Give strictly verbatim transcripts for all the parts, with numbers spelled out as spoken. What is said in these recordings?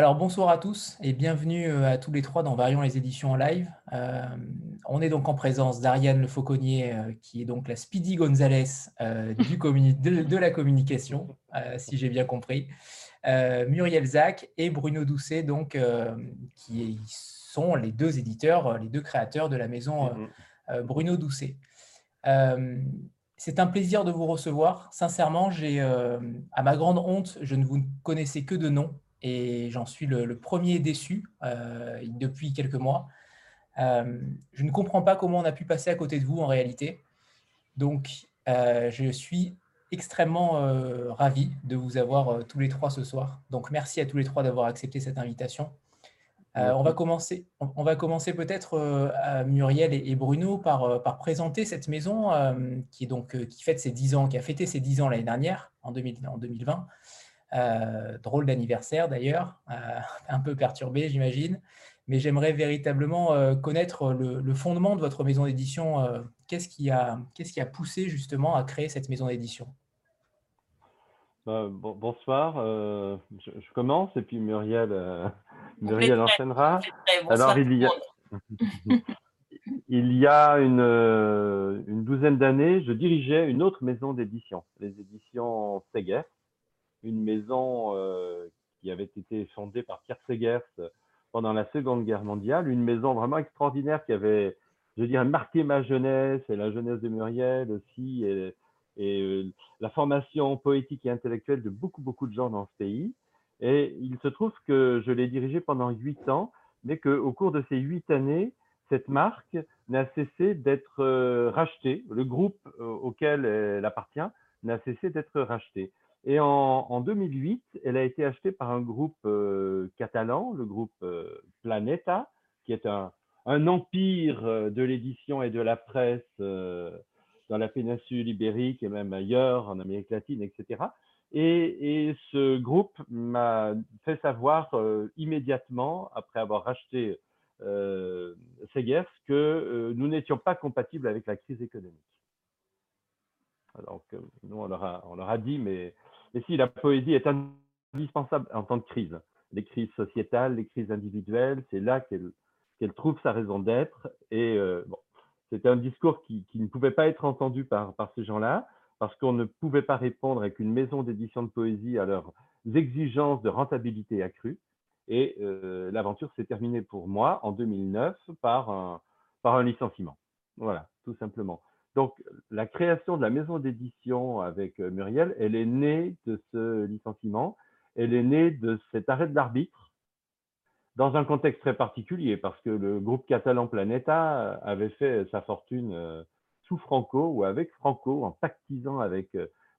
Alors bonsoir à tous et bienvenue à tous les trois dans Varions les éditions en live. Euh, on est donc en présence d'Ariane Le Fauconnier, euh, qui est donc la Speedy Gonzalez euh, du de, de la communication, euh, si j'ai bien compris, euh, Muriel Zach et Bruno Doucet, donc, euh, qui sont les deux éditeurs, les deux créateurs de la maison euh, euh, Bruno Doucet. Euh, C'est un plaisir de vous recevoir. Sincèrement, j'ai, euh, à ma grande honte, je ne vous connaissais que de nom et j'en suis le, le premier déçu euh, depuis quelques mois. Euh, je ne comprends pas comment on a pu passer à côté de vous en réalité. Donc, euh, je suis extrêmement euh, ravi de vous avoir euh, tous les trois ce soir. Donc, merci à tous les trois d'avoir accepté cette invitation. Euh, on va commencer, on va commencer peut-être euh, Muriel et, et Bruno par, euh, par présenter cette maison euh, qui, est donc, euh, qui fête ses dix ans, qui a fêté ses dix ans l'année dernière, en, deux mille, en deux mille vingt. Euh, drôle d'anniversaire d'ailleurs, euh, un peu perturbé j'imagine, mais j'aimerais véritablement euh, connaître le, le fondement de votre maison d'édition. Euh, qu'est-ce qui a, qu'est-ce qui a poussé justement à créer cette maison d'édition ? Bonsoir, euh, je, je commence et puis Muriel, euh, Muriel enchaînera. Alors, il y a, il y a une, une douzaine d'années, je dirigeais une autre maison d'édition, les éditions Seghers, une maison euh, qui avait été fondée par Pierre Seghers pendant la Seconde Guerre mondiale, une maison vraiment extraordinaire qui avait, je veux dire, marqué ma jeunesse et la jeunesse de Muriel aussi, et et la formation poétique et intellectuelle de beaucoup, beaucoup de gens dans ce pays. Et il se trouve que je l'ai dirigée pendant huit ans, mais qu'au cours de ces huit années, cette marque n'a cessé d'être euh, rachetée. Le groupe euh, auquel elle appartient n'a cessé d'être racheté. Et en, en deux mille huit, elle a été achetée par un groupe euh, catalan, le groupe euh, Planeta, qui est un, un empire de l'édition et de la presse euh, dans la péninsule ibérique et même ailleurs, en Amérique latine, et cetera. Et, et ce groupe m'a fait savoir euh, immédiatement, après avoir racheté euh, Seghers, que euh, nous n'étions pas compatibles avec la crise économique. Alors que nous, on leur a, on leur a dit, mais, mais si la poésie est indispensable en temps de crise, les crises sociétales, les crises individuelles, c'est là qu'elle qu'elle trouve sa raison d'être. Et euh, bon. C'était un discours qui, qui ne pouvait pas être entendu par, par ces gens-là, parce qu'on ne pouvait pas répondre avec une maison d'édition de poésie à leurs exigences de rentabilité accrue. Et euh, l'aventure s'est terminée pour moi en deux mille neuf par un, par un licenciement. Voilà, tout simplement. Donc, la création de la maison d'édition avec Muriel, elle est née de ce licenciement, elle est née de cet arrêt de l'arbitre, dans un contexte très particulier, parce que le groupe catalan Planeta avait fait sa fortune sous Franco ou avec Franco, en pactisant avec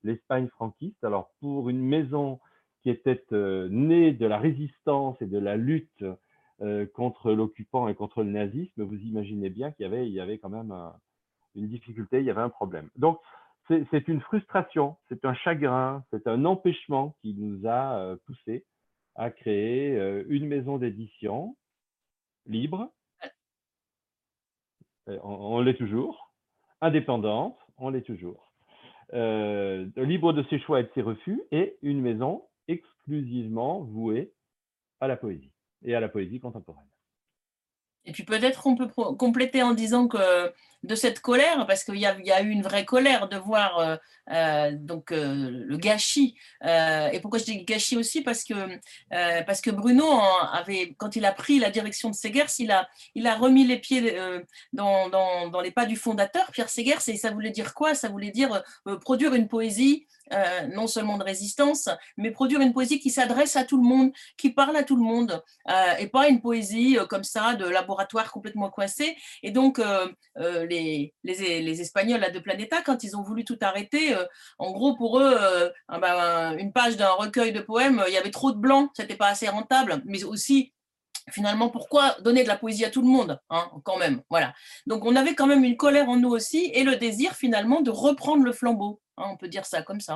l'Espagne franquiste. Alors, pour une maison qui était née de la résistance et de la lutte contre l'occupant et contre le nazisme, vous imaginez bien qu'il y avait, il y avait quand même un, une difficulté, il y avait un problème. Donc, c'est une frustration, c'est un chagrin, c'est un empêchement qui nous a poussés à créer une maison d'édition libre, on, on l'est toujours, indépendante, on l'est toujours, euh, libre de ses choix et de ses refus, et une maison exclusivement vouée à la poésie et à la poésie contemporaine. Et puis peut-être qu'on peut compléter en disant que de cette colère, parce qu'il y, y a eu une vraie colère de voir euh, euh, donc, euh, le gâchis. Euh, et pourquoi je dis gâchis aussi, parce que, euh, parce que Bruno, avait, quand il a pris la direction de Seghers, il a, il a remis les pieds euh, dans, dans, dans les pas du fondateur, Pierre Seghers, et ça voulait dire quoi? Ça voulait dire euh, produire une poésie, Euh, non seulement de résistance, mais produire une poésie qui s'adresse à tout le monde, qui parle à tout le monde, euh, et pas une poésie euh, comme ça, de laboratoire complètement coincé. Et donc, euh, euh, les, les, les Espagnols là, de Planeta, quand ils ont voulu tout arrêter, euh, en gros, pour eux, euh, ben, une page d'un recueil de poèmes, il y avait trop de blanc, c'était pas assez rentable, mais aussi... Finalement, pourquoi donner de la poésie à tout le monde, hein, quand même, voilà. Donc, on avait quand même une colère en nous aussi et le désir, finalement, de reprendre le flambeau, hein, on peut dire ça comme ça,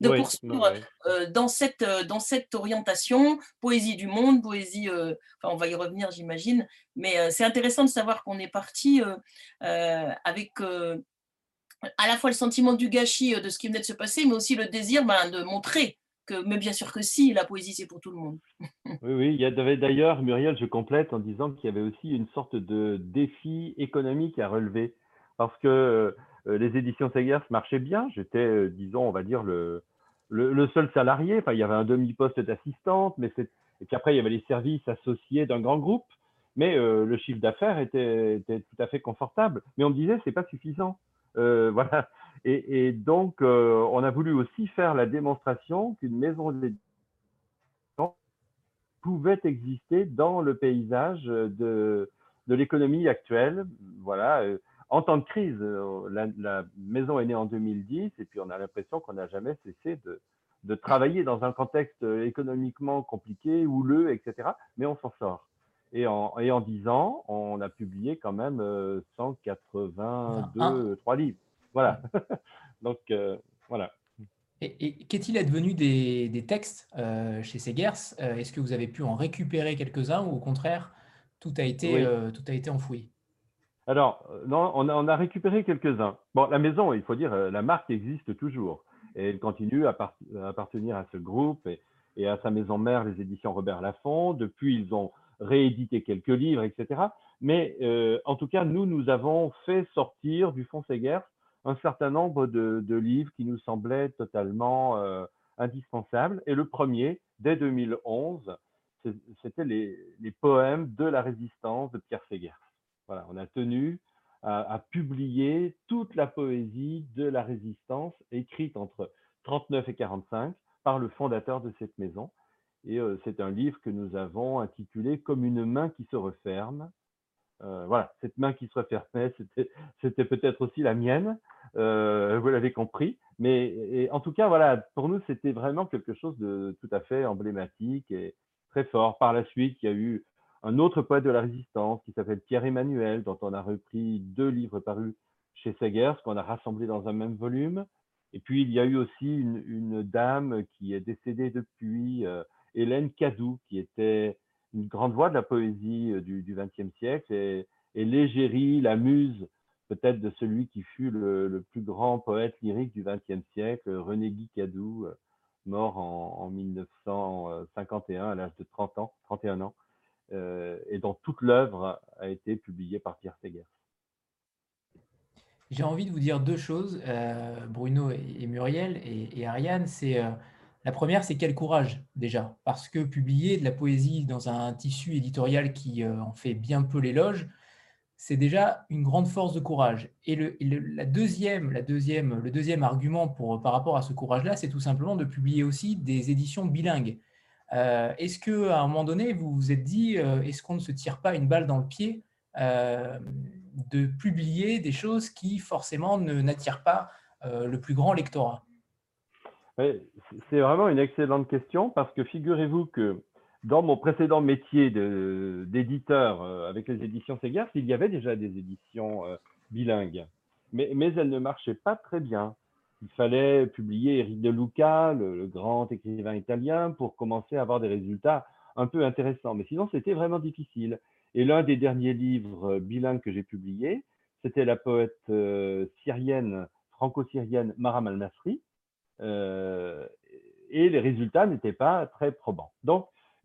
de oui, poursuivre oui. Euh, dans, cette, euh, dans cette orientation, poésie du monde, poésie, euh, enfin, on va y revenir, j'imagine, mais euh, c'est intéressant de savoir qu'on est parti euh, euh, avec... Euh, à la fois le sentiment du gâchis euh, de ce qui venait de se passer, mais aussi le désir ben, de montrer que, mais bien sûr que si, la poésie c'est pour tout le monde. Oui, oui, il y avait d'ailleurs, Muriel, je complète en disant qu'il y avait aussi une sorte de défi économique à relever, parce que les éditions Seghers marchaient bien, j'étais, disons, on va dire, le, le, le seul salarié, enfin il y avait un demi-poste d'assistante, mais c'est... et puis après il y avait les services associés d'un grand groupe, mais euh, le chiffre d'affaires était, était tout à fait confortable, mais on me disait c'est pas suffisant, euh, voilà. Et, et donc, euh, on a voulu aussi faire la démonstration qu'une maison d'édition pouvait exister dans le paysage de, de l'économie actuelle, voilà, euh, en temps de crise. La, la maison est née en deux mille dix et puis on a l'impression qu'on n'a jamais cessé de, de travailler dans un contexte économiquement compliqué, houleux, et cetera. Mais on s'en sort. Et en, et en dix ans, on a publié quand même cent quatre-vingt-deux, trois livres. Voilà. Donc, euh, voilà. Et, et qu'est-il advenu des, des textes euh, chez Seghers? euh, Est-ce que vous avez pu en récupérer quelques-uns ou au contraire, tout a été, oui. euh, tout a été enfoui? Alors, non, on, a, on a récupéré quelques-uns. Bon, la maison, il faut dire, la marque existe toujours. Et elle continue à, part, à appartenir à ce groupe et, et à sa maison mère, les éditions Robert Laffont. Depuis, ils ont réédité quelques livres, et cetera. Mais euh, en tout cas, nous, nous avons fait sortir du fonds Seghers un certain nombre de, de livres qui nous semblaient totalement euh, indispensables. Et le premier, dès deux mille onze, c'était les, les poèmes de la résistance de Pierre Seghers. Voilà, on a tenu à, à publier toute la poésie de la résistance écrite entre trente-neuf et quarante-cinq par le fondateur de cette maison. Et euh, c'est un livre que nous avons intitulé « Comme une main qui se referme ». Euh, voilà, cette main qui se refermait, c'était peut-être aussi la mienne, euh, vous l'avez compris, mais et en tout cas, voilà, pour nous, c'était vraiment quelque chose de tout à fait emblématique et très fort. Par la suite, il y a eu un autre poète de la Résistance qui s'appelle Pierre Emmanuel, dont on a repris deux livres parus chez Seghers, qu'on a rassemblés dans un même volume. Et puis, il y a eu aussi une, une dame qui est décédée depuis, euh, Hélène Cadou, qui était une grande voix de la poésie du vingtième siècle et, et l'égérie, la muse peut-être de celui qui fut le, le plus grand poète lyrique du vingtième siècle, René Guy Cadou, mort en, en mille neuf cent cinquante et un à l'âge de trente ans, trente et un ans, euh, et dont toute l'œuvre a été publiée par Pierre Seghers. J'ai envie de vous dire deux choses, euh, Bruno et, et Muriel et, et Ariane, c'est... Euh, La première, c'est quel courage déjà, parce que publier de la poésie dans un tissu éditorial qui en fait bien peu l'éloge, c'est déjà une grande force de courage. Et le, le, la deuxième, la deuxième, le deuxième argument pour, par rapport à ce courage-là, c'est tout simplement de publier aussi des éditions bilingues. Euh, est-ce qu'à un moment donné, vous vous êtes dit, euh, est-ce qu'on ne se tire pas une balle dans le pied euh, de publier des choses qui forcément ne, n'attirent pas euh, le plus grand lectorat ? C'est vraiment une excellente question parce que figurez-vous que dans mon précédent métier d'éditeur avec les éditions Seghers, il y avait déjà des éditions bilingues, mais, mais elles ne marchaient pas très bien. Il fallait publier Éric De Luca, le, le grand écrivain italien, pour commencer à avoir des résultats un peu intéressants, mais sinon c'était vraiment difficile. Et l'un des derniers livres bilingues que j'ai publié, c'était la poète syrienne, franco-syrienne Maram al-Masri, Euh, et les résultats n'étaient pas très probants. Donc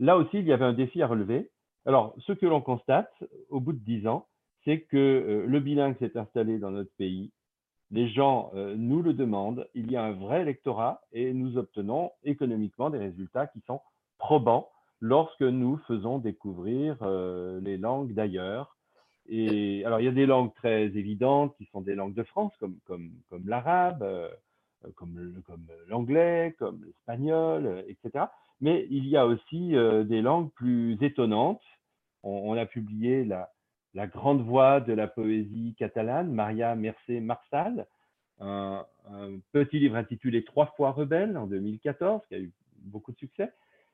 là aussi, il y avait un défi à relever. Alors, ce que l'on constate au bout de dix ans, c'est que euh, le bilingue s'est installé dans notre pays. Les gens euh, nous le demandent. Il y a un vrai lectorat et nous obtenons économiquement des résultats qui sont probants lorsque nous faisons découvrir euh, les langues d'ailleurs. Et alors, il y a des langues très évidentes qui sont des langues de France, comme, comme, comme l'arabe, euh, comme, comme l'anglais, comme l'espagnol, et cetera. Mais il y a aussi euh, des langues plus étonnantes. On, on a publié la, la grande voix de la poésie catalane, Maria-Mercè Marçal, un, un petit livre intitulé « Trois fois rebelle » en deux mille quatorze, qui a eu beaucoup de succès.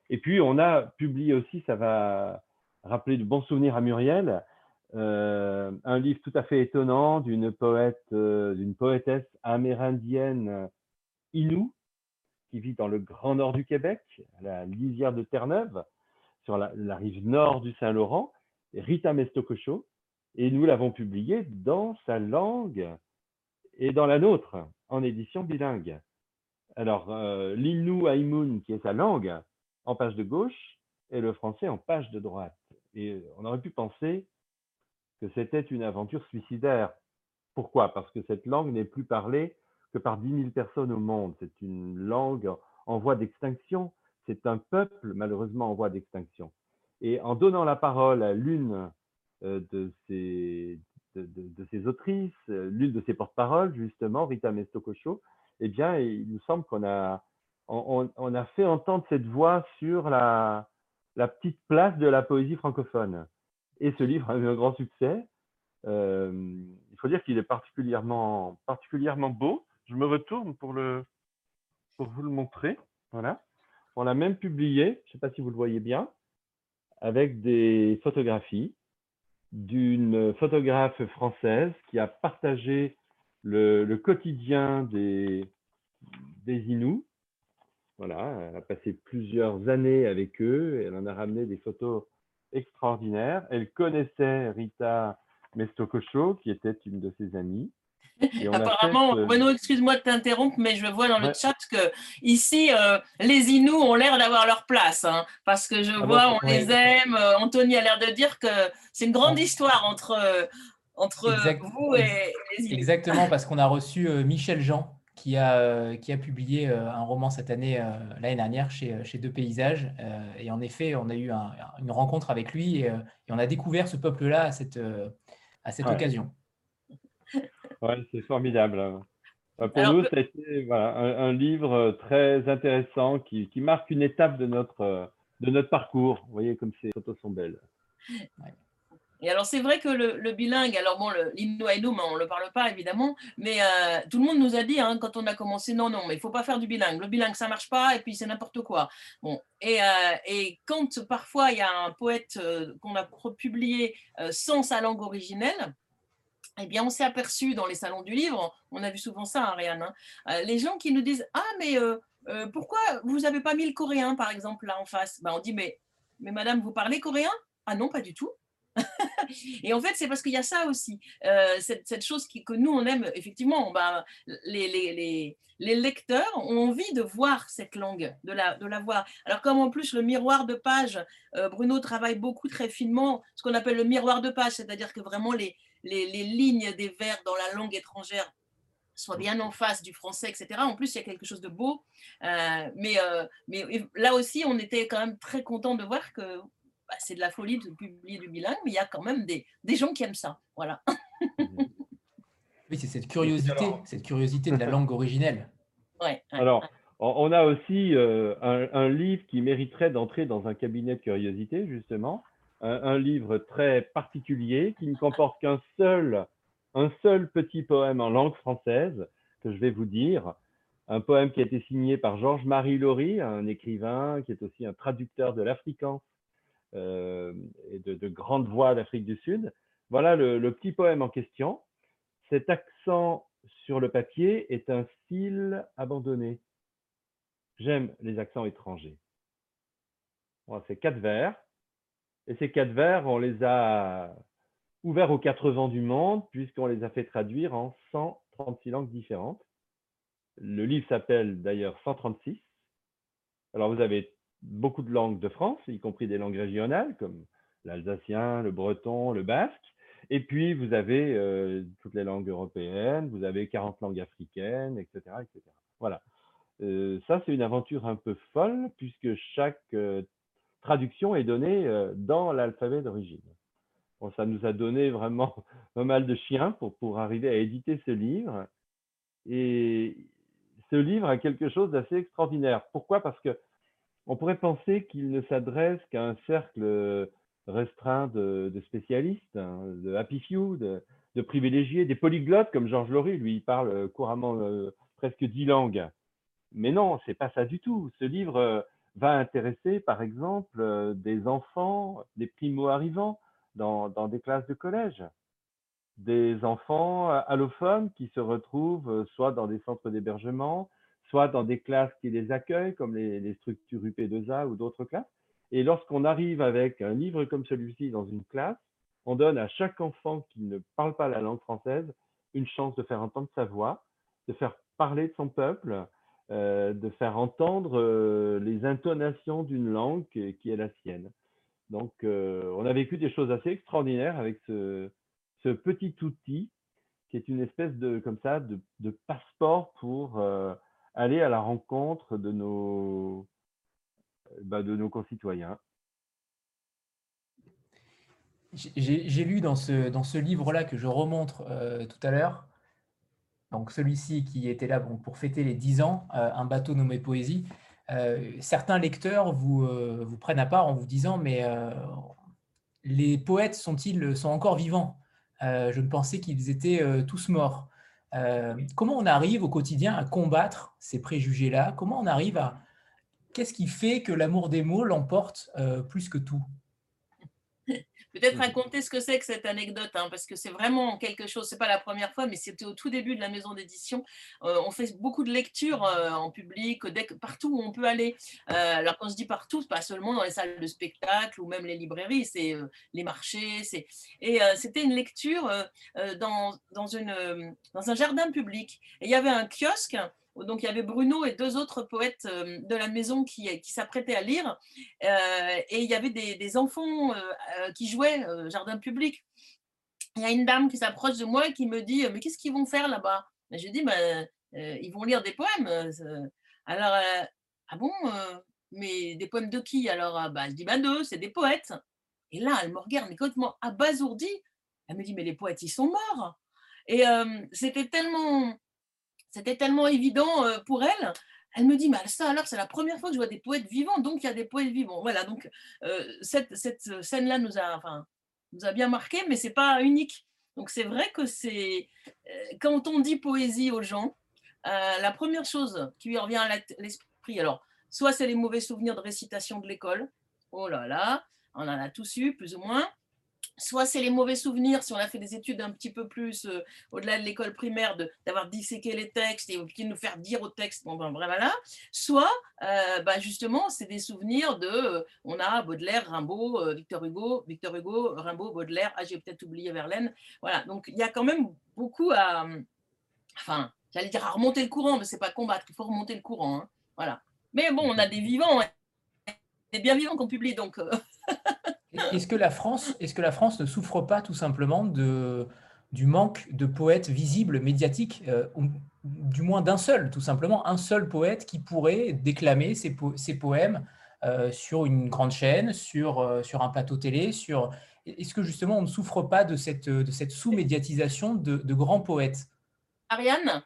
Et puis, on a publié aussi, ça va rappeler de bons souvenirs à Muriel, euh, un livre tout à fait étonnant d'une poète, euh, d'une poétesse amérindienne Inou, qui vit dans le grand nord du Québec, à la lisière de Terre-Neuve, sur la, la rive nord du Saint-Laurent, Rita Mestokosho, et nous l'avons publié dans sa langue et dans la nôtre, en édition bilingue. Alors, euh, l'innu aïmoun, qui est sa langue, en page de gauche, et le français en page de droite. Et on aurait pu penser que c'était une aventure suicidaire. Pourquoi? Parce que cette langue n'est plus parlée que par dix mille personnes au monde. C'est une langue en voie d'extinction. C'est un peuple, malheureusement, en voie d'extinction. Et en donnant la parole à l'une de ces, de, de, de ces autrices, l'une de ces porte-paroles, justement, Rita Mestokosho, eh bien, il nous semble qu'on a, on, on a fait entendre cette voix sur la, la petite place de la poésie francophone. Et ce livre a eu un grand succès. Euh, il faut dire qu'il est particulièrement, particulièrement beau. Je me retourne pour, le, pour vous le montrer. Voilà. On l'a même publié, je ne sais pas si vous le voyez bien, avec des photographies d'une photographe française qui a partagé le, le quotidien des, des Inuits. Voilà, elle a passé plusieurs années avec eux, elle en a ramené des photos extraordinaires. Elle connaissait Rita Mestokosho, qui était une de ses amies. Et on apparemment, fait... Bruno, excuse-moi de t'interrompre, mais je vois dans le ouais. chat que ici, euh, les Inuits ont l'air d'avoir leur place, hein, parce que je ah vois, bon, on ouais. les aime. Anthony a l'air de dire que c'est une grande histoire entre, entre vous et les Inuits. Exactement, parce qu'on a reçu euh, Michel Jean, qui a, qui a publié un roman cette année, l'année dernière, chez, chez Deux Paysages. Et en effet, on a eu un, une rencontre avec lui et, et on a découvert ce peuple-là à cette, à cette ouais. occasion. Ouais, c'est formidable. Pour Alors, nous, ça a été voilà, un, un livre très intéressant qui, qui marque une étape de notre, de notre parcours. Vous voyez comme ces photos sont belles. Ouais. Et alors, c'est vrai que le, le bilingue, alors bon, l'innu-aïnou, on ne le parle pas, évidemment, mais euh, tout le monde nous a dit, hein, quand on a commencé, non, non, mais il ne faut pas faire du bilingue. Le bilingue, ça ne marche pas, et puis c'est n'importe quoi. Bon. Et, euh, et quand parfois, il y a un poète euh, qu'on a publié euh, sans sa langue originelle, eh bien, on s'est aperçu dans les salons du livre, on a vu souvent ça, Ariane, hein, euh, les gens qui nous disent, ah, mais euh, euh, pourquoi vous n'avez pas mis le coréen, par exemple, là en face? Ben, on dit, mais, mais madame, vous parlez coréen? Ah non, pas du tout. Et en fait, c'est parce qu'il y a ça aussi, euh, cette, cette chose qui, que nous, on aime, effectivement, bah, les, les, les, les lecteurs ont envie de voir cette langue, de la, de la voir. Alors, comme en plus, le miroir de page, euh, Bruno travaille beaucoup très finement ce qu'on appelle le miroir de page, c'est-à-dire que vraiment les, les, les lignes des vers dans la langue étrangère soit bien en face du français, et cetera. En plus, il y a quelque chose de beau. Euh, mais, euh, mais là aussi, on était quand même très contents de voir que bah, c'est de la folie de publier du bilingue, mais il y a quand même des, des gens qui aiment ça. Voilà. Oui, c'est cette curiosité, cette curiosité de la langue originelle. Ouais, ouais, alors, ouais. on a aussi euh, un, un livre qui mériterait d'entrer dans un cabinet de curiosité, justement. Un, un livre très particulier qui ne comporte qu'un seul, un seul petit poème en langue française, que je vais vous dire. Un poème qui a été signé par Georges-Marie Laurie, un écrivain qui est aussi un traducteur de l'africain. Euh, et de, de grandes voix d'Afrique du Sud. Voilà le, le petit poème en question. Cet accent sur le papier est un style abandonné. J'aime les accents étrangers. Bon, c'est quatre vers. Et ces quatre vers, on les a ouverts aux quatre vents du monde, puisqu'on les a fait traduire en cent trente-six langues différentes. Le livre s'appelle d'ailleurs cent trente-six. Alors, vous avez beaucoup de langues de France, y compris des langues régionales comme l'alsacien, le breton, le basque. Et puis, vous avez euh, toutes les langues européennes, vous avez quarante langues africaines, et cetera et cetera. Voilà. Euh, ça, c'est une aventure un peu folle puisque chaque euh, traduction est donnée euh, dans l'alphabet d'origine. Bon, ça nous a donné vraiment pas mal de chiens pour, pour arriver à éditer ce livre. Et ce livre a quelque chose d'assez extraordinaire. Pourquoi? Parce que on pourrait penser qu'il ne s'adresse qu'à un cercle restreint de, de spécialistes, hein, de happy few, de, de privilégiés, des polyglottes comme Georges Laurie, lui, il parle couramment euh, presque dix langues. Mais non, c'est pas ça du tout. Ce livre euh, va intéresser, par exemple, euh, des enfants, des primo-arrivants dans, dans des classes de collège, des enfants allophones qui se retrouvent soit dans des centres d'hébergement, soit dans des classes qui les accueillent, comme les, les structures U P deux A ou d'autres classes. Et lorsqu'on arrive avec un livre comme celui-ci dans une classe, on donne à chaque enfant qui ne parle pas la langue française une chance de faire entendre sa voix, de faire parler de son peuple, euh, de faire entendre euh, les intonations d'une langue qui est la sienne. Donc, euh, on a vécu des choses assez extraordinaires avec ce, ce petit outil qui est une espèce de, comme ça, de, de passeport pour euh, aller à la rencontre de nos, bah, de nos concitoyens. J'ai lu dans ce, dans ce livre-là que je remontre euh, tout à l'heure, donc celui-ci qui était là bon, pour fêter les dix ans, euh, un bateau nommé Poésie, euh, certains lecteurs vous, euh, vous prennent à part en vous disant « mais euh, les poètes sont-ils sont encore vivants euh, Je ne pensais qu'ils étaient euh, tous morts. Euh, » Comment on arrive au quotidien à combattre ces préjugés-là? Comment on arrive à… Qu'est-ce qui fait que l'amour des mots l'emporte euh, plus que tout? Peut-être raconter ce que c'est que cette anecdote, hein, parce que c'est vraiment quelque chose, c'est pas la première fois, mais c'était au tout début de la maison d'édition. Euh, on fait beaucoup de lectures euh, en public, dès que, partout où on peut aller. Euh, alors quand je dis partout, pas seulement dans les salles de spectacle ou même les librairies, c'est euh, les marchés. Et euh, c'était une lecture euh, dans, dans, une, euh, dans un jardin public. Et il y avait un kiosque. Donc, il y avait Bruno et deux autres poètes de la maison qui, qui s'apprêtaient à lire. Euh, et il y avait des, des enfants euh, qui jouaient au jardin public. Il y a une dame qui s'approche de moi et qui me dit « Mais qu'est-ce qu'ils vont faire là-bas » Je lui dis bah, « euh, Ils vont lire des poèmes. » Alors, euh, « Ah bon euh, mais des poèmes de qui ?» Alors, bah, je dis bah, « Deux, c'est des poètes. » Et là, elle me regarde, mais complètement abasourdie. Elle me dit « Mais les poètes, ils sont morts. » Et euh, c'était tellement... C'était tellement évident pour elle. Elle me dit, mais ça alors, c'est la première fois que je vois des poètes vivants, donc il y a des poètes vivants. Voilà, donc euh, cette, cette scène-là nous a, enfin, nous a bien marqué, mais ce n'est pas unique. Donc c'est vrai que c'est, euh, quand on dit poésie aux gens, euh, la première chose qui lui revient à l'esprit, alors, soit c'est les mauvais souvenirs de récitation de l'école, oh là là, on en a tous eu, plus ou moins. Soit c'est les mauvais souvenirs, si on a fait des études un petit peu plus euh, au-delà de l'école primaire, d'avoir disséqué les textes et de nous faire dire aux textes, bon ben voilà. Soit, euh, bah, justement, c'est des souvenirs de, euh, on a Baudelaire, Rimbaud, euh, Victor Hugo, Victor Hugo, Rimbaud, Baudelaire, ah j'ai peut-être oublié Verlaine, voilà. Donc il y a quand même beaucoup à, euh, enfin, j'allais dire à remonter le courant, mais c'est pas combattre, il faut remonter le courant, hein, voilà. Mais bon, on a des vivants, hein, des bien vivants qu'on publie, donc. Euh... Est-ce que la France, est-ce que la France ne souffre pas tout simplement de, du manque de poètes visibles, médiatiques, euh, ou, du moins d'un seul, tout simplement, un seul poète qui pourrait déclamer ses, po ses poèmes euh, sur une grande chaîne, sur, euh, sur un plateau télé, sur... Est-ce que justement on ne souffre pas de cette, de cette sous-médiatisation de, de grands poètes? Ariane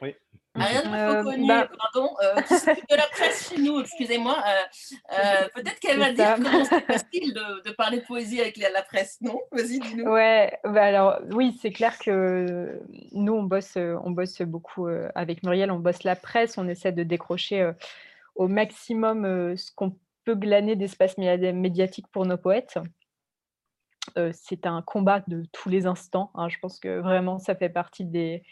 oui. Ariane Le Fauconnier, euh, bah... pardon, euh, qui s'occupe de la presse chez nous, excusez-moi. Euh, euh, Peut-être qu'elle va dire comment c'est facile de, de parler de poésie avec la presse, non? Vas-y, dis-nous. Ouais, bah alors, oui, c'est clair que nous, on bosse, on bosse beaucoup euh, avec Muriel, on bosse la presse, on essaie de décrocher euh, au maximum euh, ce qu'on peut glaner d'espace médiatique pour nos poètes. Euh, c'est un combat de tous les instants, hein, je pense que vraiment, ça fait partie des...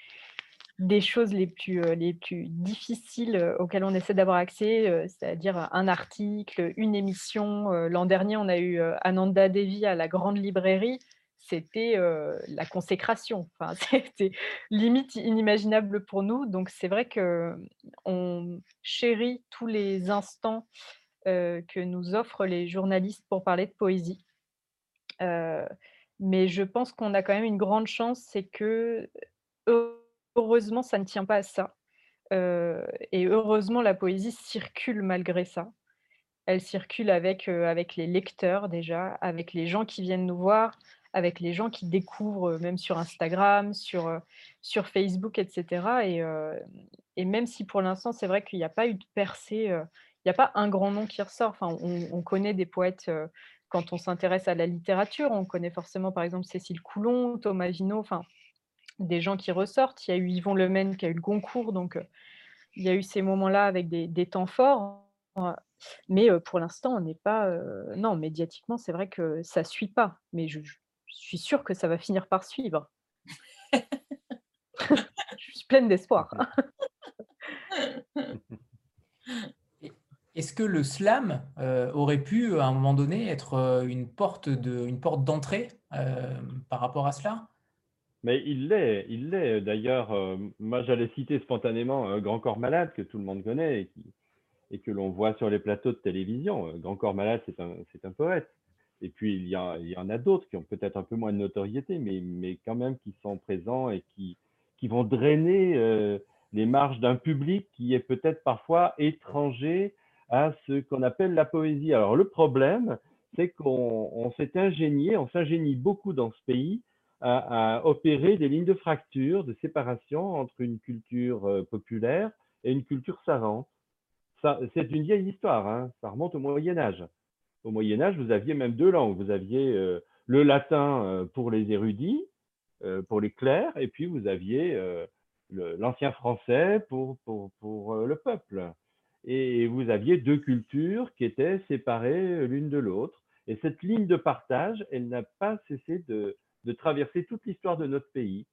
des choses les plus, les plus difficiles auxquelles on essaie d'avoir accès, c'est-à-dire un article, une émission. L'an dernier, on a eu Ananda Devi à la Grande Librairie. C'était euh, la consécration. Enfin, c'était limite inimaginable pour nous. Donc, c'est vrai qu'on chérit tous les instants euh, que nous offrent les journalistes pour parler de poésie. Euh, mais je pense qu'on a quand même une grande chance, c'est que heureusement, ça ne tient pas à ça. Euh, et heureusement, la poésie circule malgré ça. Elle circule avec, euh, avec les lecteurs déjà, avec les gens qui viennent nous voir, avec les gens qui découvrent, euh, même sur Instagram, sur, euh, sur Facebook, et cetera. Et, euh, et même si pour l'instant, c'est vrai qu'il n'y a pas eu de percée, euh, il n'y a pas un grand nom qui ressort. Enfin, on, on connaît des poètes... Euh, quand on s'intéresse à la littérature, on connaît forcément, par exemple, Cécile Coulon, Thomas Vinau, enfin... des gens qui ressortent. Il y a eu Yvon Le Men qui a eu le Goncourt, donc euh, il y a eu ces moments-là avec des, des temps forts. Hein, mais euh, pour l'instant, on n'est pas... Euh, non, médiatiquement, c'est vrai que ça ne suit pas. Mais je, je suis sûre que ça va finir par suivre. Je suis pleine d'espoir. Est-ce que le slam euh, aurait pu, à un moment donné, être une porte de, une porte d'entrée euh, par rapport à cela ? Mais il l'est, il l'est. D'ailleurs, euh, moi j'allais citer spontanément euh, Grand corps malade, que tout le monde connaît et, qui, et que l'on voit sur les plateaux de télévision. Euh, Grand corps malade, c'est un, c'est un poète. Et puis il y, a, il y en a d'autres qui ont peut-être un peu moins de notoriété, mais, mais quand même qui sont présents et qui, qui vont drainer euh, les marges d'un public qui est peut-être parfois étranger à ce qu'on appelle la poésie. Alors le problème, c'est qu'on s'est ingénié, on s'ingénie beaucoup dans ce pays à, à opérer des lignes de fracture, de séparation entre une culture euh, populaire et une culture savante. C'est une vieille histoire, hein, ça remonte au Moyen-Âge. Au Moyen-Âge, vous aviez même deux langues. Vous aviez euh, le latin euh, pour les érudits, euh, pour les clercs, et puis vous aviez euh, l'ancien français pour, pour, pour euh, le peuple. Et vous aviez deux cultures qui étaient séparées l'une de l'autre. Et cette ligne de partage, elle n'a pas cessé de, de traverser toute l'histoire de notre pays.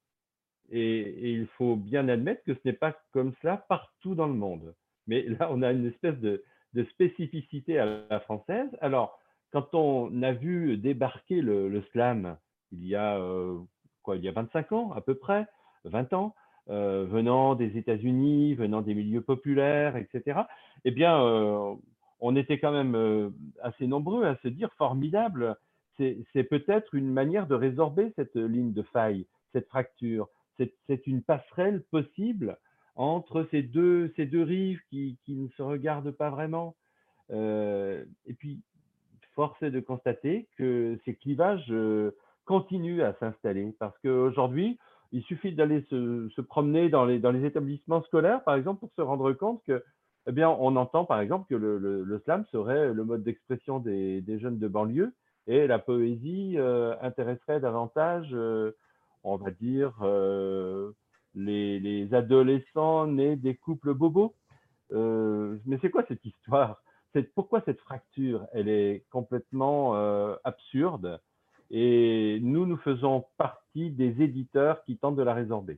Et, et il faut bien admettre que ce n'est pas comme cela partout dans le monde. Mais là, on a une espèce de... de spécificité à la française. Alors, quand on a vu débarquer le, le slam, il y a euh, quoi, il y a vingt-cinq ans à peu près, vingt ans, euh, venant des États-Unis, venant des milieux populaires, et cetera. Eh bien, euh, on était quand même euh, assez nombreux à se dire formidable. C'est peut-être une manière de résorber cette ligne de faille, cette fracture. C'est une passerelle possible entre ces deux, ces deux rives qui, qui ne se regardent pas vraiment. Euh, et puis, force est de constater que ces clivages euh, continuent à s'installer, parce qu'aujourd'hui, il suffit d'aller se, se promener dans les, dans les établissements scolaires, par exemple, pour se rendre compte que, eh bien, on entend, par exemple, que le, le, le slam serait le mode d'expression des, des jeunes de banlieue, et la poésie euh, intéresserait davantage, euh, on va dire... Euh, Les, les adolescents nés des couples bobos. Euh, mais c'est quoi cette histoire? Pourquoi cette fracture? Elle est complètement euh, absurde. Et nous, nous faisons partie des éditeurs qui tentent de la résorber.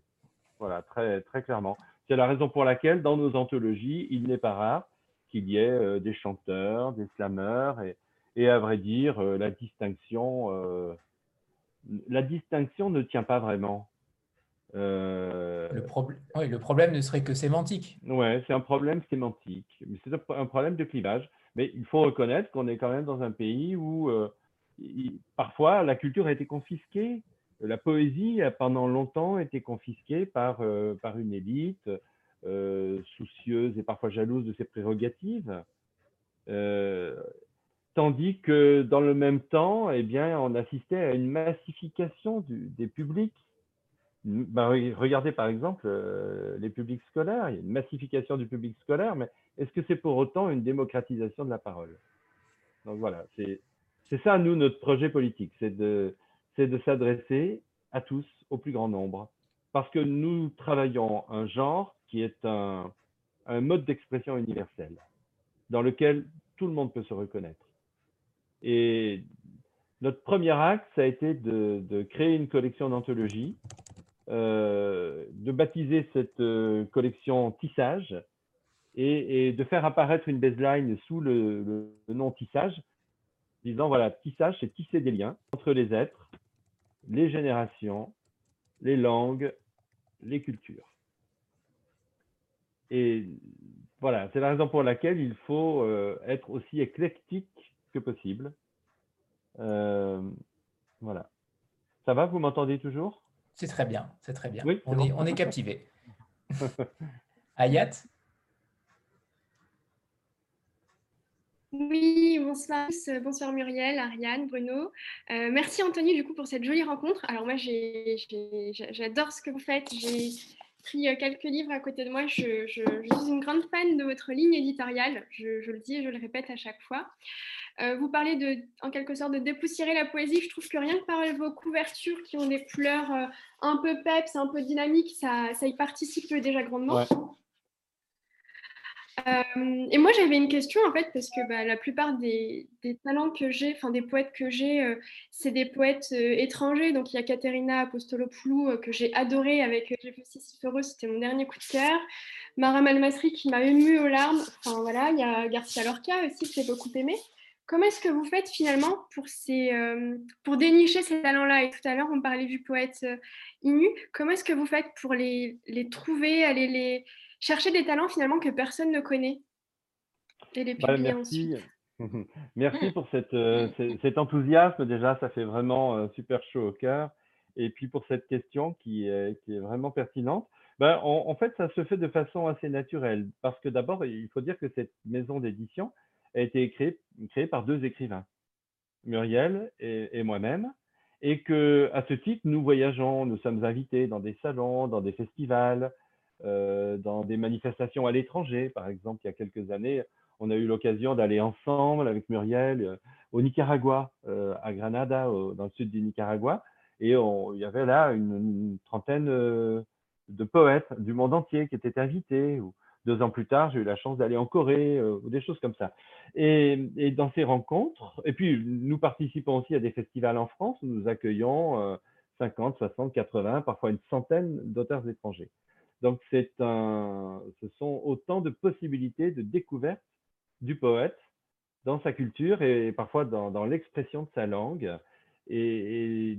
Voilà, très, très clairement. C'est la raison pour laquelle, dans nos anthologies, il n'est pas rare qu'il y ait euh, des chanteurs, des slameurs, et, et à vrai dire, euh, la distinction, euh, la distinction ne tient pas vraiment. Euh... Le, pro... oui, le problème ne serait que sémantique. Oui, c'est un problème sémantique. C'est un problème de clivage. Mais il faut reconnaître qu'on est quand même dans un pays où euh, il... parfois la culture a été confisquée. La poésie a pendant longtemps été confisquée par, euh, par une élite euh, soucieuse et parfois jalouse de ses prérogatives. Euh, tandis que dans le même temps, eh bien, on assistait à une massification du, des publics. Ben, regardez par exemple euh, les publics scolaires, il y a une massification du public scolaire, mais est-ce que c'est pour autant une démocratisation de la parole? Donc voilà, c'est ça nous notre projet politique, c'est de, de s'adresser à tous, au plus grand nombre, parce que nous travaillons un genre qui est un, un mode d'expression universel, dans lequel tout le monde peut se reconnaître. Et notre premier acte, ça a été de, de créer une collection d'anthologies, Euh, de baptiser cette euh, collection Tissage et, et de faire apparaître une baseline sous le, le, le nom Tissage, disant voilà, Tissage, c'est tisser des liens entre les êtres, les générations, les langues, les cultures. Et voilà, c'est la raison pour laquelle il faut euh, être aussi éclectique que possible. Euh, voilà. Ça va, vous m'entendez toujours ? C'est très bien, c'est très bien. Oui, on, bon. est, on est captivés. Ayat? Oui, bonsoir, bonsoir Muriel, Ariane, Bruno. Euh, merci Anthony du coup pour cette jolie rencontre. Alors moi, j'adore ce que vous faites. J'ai pris quelques livres à côté de moi. Je, je, je suis une grande fan de votre ligne éditoriale. Je, je le dis et je le répète à chaque fois. Vous parlez de, en quelque sorte de dépoussiérer la poésie. Je trouve que rien que par vos couvertures qui ont des couleurs un peu peps, un peu dynamiques, ça, ça y participe déjà grandement. Ouais. Euh, et moi, j'avais une question en fait, parce que bah, la plupart des, des talents que j'ai, enfin des poètes que j'ai, euh, c'est des poètes euh, étrangers. Donc il y a Katerina Apostolopoulou euh, que j'ai adorée avec euh, J'ai fait six heureux, c'était mon dernier coup de cœur. Maram al-Masri qui m'a émue aux larmes. Enfin voilà, il y a García Lorca aussi que j'ai beaucoup aimé. Comment est-ce que vous faites finalement pour, ces, euh, pour dénicher ces talents-là? Et tout à l'heure, on parlait du poète euh, Innu. Comment est-ce que vous faites pour les, les trouver, aller les chercher des talents finalement que personne ne connaît et les publier bah, merci. Ensuite Merci pour cette, euh, cet enthousiasme. Déjà, ça fait vraiment euh, super chaud au cœur. Et puis pour cette question qui est, qui est vraiment pertinente. Ben, on, en fait, ça se fait de façon assez naturelle. Parce que d'abord, il faut dire que cette maison d'édition a été créée, créée par deux écrivains, Muriel et, et moi-même, et qu'à ce titre, nous voyageons, nous sommes invités dans des salons, dans des festivals, euh, dans des manifestations à l'étranger. Par exemple, il y a quelques années, on a eu l'occasion d'aller ensemble avec Muriel euh, au Nicaragua, euh, à Granada, au, dans le sud du Nicaragua, et on, il y avait là une, une trentaine euh, de poètes du monde entier qui étaient invités. Ou, deux ans plus tard, j'ai eu la chance d'aller en Corée, euh, ou des choses comme ça. Et, et dans ces rencontres, et puis nous participons aussi à des festivals en France où nous accueillons euh, cinquante, soixante, quatre-vingts, parfois une centaine d'auteurs étrangers. Donc c'est un, ce sont autant de possibilités de découverte du poète dans sa culture et parfois dans, dans l'expression de sa langue. Et, et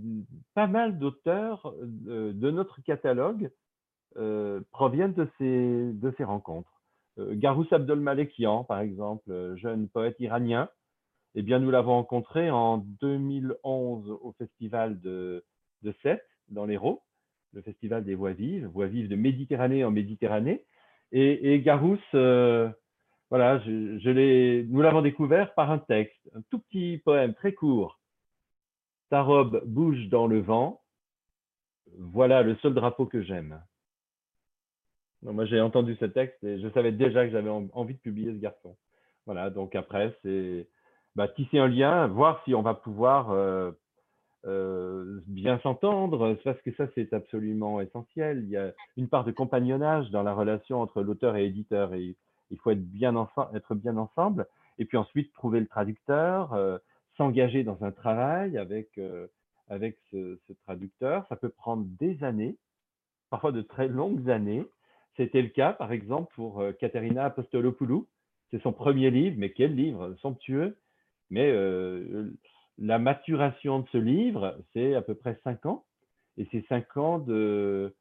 pas mal d'auteurs de, de notre catalogue Euh, proviennent de ces, de ces rencontres. Euh, Garous Abdolmalekian, par exemple, euh, jeune poète iranien, eh bien, nous l'avons rencontré en deux mille onze au festival de, de Sète, dans l'Hérault, le festival des voix vives, voix vives de Méditerranée en Méditerranée. Et, et Garous, euh, voilà, je, je l'ai, nous l'avons découvert par un texte, un tout petit poème très court. « Ta robe bouge dans le vent, voilà le seul drapeau que j'aime. » Non, moi, j'ai entendu ce texte et je savais déjà que j'avais envie de publier ce garçon. Voilà, donc après, c'est bah, tisser un lien, voir si on va pouvoir euh, euh, bien s'entendre, parce que ça, c'est absolument essentiel. Il y a une part de compagnonnage dans la relation entre l'auteur et l'éditeur. Et il faut être bien, ense- être bien ensemble. Et puis ensuite, trouver le traducteur, euh, s'engager dans un travail avec, euh, avec ce, ce traducteur. Ça peut prendre des années, parfois de très longues années. C'était le cas, par exemple, pour Katerina Apostolopoulou. C'est son premier livre, mais quel livre somptueux. Mais euh, la maturation de ce livre, c'est à peu près cinq ans. Et c'est cinq ans de,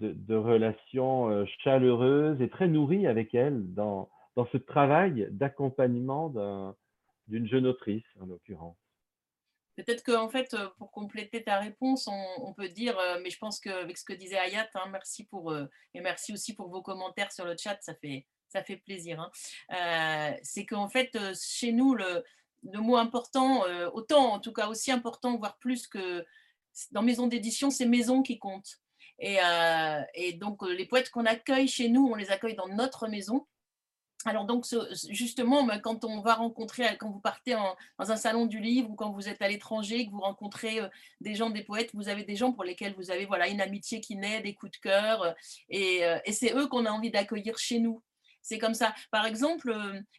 de, de relations chaleureuses et très nourries avec elle dans, dans ce travail d'accompagnement d'un, d'une jeune autrice, en l'occurrence. Peut-être que, en fait, pour compléter ta réponse, on, on peut dire, mais je pense qu'avec ce que disait Hayat, hein, merci pour, et merci aussi pour vos commentaires sur le chat, ça fait, ça fait plaisir. Hein. Euh, c'est qu'en fait, chez nous, le, le mot important, autant en tout cas aussi important, voire plus que dans maison d'édition, c'est maison qui compte. Et, euh, et donc, les poètes qu'on accueille chez nous, on les accueille dans notre maison. Alors donc, justement, quand on va rencontrer, quand vous partez en, dans un salon du livre ou quand vous êtes à l'étranger, que vous rencontrez des gens, des poètes, vous avez des gens pour lesquels vous avez voilà, une amitié qui naît, des coups de cœur, et, et c'est eux qu'on a envie d'accueillir chez nous. C'est comme ça. Par exemple,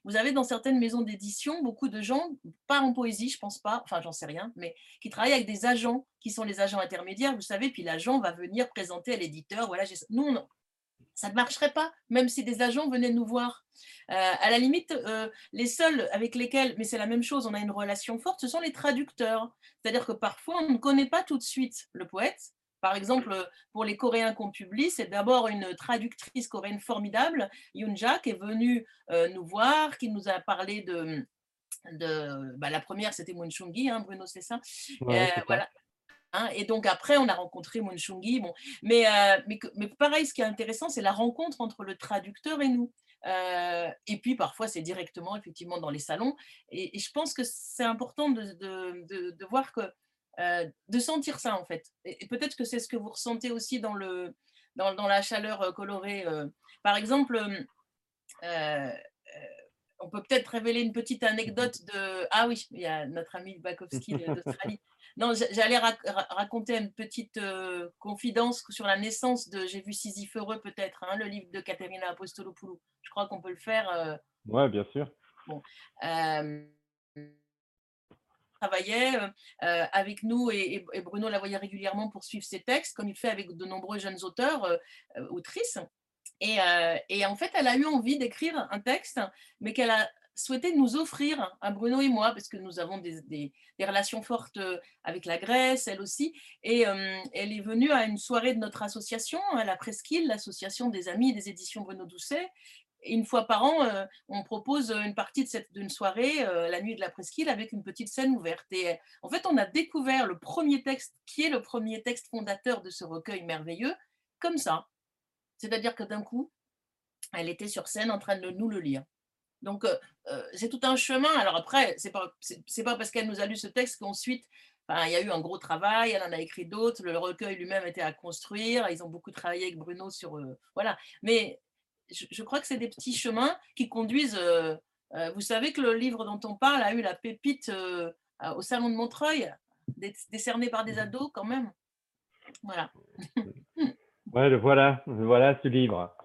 vous avez dans certaines maisons d'édition beaucoup de gens, pas en poésie, je pense pas, enfin j'en sais rien, mais qui travaillent avec des agents, qui sont les agents intermédiaires, vous savez, puis l'agent va venir présenter à l'éditeur, voilà, j'ai... Nous, on... ça ne marcherait pas, même si des agents venaient nous voir. Euh, à la limite, euh, les seuls avec lesquels, mais c'est la même chose, on a une relation forte, ce sont les traducteurs. C'est-à-dire que parfois, on ne connaît pas tout de suite le poète. Par exemple, pour les Coréens qu'on publie, c'est d'abord une traductrice coréenne formidable, Yoon-ja, qui est venue euh, nous voir, qui nous a parlé de... de bah, la première, c'était Moon Chung-hee, hein, Bruno, c'est ça ouais, euh, c'est voilà. Ça. Hein, et donc après on a rencontré Moon Chung-hee, bon, mais, euh, mais, mais pareil, ce qui est intéressant c'est la rencontre entre le traducteur et nous, euh, et puis parfois c'est directement effectivement dans les salons, et, et je pense que c'est important de, de, de, de voir que, euh, de sentir ça en fait, et, et peut-être que c'est ce que vous ressentez aussi dans, le, dans, dans la chaleur colorée, euh. Par exemple, euh, euh, on peut peut-être révéler une petite anecdote de, ah oui, il y a notre ami Bakowski d'Australie. Non, j'allais rac- raconter une petite euh, confidence sur la naissance de « J'ai vu Sisyphe heureux » peut-être, hein, le livre de Katerina Apostolopoulou. Je crois qu'on peut le faire. Euh... Oui, bien sûr. Bon. Euh... travaillait euh, avec nous et, et Bruno la voyait régulièrement pour suivre ses textes, comme il fait avec de nombreux jeunes auteurs, euh, autrices. Et, euh, et en fait, elle a eu envie d'écrire un texte, mais qu'elle a souhaité nous offrir à Bruno et moi, parce que nous avons des, des, des relations fortes avec la Grèce, elle aussi, et euh, elle est venue à une soirée de notre association, à la Presqu'île, l'association des amis des éditions Bruno Doucet. Une fois par an, euh, on propose une partie de cette, d'une soirée, euh, la nuit de la Presqu'île, avec une petite scène ouverte. Et en fait, on a découvert le premier texte, qui est le premier texte fondateur de ce recueil merveilleux, comme ça. C'est-à-dire que d'un coup, elle était sur scène en train de nous le lire. Donc, euh, c'est tout un chemin. Alors après, c'est pas, c'est, c'est pas parce qu'elle nous a lu ce texte qu'ensuite, enfin, il y a eu un gros travail, elle en a écrit d'autres, le recueil lui-même était à construire, ils ont beaucoup travaillé avec Bruno sur… Euh, voilà. Mais… Je, je crois que c'est des petits chemins qui conduisent… Euh, euh, vous savez que le livre dont on parle a eu la pépite euh, euh, au Salon de Montreuil, dé- décerné par des ados quand même. Voilà. Ouais, le voilà, le voilà ce livre.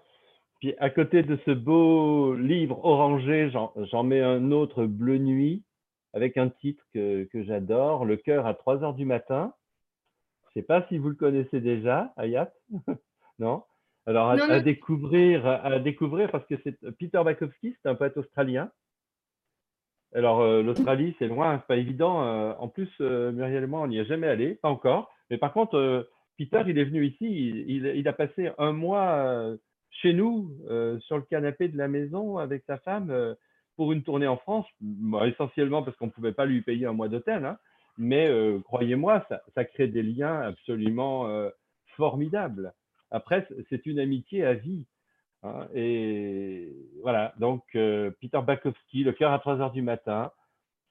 Puis à côté de ce beau livre orangé, j'en, j'en mets un autre bleu nuit, avec un titre que, que j'adore, « Le cœur à trois heures du matin ». Je ne sais pas si vous le connaissez déjà, Ayat. Non ? Alors, à, non, non. à découvrir, à découvrir, parce que c'est Peter Bakowski, c'est un poète australien. Alors, euh, l'Australie, c'est loin, c'est pas évident. Euh, en plus, euh, Muriel et moi, on n'y est jamais allé, pas encore. Mais par contre, euh, Peter, il est venu ici, il, il, il a passé un mois euh, chez nous, euh, sur le canapé de la maison avec sa femme, euh, pour une tournée en France, bah, essentiellement parce qu'on ne pouvait pas lui payer un mois d'hôtel. Hein, mais euh, croyez-moi, ça, ça crée des liens absolument euh, formidables. Après, c'est une amitié à vie. Hein, et voilà, donc euh, Peter Bakowski, « Le cœur à trois heures du matin »,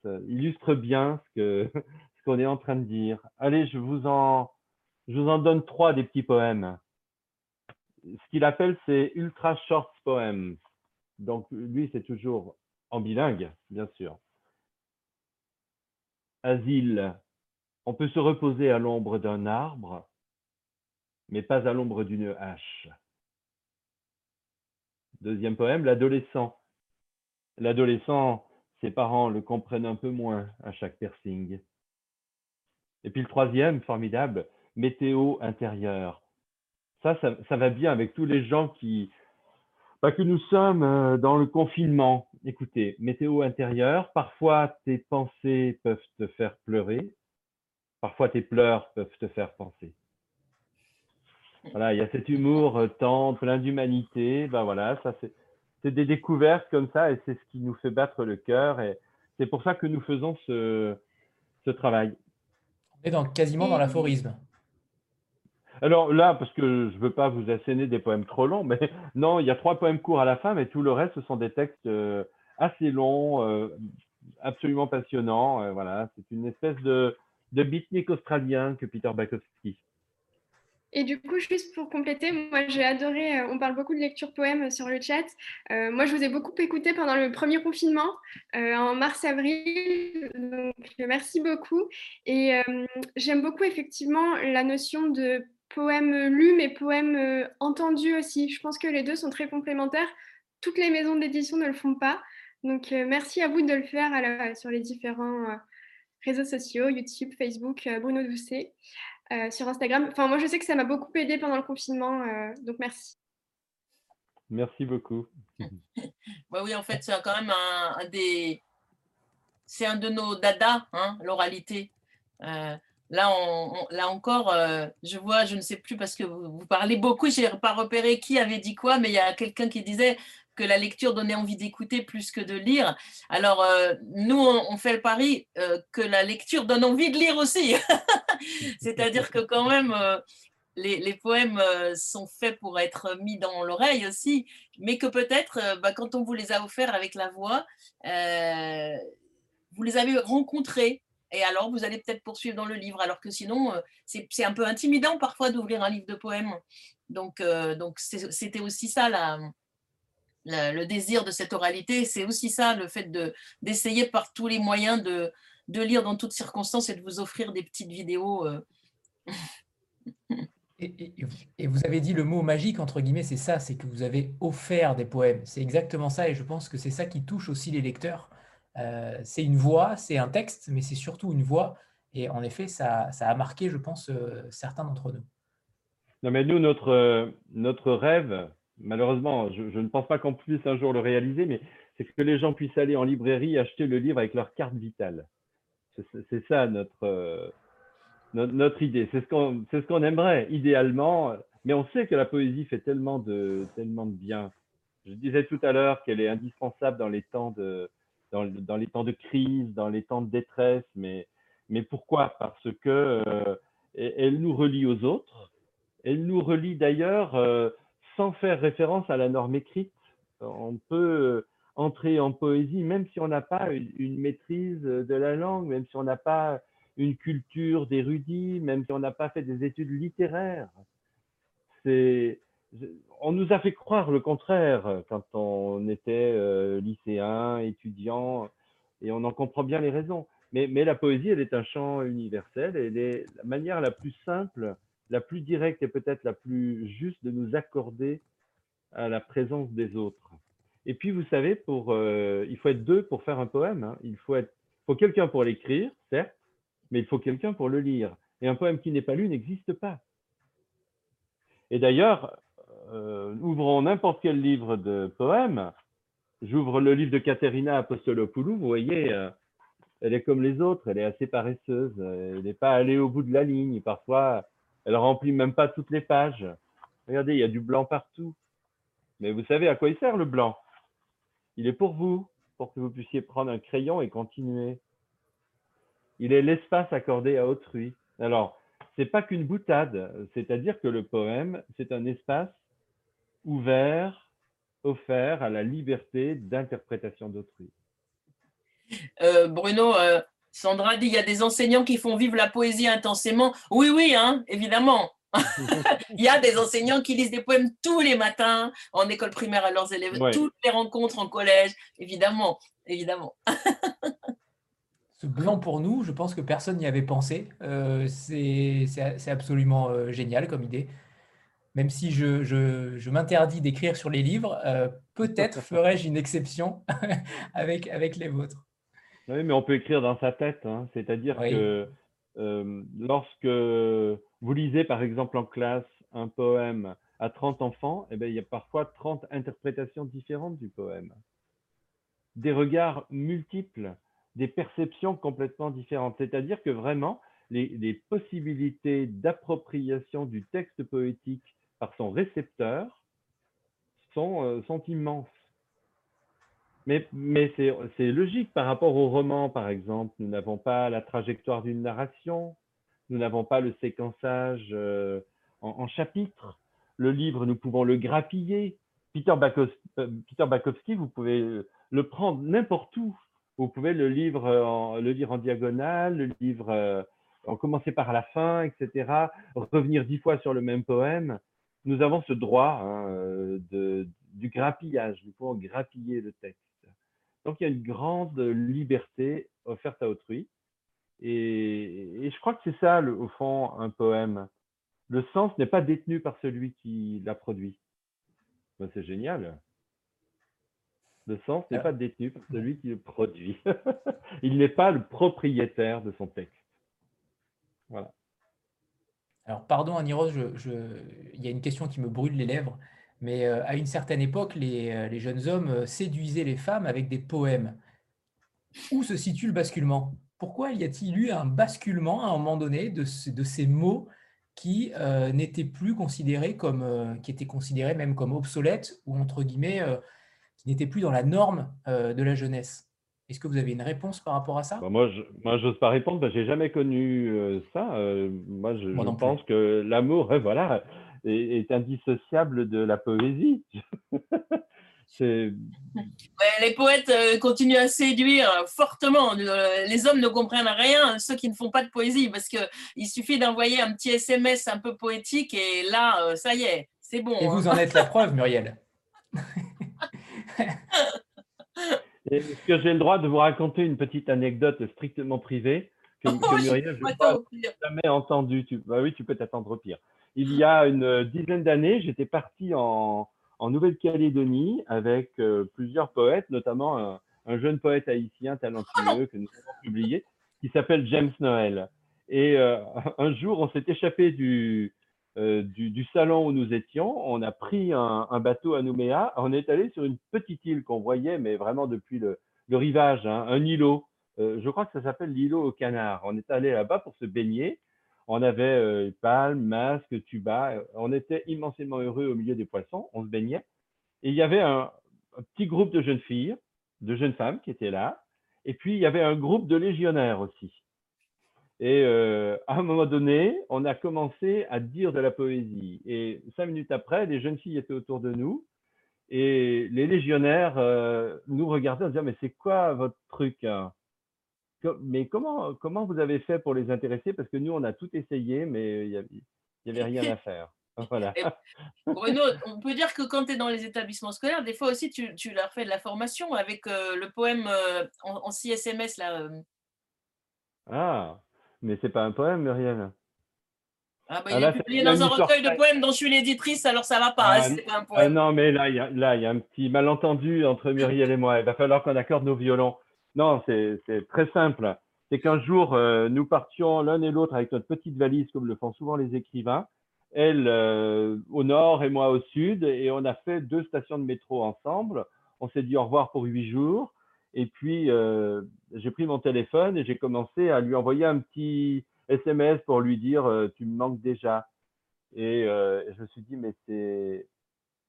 ça illustre bien ce, que, ce qu'on est en train de dire. Allez, je vous, en, je vous en donne trois des petits poèmes. Ce qu'il appelle, c'est « ultra short poems ». Donc, lui, c'est toujours en bilingue, bien sûr. Asile. On peut se reposer à l'ombre d'un arbre, mais pas à l'ombre d'une hache. Deuxième poème, l'adolescent. L'adolescent, ses parents le comprennent un peu moins à chaque piercing. Et puis le troisième, formidable, météo intérieure. Ça, ça, ça va bien avec tous les gens qui, bah, que nous sommes dans le confinement. Écoutez, météo intérieure, parfois tes pensées peuvent te faire pleurer, parfois tes pleurs peuvent te faire penser. Voilà, il y a cet humour tendre, plein d'humanité. Ben voilà, ça c'est, c'est des découvertes comme ça et c'est ce qui nous fait battre le cœur. Et c'est pour ça que nous faisons ce, ce travail. On est dans, quasiment dans l'aphorisme. Alors là, parce que je ne veux pas vous asséner des poèmes trop longs, mais non, il y a trois poèmes courts à la fin, mais tout le reste, ce sont des textes assez longs, absolument passionnants. Voilà, c'est une espèce de, de beatnik australien que Peter Bakowski. Et du coup, juste pour compléter, moi j'ai adoré, euh, on parle beaucoup de lecture poème sur le chat. Euh, moi, je vous ai beaucoup écouté pendant le premier confinement, euh, en mars-avril, donc merci beaucoup. Et euh, j'aime beaucoup effectivement la notion de poème lu, mais poème euh, entendu aussi. Je pense que les deux sont très complémentaires. Toutes les maisons d'édition ne le font pas. Donc euh, merci à vous de le faire à la, sur les différents euh, réseaux sociaux, YouTube, Facebook, euh, Bruno Doucet. Euh, sur Instagram. Enfin, moi, je sais que ça m'a beaucoup aidé pendant le confinement, euh, donc merci. Merci beaucoup. Ouais, oui, en fait, c'est quand même un, un des, c'est un de nos dadas, hein, l'oralité. Euh, là, on, on, là encore, euh, je vois, je ne sais plus parce que vous, vous parlez beaucoup. J'ai pas repéré qui avait dit quoi, mais il y a quelqu'un qui disait que la lecture donnait envie d'écouter plus que de lire. Alors, euh, nous, on, on fait le pari euh, que la lecture donne envie de lire aussi. C'est-à-dire que quand même, euh, les, les poèmes euh, sont faits pour être mis dans l'oreille aussi, mais que peut-être, euh, bah, quand on vous les a offerts avec la voix, euh, vous les avez rencontrés. Et alors, vous allez peut-être poursuivre dans le livre, alors que sinon, euh, c'est, c'est un peu intimidant parfois d'ouvrir un livre de poèmes. Donc, euh, donc c'est, c'était aussi ça, la... Le, le désir de cette oralité, c'est aussi ça, le fait de, d'essayer par tous les moyens de, de lire dans toutes circonstances et de vous offrir des petites vidéos. Euh. Et, et, et vous avez dit le mot magique, entre guillemets, c'est ça, c'est que vous avez offert des poèmes. C'est exactement ça et je pense que c'est ça qui touche aussi les lecteurs. Euh, c'est une voix, c'est un texte, mais c'est surtout une voix. Et en effet, ça, ça a marqué, je pense, euh, certains d'entre nous. Non, mais nous, notre, notre rêve… Malheureusement, je, je ne pense pas qu'on puisse un jour le réaliser, mais c'est que les gens puissent aller en librairie et acheter le livre avec leur carte vitale. C'est ça notre, euh, notre, notre idée. C'est ce qu'on ce qu'on aimerait, idéalement. Mais on sait que la poésie fait tellement de, tellement de bien. Je disais tout à l'heure qu'elle est indispensable dans les temps de, dans, dans les temps de crise, dans les temps de détresse. Mais, mais pourquoi? Parce que euh, elle nous relie aux autres. Elle nous relie d'ailleurs euh, sans faire référence à la norme écrite. On peut entrer en poésie, même si on n'a pas une, une maîtrise de la langue, même si on n'a pas une culture d'érudit, même si on n'a pas fait des études littéraires. C'est, on nous a fait croire le contraire quand on était euh, lycéen, étudiant, et on en comprend bien les raisons. Mais, mais la poésie, elle est un champ universel, et elle est la manière la plus simple, la plus directe et peut-être la plus juste de nous accorder à la présence des autres. Et puis, vous savez, pour, euh, il faut être deux pour faire un poème. Hein. Il faut, être, faut quelqu'un pour l'écrire, certes, mais il faut quelqu'un pour le lire. Et un poème qui n'est pas lu n'existe pas. Et d'ailleurs, euh, ouvrons n'importe quel livre de poèmes. J'ouvre le livre de Katerina Apostolopoulou. Vous voyez, euh, elle est comme les autres. Elle est assez paresseuse. Elle n'est pas allée au bout de la ligne. Parfois, elle ne remplit même pas toutes les pages. Regardez, il y a du blanc partout. Mais vous savez à quoi il sert, le blanc? Il est pour vous, pour que vous puissiez prendre un crayon et continuer. Il est l'espace accordé à autrui. Alors, ce n'est pas qu'une boutade, c'est-à-dire que le poème, c'est un espace ouvert, offert à la liberté d'interprétation d'autrui. Euh, Bruno, euh, Sandra dit, il y a des enseignants qui font vivre la poésie intensément. Oui, oui, hein, évidemment. Il y a des enseignants qui lisent des poèmes tous les matins en école primaire à leurs élèves, ouais. Toutes les rencontres en collège, évidemment, évidemment. Ce blanc pour nous, je pense que personne n'y avait pensé. Euh, c'est absolument euh, génial comme idée. Même si je, je, je m'interdis d'écrire sur les livres, euh, peut-être ferais-je une exception avec, avec les vôtres. Oui, mais on peut écrire dans sa tête, hein. C'est-à-dire oui. que euh, lorsque... vous lisez, par exemple, en classe, un poème à trente enfants, eh bien, il y a parfois trente interprétations différentes du poème. Des regards multiples, des perceptions complètement différentes. C'est-à-dire que vraiment, les, les possibilités d'appropriation du texte poétique par son récepteur sont, euh, sont immenses. Mais, mais c'est logique par rapport au roman, par exemple. Nous n'avons pas la trajectoire d'une narration. Nous n'avons pas le séquençage euh, en, en chapitres. Le livre, nous pouvons le grappiller. Peter Bakowski, Peter Bakowski vous pouvez le prendre n'importe où. Vous pouvez le, livre en, le lire en diagonale, le livre euh, en commencer par la fin, et cetera. Revenir dix fois sur le même poème. Nous avons ce droit hein, de, du grappillage. Nous pouvons grappiller le texte. Donc, il y a une grande liberté offerte à autrui. Et, et je crois que c'est ça, le, au fond, un poème. Le sens n'est pas détenu par celui qui l'a produit. Ben, c'est génial. Le sens n'est pas détenu par celui qui le produit. Il n'est pas le propriétaire de son texte. Voilà. Alors, pardon, Aniros, je, je, il y a une question qui me brûle les lèvres. Mais euh, à une certaine époque, les, les jeunes hommes séduisaient les femmes avec des poèmes. Où se situe le basculement ? Pourquoi y a-t-il eu un basculement à un moment donné de, ce, de ces mots qui euh, n'étaient plus considérés comme, euh, qui étaient considérés même comme obsolètes ou entre guillemets, euh, qui n'étaient plus dans la norme euh, de la jeunesse? Est-ce que vous avez une réponse par rapport à ça? Bah moi, je n'ose pas répondre, bah, je n'ai jamais connu euh, ça. Euh, moi, je, moi je pense plus. que l'amour, euh, voilà, est, est indissociable de la poésie. Ouais, les poètes euh, continuent à séduire fortement. Euh, les hommes ne comprennent rien, ceux qui ne font pas de poésie, parce qu'il suffit d'envoyer un petit S M S un peu poétique et là, euh, ça y est, c'est bon. Et hein. Vous en êtes la preuve, Muriel. Est-ce que j'ai le droit de vous raconter une petite anecdote strictement privée que, oh, que Muriel, je n'ai jamais entendue. Tu... Bah oui, tu peux t'attendre au pire. Il y a une dizaine d'années, j'étais parti en... en Nouvelle-Calédonie, avec euh, plusieurs poètes, notamment un, un jeune poète haïtien talentueux que nous avons publié, qui s'appelle James Noël. Et euh, un jour, on s'est échappé du, euh, du, du salon où nous étions, on a pris un, un bateau à Nouméa, on est allé sur une petite île qu'on voyait, mais vraiment depuis le, le rivage, hein, un îlot. Euh, je crois que ça s'appelle l'îlot au canard. On est allé là-bas pour se baigner. On avait euh, palmes, masques, tuba. On était immensément heureux au milieu des poissons. On se baignait. Et il y avait un, un petit groupe de jeunes filles, de jeunes femmes qui étaient là. Et puis, il y avait un groupe de légionnaires aussi. Et euh, à un moment donné, on a commencé à dire de la poésie. Et cinq minutes après, les jeunes filles étaient autour de nous. Et les légionnaires euh, nous regardaient en disant « Mais c'est quoi votre truc hein ? » Mais comment, comment vous avez fait pour les intéresser? Parce que nous, on a tout essayé, mais il n'y avait, avait rien à faire. Voilà. Bruno, on peut dire que quand tu es dans les établissements scolaires, des fois aussi, tu, tu leur fais de la formation avec euh, le poème euh, en, en six S M S. Là, euh. Ah, mais ce n'est pas un poème, Muriel. Ah bah, ah, il là, est publié dans un recueil de poèmes dont je suis l'éditrice, alors ça ne va pas, ah, hein, c'est pas un poème. Ah, non, mais là, il y, y a un petit malentendu entre Muriel et moi. Il va falloir qu'on accorde nos violons. Non, c'est très simple. C'est qu'un jour, euh, nous partions l'un et l'autre avec notre petite valise, comme le font souvent les écrivains, elle euh, au nord et moi au sud, et on a fait deux stations de métro ensemble. On s'est dit au revoir pour huit jours, et puis euh, j'ai pris mon téléphone et j'ai commencé à lui envoyer un petit S M S pour lui dire euh, « tu me manques déjà ». Et euh, je me suis dit « mais c'est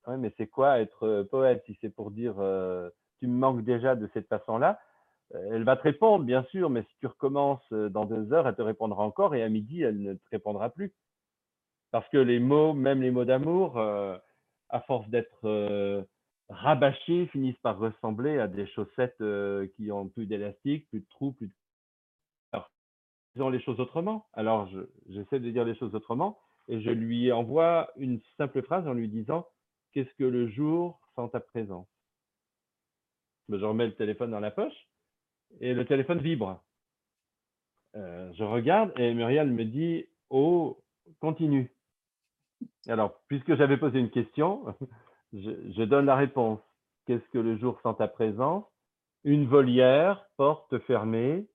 ouais, mais c'est quoi être poète si c'est pour dire euh, « tu me manques déjà » de cette façon-là ». Elle va te répondre, bien sûr, mais si tu recommences dans deux heures, elle te répondra encore et à midi, elle ne te répondra plus. Parce que les mots, même les mots d'amour, euh, à force d'être euh, rabâchés, finissent par ressembler à des chaussettes euh, qui ont plus d'élastique, plus de trous, plus de... Alors, disons les choses autrement. Alors, j'essaie de dire les choses autrement et je lui envoie une simple phrase en lui disant « Qu'est-ce que le jour sans ta présence ?» Je remets le téléphone dans la poche. Et le téléphone vibre. Euh, je regarde et Muriel me dit « Oh, continue ». Alors, puisque j'avais posé une question, je, je donne la réponse. Qu'est-ce que le jour sans ta présence? Une volière, porte fermée,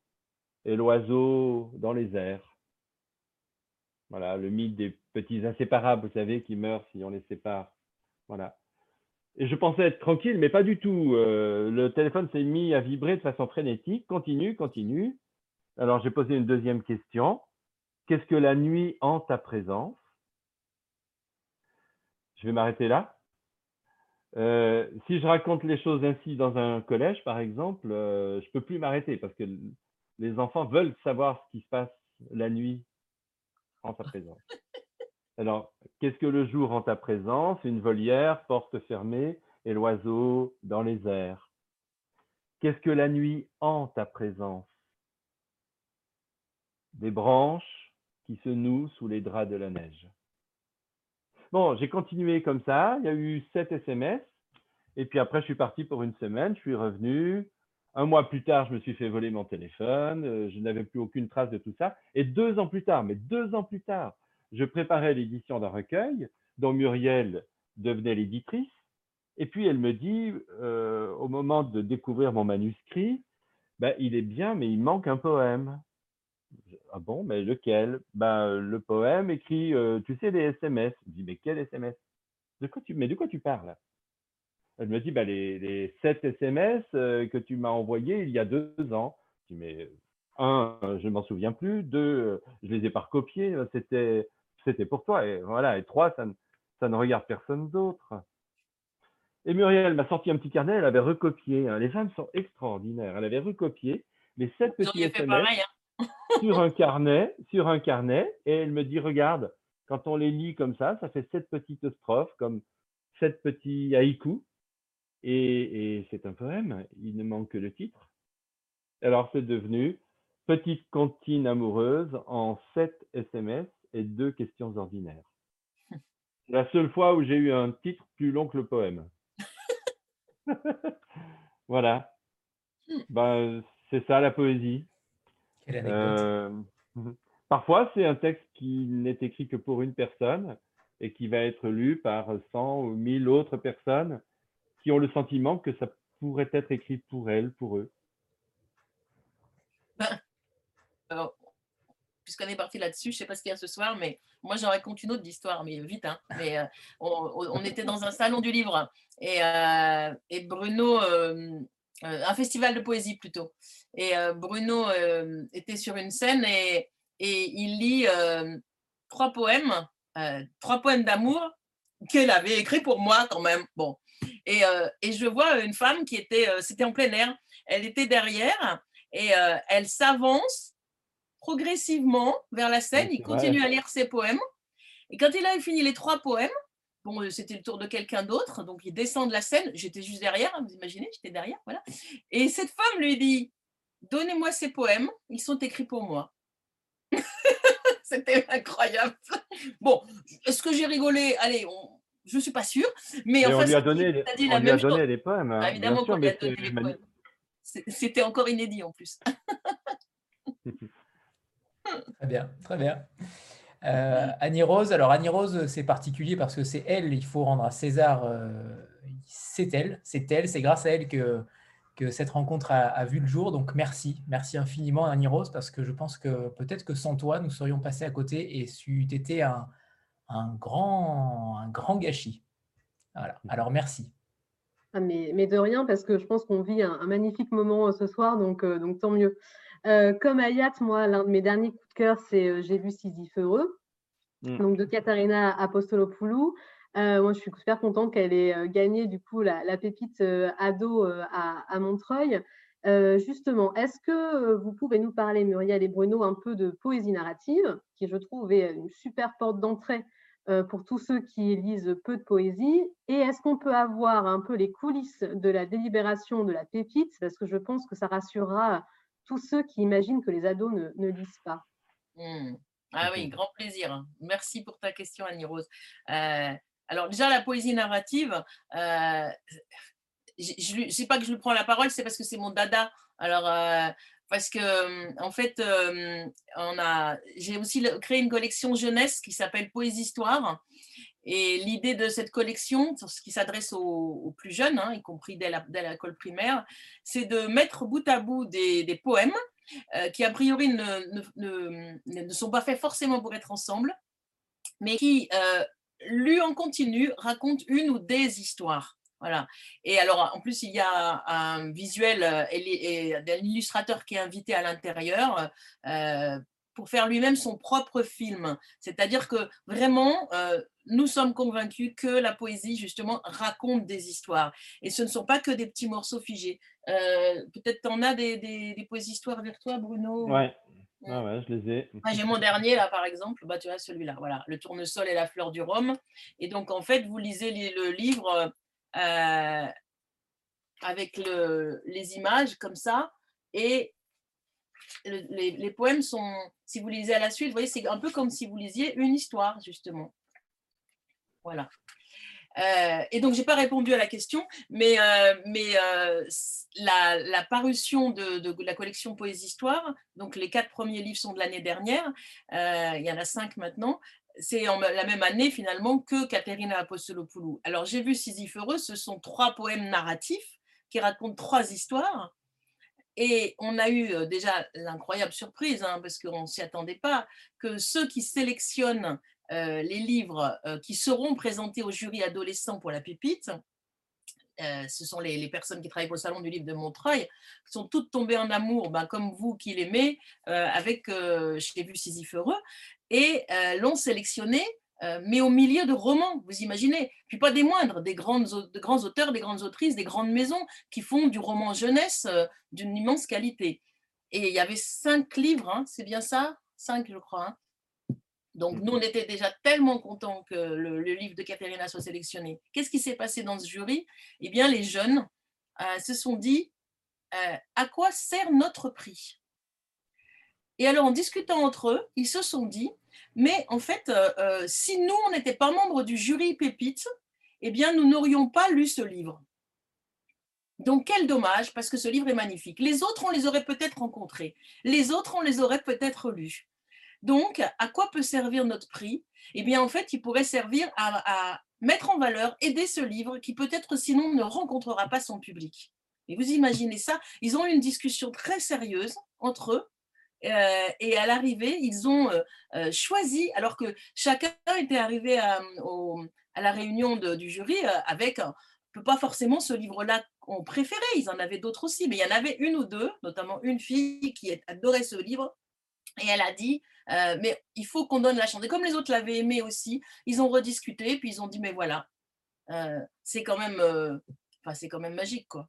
et l'oiseau dans les airs. Voilà, le mythe des petits inséparables, vous savez, qui meurent si on les sépare. Voilà. Et je pensais être tranquille, mais pas du tout. Euh, le téléphone s'est mis à vibrer de façon frénétique. Continue, continue. Alors, j'ai posé une deuxième question. Qu'est-ce que la nuit en ta présence? Je vais m'arrêter là. Euh, si je raconte les choses ainsi dans un collège, par exemple, euh, je ne peux plus m'arrêter parce que les enfants veulent savoir ce qui se passe la nuit en ta présence. Alors, qu'est-ce que le jour en ta présence? Une volière, porte fermée et l'oiseau dans les airs. Qu'est-ce que la nuit en ta présence? Des branches qui se nouent sous les draps de la neige. Bon, j'ai continué comme ça, il y a eu sept S M S, et puis après je suis parti pour une semaine, je suis revenu. Un mois plus tard, je me suis fait voler mon téléphone, je n'avais plus aucune trace de tout ça. Et deux ans plus tard, mais deux ans plus tard, je préparais l'édition d'un recueil dont Muriel devenait l'éditrice. Et puis, elle me dit, euh, au moment de découvrir mon manuscrit, ben, il est bien, mais il manque un poème. Ah bon, mais lequel? Ben, le poème écrit, euh, tu sais, des S M S. Je dis, mais quel S M S? De quoi tu, mais de quoi tu parles? Elle me dit, ben, les, les sept S M S que tu m'as envoyés il y a deux ans. Je dis, mais un, je ne m'en souviens plus. Deux, je les ai pas recopiés. C'était... c'était pour toi, et voilà, et trois, ça ne, ça ne regarde personne d'autre. Et Muriel m'a sorti un petit carnet, elle avait recopié, hein. Les femmes sont extraordinaires, elle avait recopié les sept petits S M S pareil, hein. sur, un carnet, sur un carnet, et elle me dit, regarde, quand on les lit comme ça, ça fait sept petites strophes, comme sept petits haïkus, et, et c'est un poème, il ne manque que le titre. Alors c'est devenu Petite comptine amoureuse en sept S M S, et deux questions ordinaires. La seule fois où j'ai eu un titre plus long que le poème. Voilà. Ben, c'est ça la poésie. Quelle euh, parfois, c'est un texte qui n'est écrit que pour une personne et qui va être lu par cent ou mille autres personnes qui ont le sentiment que ça pourrait être écrit pour elles, pour eux. Ben, alors... puisqu'on est parti là-dessus, je ne sais pas ce qu'il y a ce soir, mais moi j'en raconte une autre d'histoire, mais vite, hein. Mais, euh, on, on était dans un salon du livre et, euh, et Bruno, euh, un festival de poésie plutôt, et euh, Bruno euh, était sur une scène et, et il lit euh, trois poèmes, euh, trois poèmes d'amour qu'elle avait écrits pour moi quand même, bon. Et, euh, et je vois une femme qui était, euh, c'était en plein air, elle était derrière et euh, elle s'avance progressivement vers la scène, il continue à lire ses poèmes. Et quand il a fini les trois poèmes, bon, c'était le tour de quelqu'un d'autre, donc il descend de la scène, j'étais juste derrière, vous imaginez, j'étais derrière, voilà. Et cette femme lui dit, donnez-moi ces poèmes, ils sont écrits pour moi. C'était incroyable. Bon, est-ce que j'ai rigolé? Allez, on... je ne suis pas sûre, mais enfin, on lui a donné les, dit la lui a donné les poèmes. Ah, évidemment qu'on lui a donné les poèmes. C'était encore inédit en plus. Très bien, très bien. Euh, Annie Rose, alors Annie Rose, c'est particulier parce que c'est elle, il faut rendre à César, euh, c'est elle, c'est elle, c'est grâce à elle que, que cette rencontre a, a vu le jour, donc merci, merci infiniment Annie Rose, parce que je pense que peut-être que sans toi, nous serions passés à côté et c'eût été un, un, grand, un grand gâchis. Voilà. Alors merci. Ah, mais, mais de rien, parce que je pense qu'on vit un, un magnifique moment euh, ce soir, donc, euh, donc tant mieux. Euh, comme Ayat, moi, l'un de mes derniers coups de cœur, c'est euh, J'ai lu Sisyphe heureux, mmh. donc de Katerina Apostolopoulou. Euh, moi, je suis super contente qu'elle ait euh, gagné du coup la, la pépite euh, ado euh, à, à Montreuil. Euh, justement, est-ce que vous pouvez nous parler, Muriel et Bruno, un peu de poésie narrative, qui je trouve est une super porte d'entrée euh, pour tous ceux qui lisent peu de poésie, et est-ce qu'on peut avoir un peu les coulisses de la délibération de la pépite, parce que je pense que ça rassurera tous ceux qui imaginent que les ados ne, ne lisent pas. Mmh. Ah oui, grand plaisir. Merci pour ta question, Annie-Rose. Euh, alors déjà, la poésie narrative, euh, je ne sais pas que je lui prends la parole, c'est parce que c'est mon dada. Alors, euh, parce que, en fait, euh, on a, j'ai aussi créé une collection jeunesse qui s'appelle Poésie Histoire. Et l'idée de cette collection, ce qui s'adresse aux, aux plus jeunes, hein, y compris dès la, dès l'école primaire, c'est de mettre bout à bout des, des poèmes euh, qui, a priori, ne, ne, ne, ne sont pas faits forcément pour être ensemble, mais qui, euh, lus en continu, racontent une ou des histoires. Voilà. Et alors, en plus, il y a un visuel et un illustrateur qui est invité à l'intérieur euh, pour faire lui-même son propre film. C'est-à-dire que, vraiment... Euh, nous sommes convaincus que la poésie, justement, raconte des histoires. Et ce ne sont pas que des petits morceaux figés. Euh, peut-être tu en as des, des, des poésies-histoires vers toi, Bruno. Ouais. Ouais. Ah ouais, je les ai. Ah, j'ai mon dernier, là, par exemple. Bah, tu as celui-là, voilà. Le tournesol et la fleur du rhum. Et donc, en fait, vous lisez le livre euh, avec le, les images, comme ça, et le, les, les poèmes sont, si vous lisez à la suite, vous voyez, c'est un peu comme si vous lisiez une histoire, justement. Voilà. Euh, et donc, je n'ai pas répondu à la question, mais, euh, mais euh, la, la parution de, de, de la collection Poésie Histoire, donc les quatre premiers livres sont de l'année dernière, euh, il y en a cinq maintenant, c'est en la même année finalement que Katerina Apostolopoulou. Alors, J'ai vu Sisyphe heureux, ce sont trois poèmes narratifs qui racontent trois histoires. Et on a eu déjà l'incroyable surprise, hein, parce qu'on ne s'y attendait pas, que ceux qui sélectionnent Euh, les livres euh, qui seront présentés au jury adolescent pour la pépite, euh, ce sont les, les personnes qui travaillent pour le Salon du Livre de Montreuil, sont toutes tombées en amour, ben, comme vous qui l'aimez, euh, avec euh, J'ai vu Sisyphe heureux, et euh, l'ont sélectionné, euh, mais au milieu de romans, vous imaginez, puis pas des moindres, des grandes, de grands auteurs, des grandes autrices, des grandes maisons qui font du roman jeunesse euh, d'une immense qualité. Et il y avait cinq livres, hein, c'est bien ça, cinq je crois, hein. Donc, nous, on était déjà tellement contents que le, le livre de Katerina soit sélectionné. Qu'est-ce qui s'est passé dans ce jury? Eh bien, les jeunes euh, se sont dit euh, « à quoi sert notre prix ?» Et alors, en discutant entre eux, ils se sont dit « mais en fait, euh, si nous, on n'était pas membres du jury Pépite, eh bien, nous n'aurions pas lu ce livre. » Donc, quel dommage, parce que ce livre est magnifique. Les autres, on les aurait peut-être rencontrés. Les autres, on les aurait peut-être lus. Donc, à quoi peut servir notre prix? Eh bien, en fait, il pourrait servir à, à mettre en valeur, aider ce livre qui peut-être sinon ne rencontrera pas son public. Et vous imaginez ça, ils ont eu une discussion très sérieuse entre eux Euh, et à l'arrivée, ils ont euh, choisi, alors que chacun était arrivé à, au, à la réunion de, du jury euh, avec, on ne peut pas forcément ce livre-là qu'on préférait, ils en avaient d'autres aussi, mais il y en avait une ou deux, notamment une fille qui adorait ce livre, et elle a dit, euh, mais il faut qu'on donne la chance. Et comme les autres l'avaient aimé aussi, ils ont rediscuté, puis ils ont dit, mais voilà, euh, c'est quand même... Euh, Enfin, c'est quand même magique, quoi.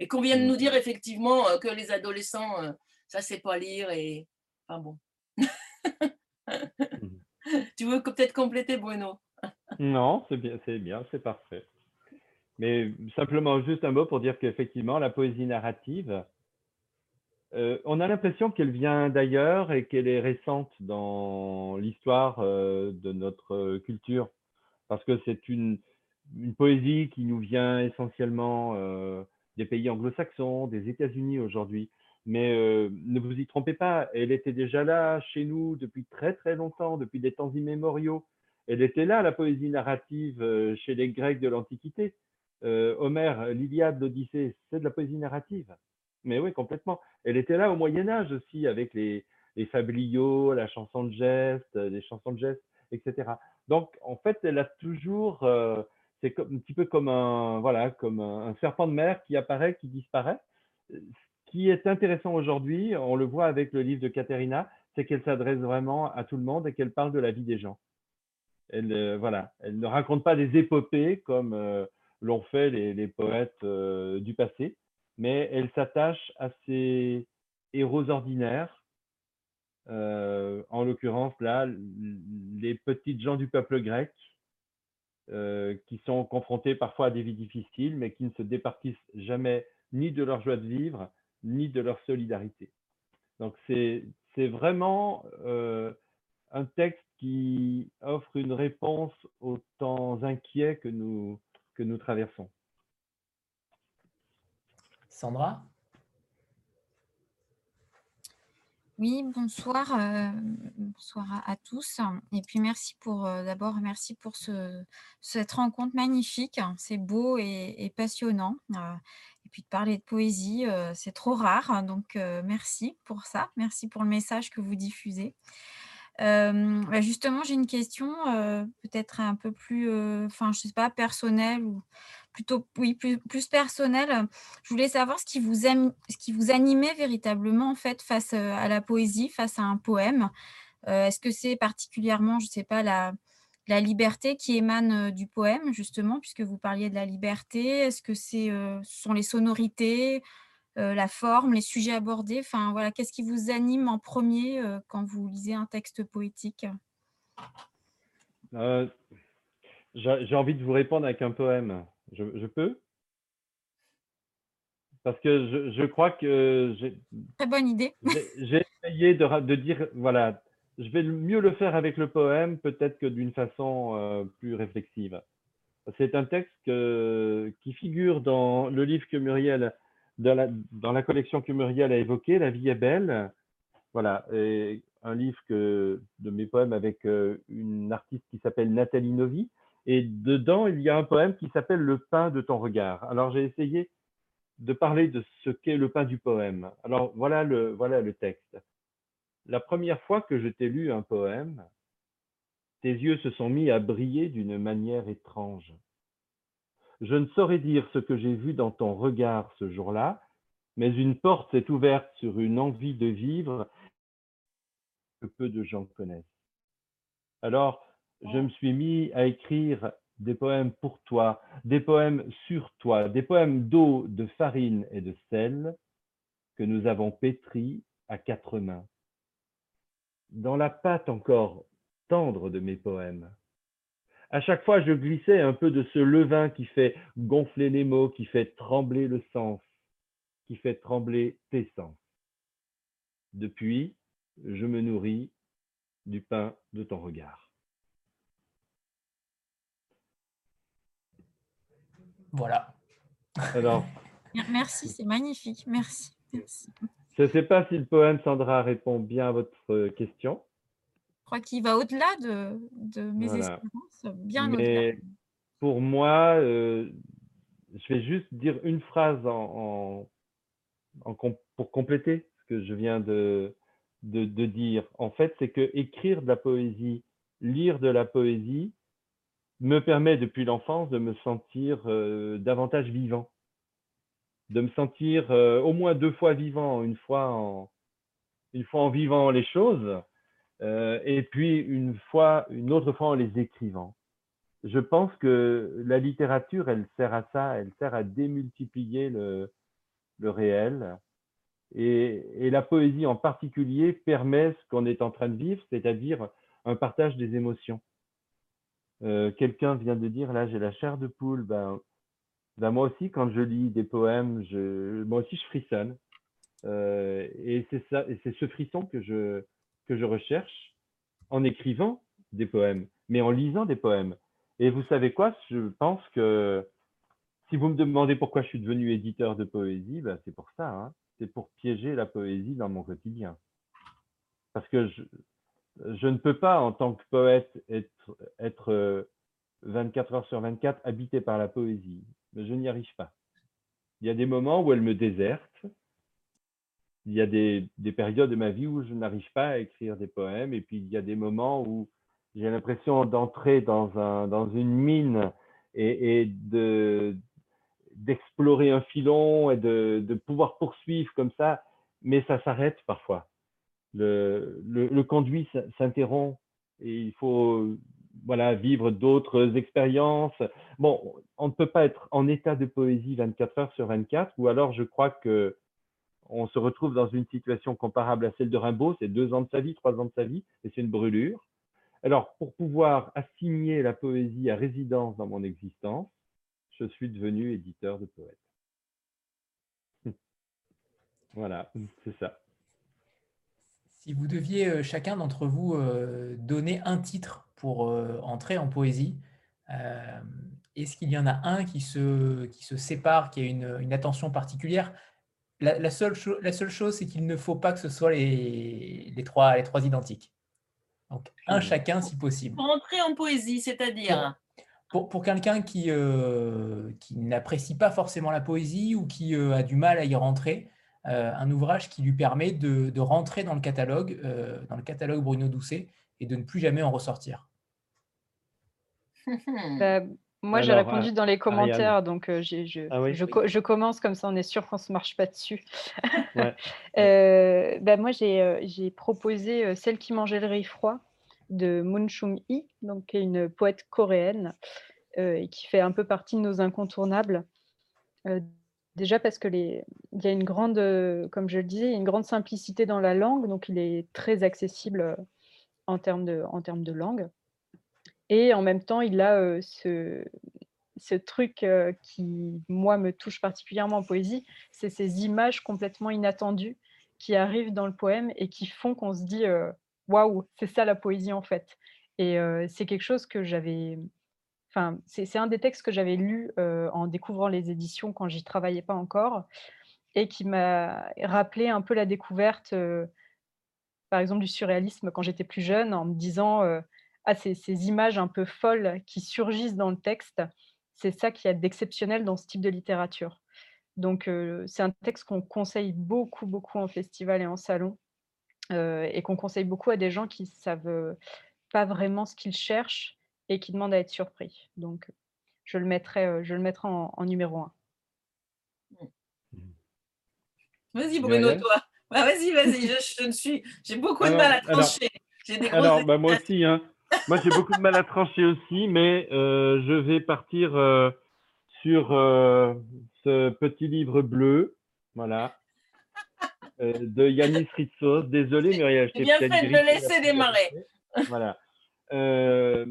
Et qu'on vienne nous dire effectivement que les adolescents, ça c'est pas lire et. Enfin bon. Tu veux peut-être compléter, Bruno? Non, c'est bien, c'est bien, c'est parfait. Mais simplement juste un mot pour dire qu'effectivement, la poésie narrative, euh, on a l'impression qu'elle vient d'ailleurs et qu'elle est récente dans l'histoire euh, de notre culture, parce que c'est une une poésie qui nous vient essentiellement euh, des pays anglo-saxons, des États-Unis aujourd'hui. Mais euh, ne vous y trompez pas, elle était déjà là chez nous depuis très très longtemps, depuis des temps immémoriaux. Elle était là, la poésie narrative, euh, chez les Grecs de l'Antiquité. Euh, Homère, l'Iliade, l'Odyssée, c'est de la poésie narrative. Mais oui, complètement. Elle était là au Moyen-Âge aussi, avec les, les fabliaux, la chanson de geste, les chansons de geste, et cetera. Donc, en fait, elle a toujours... Euh, c'est un petit peu comme un, voilà, comme un serpent de mer qui apparaît, qui disparaît. Ce qui est intéressant aujourd'hui, on le voit avec le livre de Katerina, c'est qu'elle s'adresse vraiment à tout le monde et qu'elle parle de la vie des gens. Elle, euh, voilà, elle ne raconte pas des épopées comme euh, l'ont fait les, les poètes euh, du passé, mais elle s'attache à ces héros ordinaires, euh, en l'occurrence là, les petites gens du peuple grec, Euh, qui sont confrontés parfois à des vies difficiles, mais qui ne se départissent jamais ni de leur joie de vivre, ni de leur solidarité. Donc c'est vraiment euh, un texte qui offre une réponse aux temps inquiets que nous, que nous traversons. Sandra? Oui, bonsoir, euh, bonsoir à, à tous, et puis merci pour, euh, d'abord merci pour ce, cette rencontre magnifique, c'est beau et, et passionnant, euh, et puis de parler de poésie, euh, c'est trop rare, donc euh, merci pour ça, merci pour le message que vous diffusez. Euh, bah justement, j'ai une question, euh, peut-être un peu plus, enfin, euh, je sais pas, personnelle ou plutôt, oui, plus, plus personnelle. Je voulais savoir ce qui vous aime, ce qui vous animait véritablement en fait face à la poésie, face à un poème. Euh, Est-ce que c'est particulièrement, je sais pas, la, la liberté qui émane du poème justement, puisque vous parliez de la liberté. Est-ce que c'est, euh, ce sont les sonorités? Euh, la forme, les sujets abordés, enfin voilà, qu'est-ce qui vous anime en premier euh, quand vous lisez un texte poétique? euh, J'ai envie de vous répondre avec un poème. Je, je peux? Parce que je, je crois que j'ai... Très bonne idée. J'ai essayé de, de dire, voilà, je vais mieux le faire avec le poème, peut-être que d'une façon euh, plus réflexive. C'est un texte que, qui figure dans le livre que Muriel... Dans la, dans la collection que Muriel a évoquée, La vie est belle, voilà, et un livre que, de mes poèmes avec euh, une artiste qui s'appelle Nathalie Novi, et dedans il y a un poème qui s'appelle Le pain de ton regard. Alors j'ai essayé de parler de ce qu'est le pain du poème. Alors voilà le, voilà le texte. La première fois que je t'ai lu un poème, tes yeux se sont mis à briller d'une manière étrange. Je ne saurais dire ce que j'ai vu dans ton regard ce jour-là, mais une porte s'est ouverte sur une envie de vivre que peu de gens connaissent. Alors, je me suis mis à écrire des poèmes pour toi, des poèmes sur toi, des poèmes d'eau, de farine et de sel que nous avons pétris à quatre mains. Dans la pâte encore tendre de mes poèmes, à chaque fois, je glissais un peu de ce levain qui fait gonfler les mots, qui fait trembler le sens, qui fait trembler tes sens. Depuis, je me nourris du pain de ton regard. Voilà. Alors. Merci, c'est magnifique. Merci. Merci. Je ne sais pas si le poème, Sandra, répond bien à votre question. Je crois qu'il va au-delà de, de mes voilà. Espérances, bien au-delà. Pour moi, euh, je vais juste dire une phrase en, en, en, pour compléter que je viens de, de, de dire, en fait, c'est que écrire de la poésie, lire de la poésie, me permet depuis l'enfance de me sentir euh, davantage vivant, de me sentir euh, au moins deux fois vivant, une fois en, une fois en vivant les choses, euh, et puis une, fois, une autre fois en les écrivant. Je pense que la littérature, elle sert à ça, elle sert à démultiplier le, le réel. Et, et la poésie en particulier permet ce qu'on est en train de vivre, c'est-à-dire un partage des émotions. Euh, quelqu'un vient de dire, là j'ai la chair de poule, ben, ben moi aussi quand je lis des poèmes, je, moi aussi je frissonne. Euh, et c'est ça, et c'est ce frisson que je, que je recherche en écrivant des poèmes, mais en lisant des poèmes. Et vous savez quoi, je pense que si vous me demandez pourquoi je suis devenu éditeur de poésie, ben c'est pour ça, hein. C'est pour piéger la poésie dans mon quotidien. Parce que je, je ne peux pas, en tant que poète, être, être vingt-quatre heures sur vingt-quatre habité par la poésie. Mais je n'y arrive pas. Il y a des moments où elle me déserte. Il y a des, des périodes de ma vie où je n'arrive pas à écrire des poèmes. Et puis, il y a des moments où j'ai l'impression d'entrer dans, un, dans une mine et, et de... d'explorer un filon et de, de pouvoir poursuivre comme ça, mais ça s'arrête parfois. Le, le, le conduit s'interrompt et il faut voilà, vivre d'autres expériences. Bon, on ne peut pas être en état de poésie vingt-quatre heures sur vingt-quatre, ou alors je crois que on se retrouve dans une situation comparable à celle de Rimbaud, c'est deux ans de sa vie, trois ans de sa vie, et c'est une brûlure. Alors, pour pouvoir assigner la poésie à résidence dans mon existence, je suis devenu éditeur de poète. Voilà, c'est ça. Si vous deviez euh, chacun d'entre vous euh, donner un titre pour euh, entrer en poésie, euh, est-ce qu'il y en a un qui se, qui se sépare, qui a une, une attention particulière? la, la, seule la seule chose, c'est qu'il ne faut pas que ce soit les, les, trois, les trois identiques. Donc, un chacun si possible. Pour entrer en poésie, c'est-à-dire... Pour, pour quelqu'un qui, euh, qui n'apprécie pas forcément la poésie ou qui euh, a du mal à y rentrer, euh, un ouvrage qui lui permet de, de rentrer dans le catalogue, euh, dans le catalogue Bruno Doucet, et de ne plus jamais en ressortir. euh, moi, j'ai répondu euh, dans les commentaires, Ariane. donc euh, j'ai, je, ah oui, je, oui. je commence comme ça, on est sûr qu'on ne se marche pas dessus. Ouais. euh, bah, moi, j'ai, euh, j'ai proposé euh, Celle qui mangeait le riz froid, de Moon Chung-hee, donc qui est une poète coréenne euh, et qui fait un peu partie de nos incontournables. Euh, déjà parce que les, il y a une grande, euh, comme je le disais, il y a une grande simplicité dans la langue, donc il est très accessible en termes de, en termes de langue. Et en même temps, il a euh, ce, ce truc euh, qui, moi, me touche particulièrement en poésie, c'est ces images complètement inattendues qui arrivent dans le poème et qui font qu'on se dit... Euh, waouh, c'est ça la poésie en fait. Et euh, c'est quelque chose que j'avais... Enfin, c'est un des textes que j'avais lu euh, en découvrant les éditions quand j'y travaillais pas encore et qui m'a rappelé un peu la découverte, euh, par exemple, du surréalisme quand j'étais plus jeune, en me disant euh, « Ah, ces, ces images un peu folles qui surgissent dans le texte, c'est ça qu'il y a d'exceptionnel dans ce type de littérature. » Donc, euh, c'est un texte qu'on conseille beaucoup, beaucoup en festival et en salon. Euh, et qu'on conseille beaucoup à des gens qui ne savent euh, pas vraiment ce qu'ils cherchent et qui demandent à être surpris. Donc, je le mettrai, euh, je le mettrai en, en numéro un. Vas-y, Bruno, Muriel. Toi. Bah, vas-y, vas-y, je, je ne suis... J'ai beaucoup alors, de mal à trancher. Alors, des alors bah, moi aussi, hein. Moi, j'ai beaucoup de mal à trancher aussi, mais euh, je vais partir euh, sur euh, ce petit livre bleu. Voilà. Euh, de Yannis Ritsos. Désolé, Muriel. C'est bien fait de le laisser démarrer. Voilà. Euh,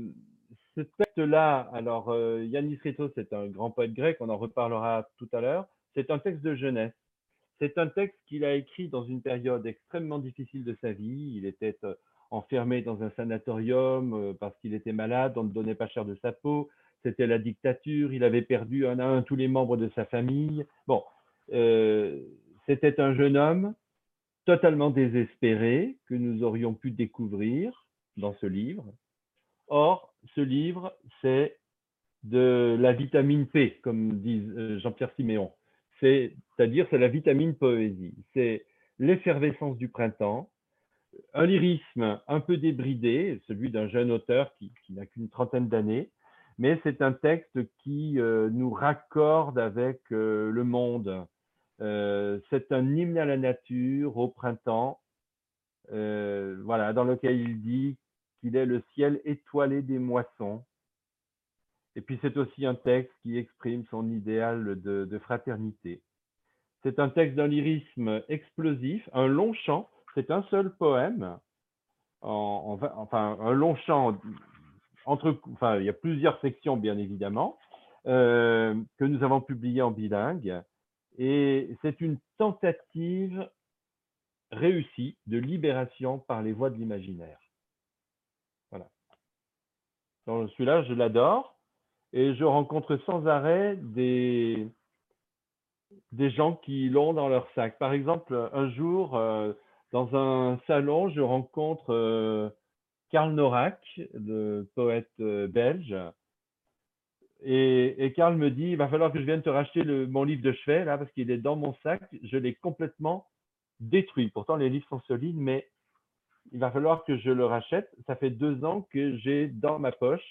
ce texte-là, alors euh, Yannis Ritsos, c'est un grand poète grec, on en reparlera tout à l'heure. C'est un texte de jeunesse. C'est un texte qu'il a écrit dans une période extrêmement difficile de sa vie. Il était euh, enfermé dans un sanatorium euh, parce qu'il était malade, on ne donnait pas cher de sa peau. C'était la dictature, il avait perdu un à un tous les membres de sa famille. Bon. Euh, C'était un jeune homme totalement désespéré que nous aurions pu découvrir dans ce livre. Or, ce livre, c'est de la vitamine P, comme dit Jean-Pierre Siméon. C'est-à-dire, c'est la vitamine poésie. C'est l'effervescence du printemps, un lyrisme un peu débridé, celui d'un jeune auteur qui, qui n'a qu'une trentaine d'années, mais c'est un texte qui euh, nous raccorde avec euh, le monde. Euh, c'est un hymne à la nature, au printemps, euh, voilà, dans lequel il dit qu'il est le ciel étoilé des moissons. Et puis c'est aussi un texte qui exprime son idéal de, de fraternité. C'est un texte d'un lyrisme explosif, un long chant, c'est un seul poème, en, en, enfin un long chant, entre, enfin, il y a plusieurs sections bien évidemment, euh, que nous avons publié en bilingue, et c'est une tentative réussie de libération par les voies de l'imaginaire. Voilà. Donc celui-là, je l'adore, et je rencontre sans arrêt des... des gens qui l'ont dans leur sac. Par exemple, un jour, euh, dans un salon, je rencontre euh, Karl Norak, le poète euh, belge, et, et Karl me dit, il va falloir que je vienne te racheter le, mon livre de chevet, là, parce qu'il est dans mon sac, je l'ai complètement détruit. Pourtant, les livres sont solides, mais il va falloir que je le rachète. Ça fait deux ans que j'ai dans ma poche,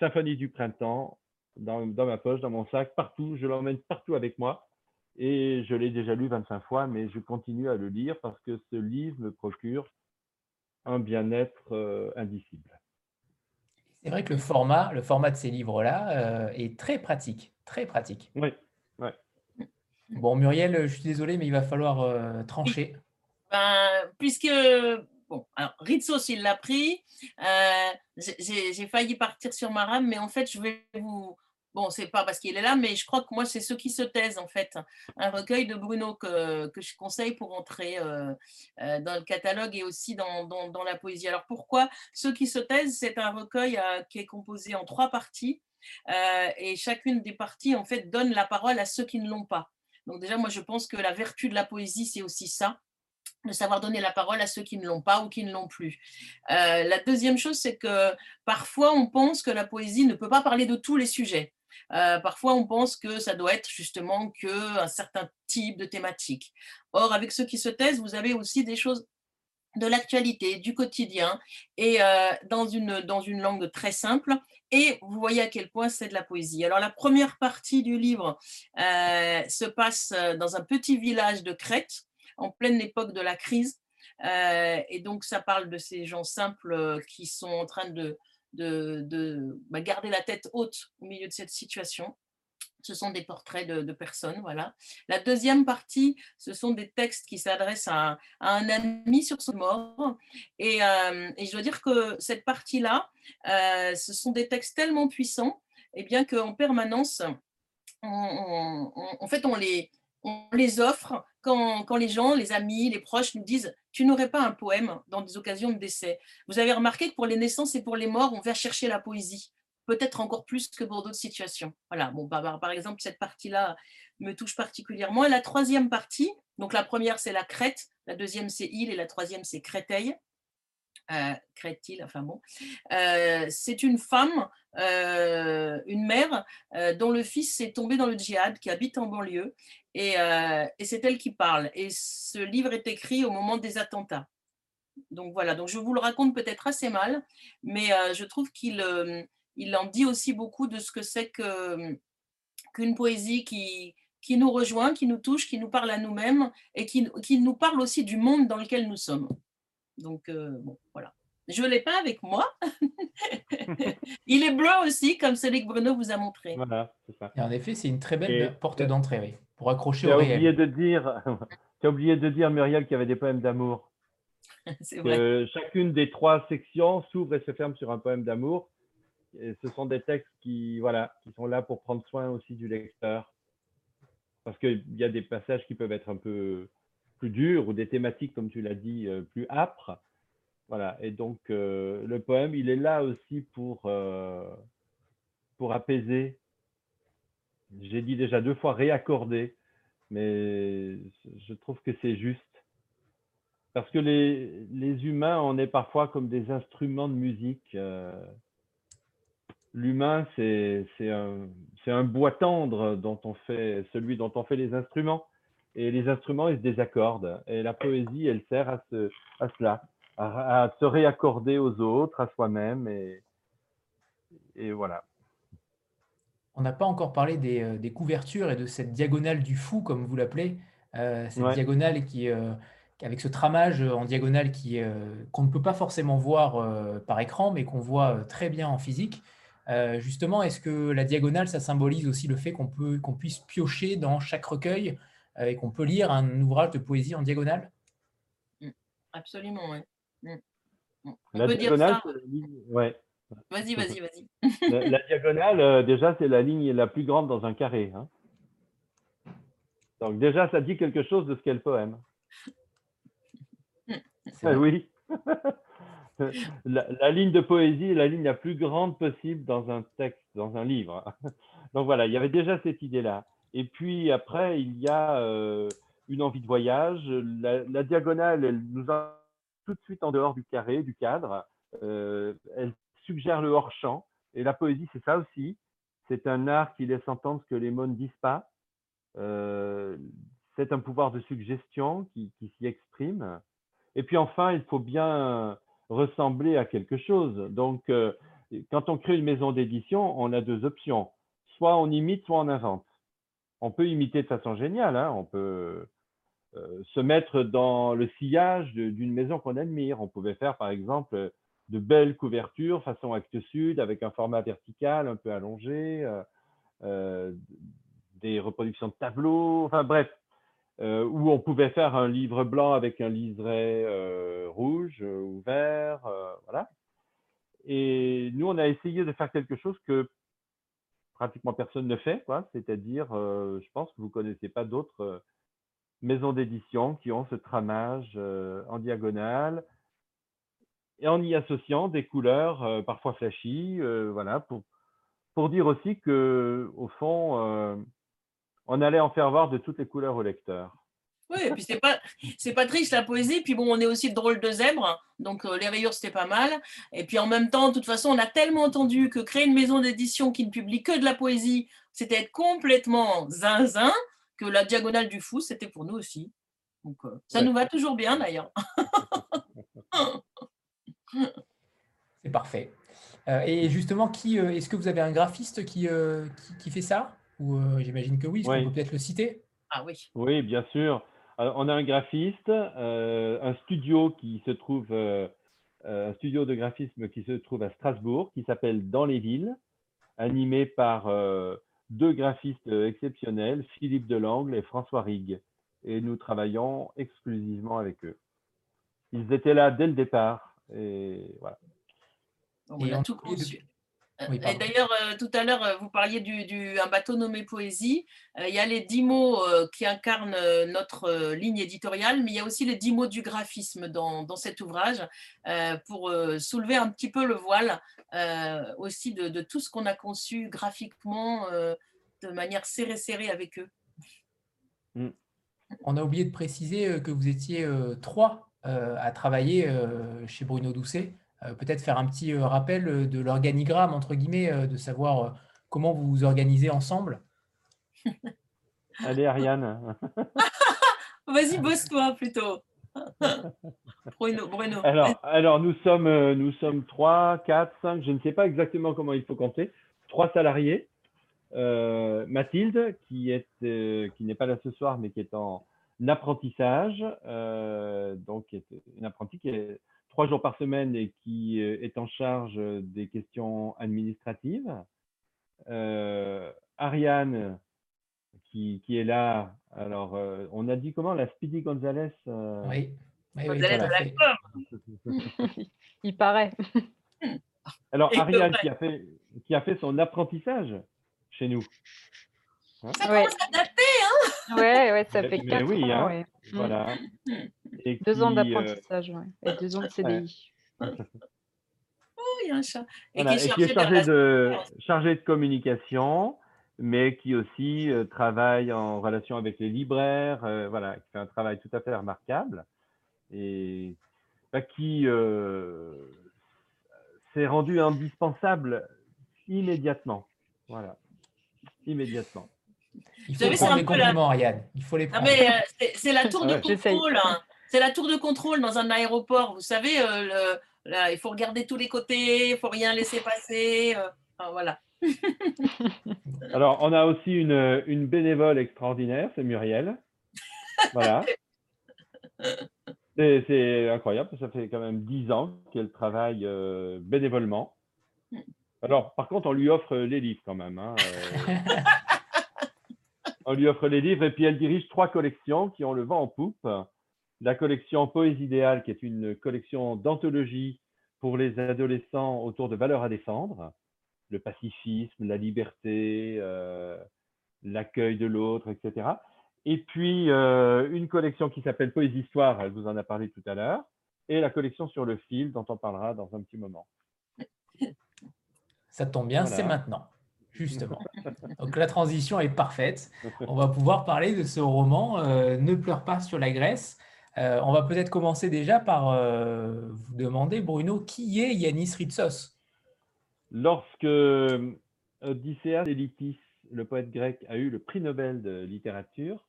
Symphonie du printemps, dans, dans ma poche, dans mon sac, partout, je l'emmène partout avec moi. Et je l'ai déjà lu vingt-cinq fois, mais je continue à le lire parce que ce livre me procure un bien-être euh, indicible. C'est vrai que le format, le format de ces livres-là euh, est très pratique, très pratique. Oui, oui. Bon, Muriel, je suis désolé, mais il va falloir euh, trancher. Oui. Ben, puisque... Bon, alors Ritsos, il l'a pris. Euh, j'ai failli partir sur Maram, mais en fait, je vais vous... Bon, c'est pas parce qu'il est là, mais je crois que moi, c'est Ceux qui se taisent, en fait. Un recueil de Bruno que, que je conseille pour entrer euh, dans le catalogue et aussi dans, dans, dans la poésie. Alors, pourquoi Ceux qui se taisent, c'est un recueil euh, qui est composé en trois parties euh, et chacune des parties, en fait, donne la parole à ceux qui ne l'ont pas. Donc, déjà, moi, je pense que la vertu de la poésie, c'est aussi ça, de savoir donner la parole à ceux qui ne l'ont pas ou qui ne l'ont plus. Euh, la deuxième chose, c'est que parfois, on pense que la poésie ne peut pas parler de tous les sujets. Euh, parfois, on pense que ça doit être justement qu'un certain type de thématique. Or, avec Ceux qui se taisent, vous avez aussi des choses de l'actualité, du quotidien, et euh, dans, une, dans une langue très simple. Et vous voyez à quel point c'est de la poésie. Alors, la première partie du livre euh, se passe dans un petit village de Crète, en pleine époque de la crise. Euh, et donc, ça parle de ces gens simples qui sont en train de... de, de bah, garder la tête haute au milieu de cette situation. Ce sont des portraits de, de personnes, voilà. La deuxième partie, ce sont des textes qui s'adressent à, à un ami sur son mort. Et, euh, et je dois dire que cette partie-là, euh, ce sont des textes tellement puissants, et eh bien qu'en permanence, on, on, on, en fait, on les, on les offre quand, quand les gens, les amis, les proches nous disent « tu n'aurais pas un poème dans des occasions de décès ». Vous avez remarqué que pour les naissances et pour les morts, on va chercher la poésie, peut-être encore plus que pour d'autres situations. Voilà. Bon, bah, par exemple, cette partie-là me touche particulièrement. Et la troisième partie, donc la première c'est la Crète, la deuxième c'est Île et la troisième c'est Créteil. Euh, Crète-t-il, enfin bon. Euh, c'est une femme, euh, une mère, euh, dont le fils est tombé dans le djihad, qui habite en banlieue, et, euh, et c'est elle qui parle. Et ce livre est écrit au moment des attentats. Donc voilà, donc je vous le raconte peut-être assez mal, mais euh, je trouve qu'il euh, il en dit aussi beaucoup de ce que c'est que, qu'une poésie qui, qui nous rejoint, qui nous touche, qui nous parle à nous-mêmes, et qui, qui nous parle aussi du monde dans lequel nous sommes. Donc, euh, bon, voilà. Je ne l'ai pas avec moi. Il est blanc aussi, comme celui que Bruno vous a montré. Voilà, c'est ça. Et en effet, c'est une très belle et porte d'entrée, oui, pour accrocher au réel. Oublié de dire, tu as oublié de dire, Muriel, qu'il y avait des poèmes d'amour. C'est vrai. Que chacune des trois sections s'ouvre et se ferme sur un poème d'amour. Ce sont des textes qui, voilà, qui sont là pour prendre soin aussi du lecteur. Parce qu'il y a des passages qui peuvent être un peu... plus dur ou des thématiques, comme tu l'as dit, plus âpres. Voilà. Et donc, euh, le poème, il est là aussi pour, euh, pour apaiser. J'ai dit déjà deux fois réaccorder, mais je trouve que c'est juste. Parce que les, les humains, on est parfois comme des instruments de musique. Euh, L'humain, c'est un, un bois tendre dont on fait, celui dont on fait les instruments. et les instruments, ils se désaccordent. Et la poésie, elle sert à, ce, à cela, à, à se réaccorder aux autres, à soi-même, et, et voilà. On n'a pas encore parlé des, des couvertures et de cette diagonale du fou, comme vous l'appelez, euh, cette ouais. diagonale qui, euh, avec ce tramage en diagonale qui, euh, qu'on ne peut pas forcément voir euh, par écran, mais qu'on voit très bien en physique. Euh, justement, est-ce que la diagonale, ça symbolise aussi le fait qu'on peut, qu'on puisse piocher dans chaque recueil euh, et qu'on peut lire un ouvrage de poésie en diagonale? Absolument, oui. Mm. On la peut diagonale, dire ça. Ouais. Vas-y, vas-y, vas-y. La, la diagonale, euh, déjà, c'est la ligne la plus grande dans un carré. Hein. Donc déjà, ça dit quelque chose de ce qu'est le poème. Ah, oui. La, la ligne de poésie est la ligne la plus grande possible dans un texte, dans un livre. Donc voilà, il y avait déjà cette idée-là. Et puis après, il y a euh, une envie de voyage. La, la diagonale, elle nous emmène tout de suite en dehors du carré, du cadre. Euh, elle suggère le hors-champ. Et la poésie, c'est ça aussi. C'est un art qui laisse entendre ce que les mots ne disent pas. Euh, c'est un pouvoir de suggestion qui, qui s'y exprime. Et puis enfin, il faut bien ressembler à quelque chose. Donc, euh, quand on crée une maison d'édition, on a deux options. Soit on imite, soit on invente. On peut imiter de façon géniale. Hein. On peut euh, se mettre dans le sillage d'une maison qu'on admire. On pouvait faire, par exemple, de belles couvertures façon Actes Sud, avec un format vertical un peu allongé, euh, euh, des reproductions de tableaux, enfin bref. Euh, où on pouvait faire un livre blanc avec un liseré euh, rouge euh, ou vert, euh, voilà. Et nous, on a essayé de faire quelque chose que pratiquement personne ne fait, quoi. C'est-à-dire, euh, je pense que vous ne connaissez pas d'autres euh, maisons d'édition qui ont ce tramage euh, en diagonale et en y associant des couleurs euh, parfois flashy, euh, voilà, pour, pour dire aussi que, au fond, euh, on allait en faire voir de toutes les couleurs au lecteur. Oui, et puis c'est pas, c'est pas triste la poésie, puis bon, on est aussi drôle de zèbre, donc euh, les rayures c'était pas mal, et puis en même temps, de toute façon, on a tellement entendu que créer une maison d'édition qui ne publie que de la poésie, c'était être complètement zinzin, que la diagonale du fou, c'était pour nous aussi. Donc euh, ça ouais. nous va toujours bien d'ailleurs. C'est parfait. Euh, et justement, qui euh, est-ce que vous avez un graphiste qui, euh, qui, qui fait ça ? Ou euh, j'imagine que oui, est-ce oui. qu'on peut peut-être le citer? Ah oui. Oui, bien sûr. Alors, on a un graphiste, euh, un studio qui se trouve, euh, un studio de graphisme qui se trouve à Strasbourg, qui s'appelle Dans les villes, animé par euh, deux graphistes exceptionnels, Philippe Delangle et François Rigue. Et nous travaillons exclusivement avec eux. Ils étaient là dès le départ. Et voilà. Donc, on et a tout conçu. Oui, et d'ailleurs, euh, tout à l'heure, euh, vous parliez du, du un bateau nommé Poésie. Euh, il y a les dix mots euh, qui incarnent euh, notre euh, ligne éditoriale, mais il y a aussi les dix mots du graphisme dans, dans cet ouvrage euh, pour euh, soulever un petit peu le voile euh, aussi de, de tout ce qu'on a conçu graphiquement euh, de manière serrée, serrée avec eux. Mm. On a oublié de préciser que vous étiez euh, trois euh, à travailler euh, chez Bruno Doucet. Peut-être faire un petit rappel de l'organigramme, entre guillemets, de savoir comment vous vous organisez ensemble. Allez, Ariane. Vas-y, bosse-toi plutôt. Bruno, Bruno. Alors, alors nous, sommes, nous sommes trois, quatre, cinq, je ne sais pas exactement comment il faut compter, trois salariés. Euh, Mathilde, qui est, euh, qui n'est pas là ce soir, mais qui est en apprentissage, euh, donc qui est une apprentie qui est trois jours par semaine et qui est en charge des questions administratives. Euh, Ariane, qui, qui est là. Alors, euh, on a dit comment? La Speedy Gonzalez euh... Oui. oui, oui Gonzalez voilà. à la Il paraît. Alors, et Ariane qui a, fait, qui a fait son apprentissage chez nous. Hein ça commence ouais. à dater, hein? Ouais, ouais, ça fait quatre oui, ans. Hein. Ouais. Voilà. Et deux qui, ans d'apprentissage, euh... ouais. Et deux ans de C D I. Oh, il y a un chat. Et, voilà. qui, est et qui est chargé de, de... chargé de communication, mais qui aussi euh, travaille en relation avec les libraires, euh, voilà, qui fait un travail tout à fait remarquable et bah, qui euh, s'est rendu indispensable immédiatement. Voilà. Immédiatement. Il faut prendre les compliments, la... Ariane. Il faut les prendre. Euh, c'est la tour de contrôle. Hein. C'est la tour de contrôle dans un aéroport. Vous savez, euh, le, là, il faut regarder tous les côtés, il ne faut rien laisser passer. Euh, enfin, voilà. Alors, on a aussi une, une bénévole extraordinaire, c'est Muriel. Voilà. C'est incroyable, ça fait quand même dix ans qu'elle travaille euh, bénévolement. Alors, par contre, on lui offre les livres quand même. Hein, euh... on lui offre les livres et puis elle dirige trois collections qui ont le vent en poupe. La collection Poésie idéale, qui est une collection d'anthologie pour les adolescents autour de valeurs à défendre. Le pacifisme, la liberté, euh, l'accueil de l'autre, et cetera. Et puis, euh, une collection qui s'appelle Poésie Histoire, elle vous en a parlé tout à l'heure, et la collection Sur le fil, dont on parlera dans un petit moment. Ça tombe bien, voilà. C'est maintenant, justement. Donc, la transition est parfaite. On va pouvoir parler de ce roman, euh, Ne pleure pas sur la Grèce. Euh, on va peut-être commencer déjà par euh, vous demander, Bruno, qui est Yannis Ritsos ? Lorsque Odysseas Elitis, le poète grec, a eu le prix Nobel de littérature,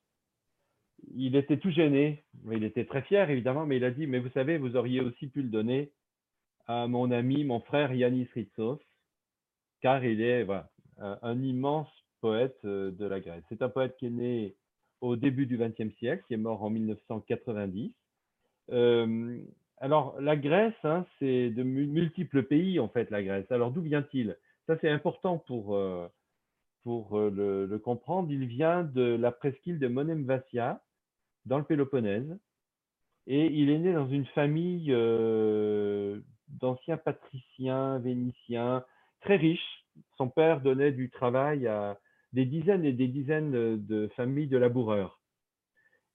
il était tout gêné, il était très fier évidemment, mais il a dit « Mais vous savez, vous auriez aussi pu le donner à mon ami, mon frère Yannis Ritsos, car il est voilà, un immense poète de la Grèce. » C'est un poète qui est né au début du vingtième siècle, qui est mort en mille neuf cent quatre-vingt-dix. Euh, alors, la Grèce, hein, c'est de multiples pays en fait, la Grèce. Alors, d'où vient-il? Ça, c'est important pour… Euh, Pour le, le comprendre, il vient de la presqu'île de Monemvasia, dans le Péloponnèse, et il est né dans une famille euh, d'anciens patriciens, vénitiens, très riches. Son père donnait du travail à des dizaines et des dizaines de familles de laboureurs.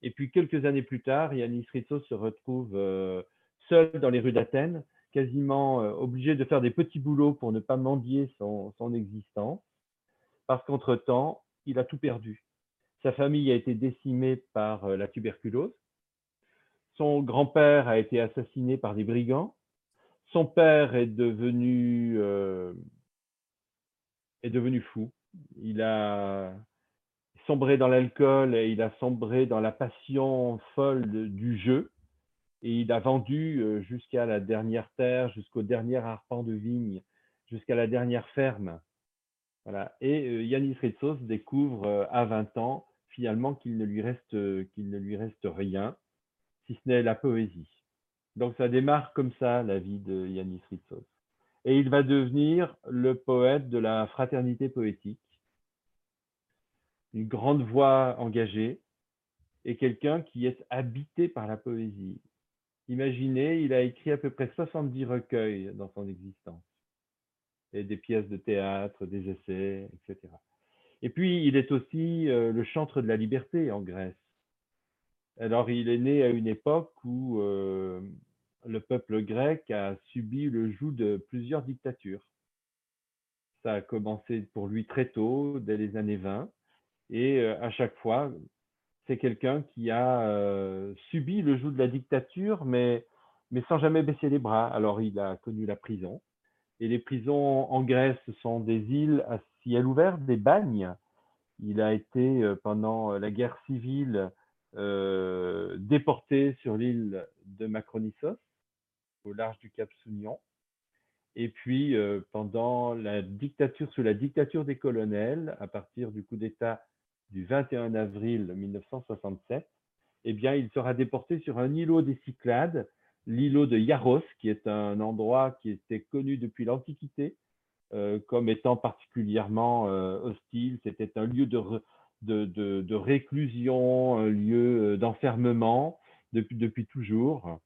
Et puis, quelques années plus tard, Yannis Ritsos se retrouve euh, seul dans les rues d'Athènes, quasiment euh, obligé de faire des petits boulots pour ne pas mendier son, son existence. Parce qu'entre-temps, il a tout perdu. Sa famille a été décimée par la tuberculose. Son grand-père a été assassiné par des brigands. Son père est devenu, euh, est devenu fou. Il a sombré dans l'alcool et il a sombré dans la passion folle de, du jeu. Et il a vendu jusqu'à la dernière terre, jusqu'au dernier arpent de vigne, jusqu'à la dernière ferme. Voilà. Et euh, Yannis Ritsos découvre euh, à vingt ans, finalement, qu'il ne lui reste, euh, qu'il ne lui reste rien, si ce n'est la poésie. Donc, ça démarre comme ça, la vie de Yannis Ritsos. Et il va devenir le poète de la fraternité poétique, une grande voix engagée et quelqu'un qui est habité par la poésie. Imaginez, il a écrit à peu près soixante-dix recueils dans son existence. Et des pièces de théâtre, des essais, et cetera. Et puis, il est aussi euh, le chantre de la liberté en Grèce. Alors, il est né à une époque où euh, le peuple grec a subi le joug de plusieurs dictatures. Ça a commencé pour lui très tôt, dès les années vingt, et euh, à chaque fois, c'est quelqu'un qui a euh, subi le joug de la dictature, mais, mais sans jamais baisser les bras. Alors, il a connu la prison. Et les prisons en Grèce sont des îles à ciel ouvert, des bagnes. Il a été, pendant la guerre civile, euh, déporté sur l'île de Macronissos, au large du Cap Sounion. Et puis, euh, pendant la dictature, sous la dictature des colonels, à partir du coup d'État du vingt et un avril mille neuf cent soixante-sept, eh bien, il sera déporté sur un îlot des Cyclades, l'îlot de Yaros, qui est un endroit qui était connu depuis l'Antiquité euh, comme étant particulièrement euh, hostile. C'était un lieu de, re, de, de, de réclusion, un lieu d'enfermement depuis, depuis toujours,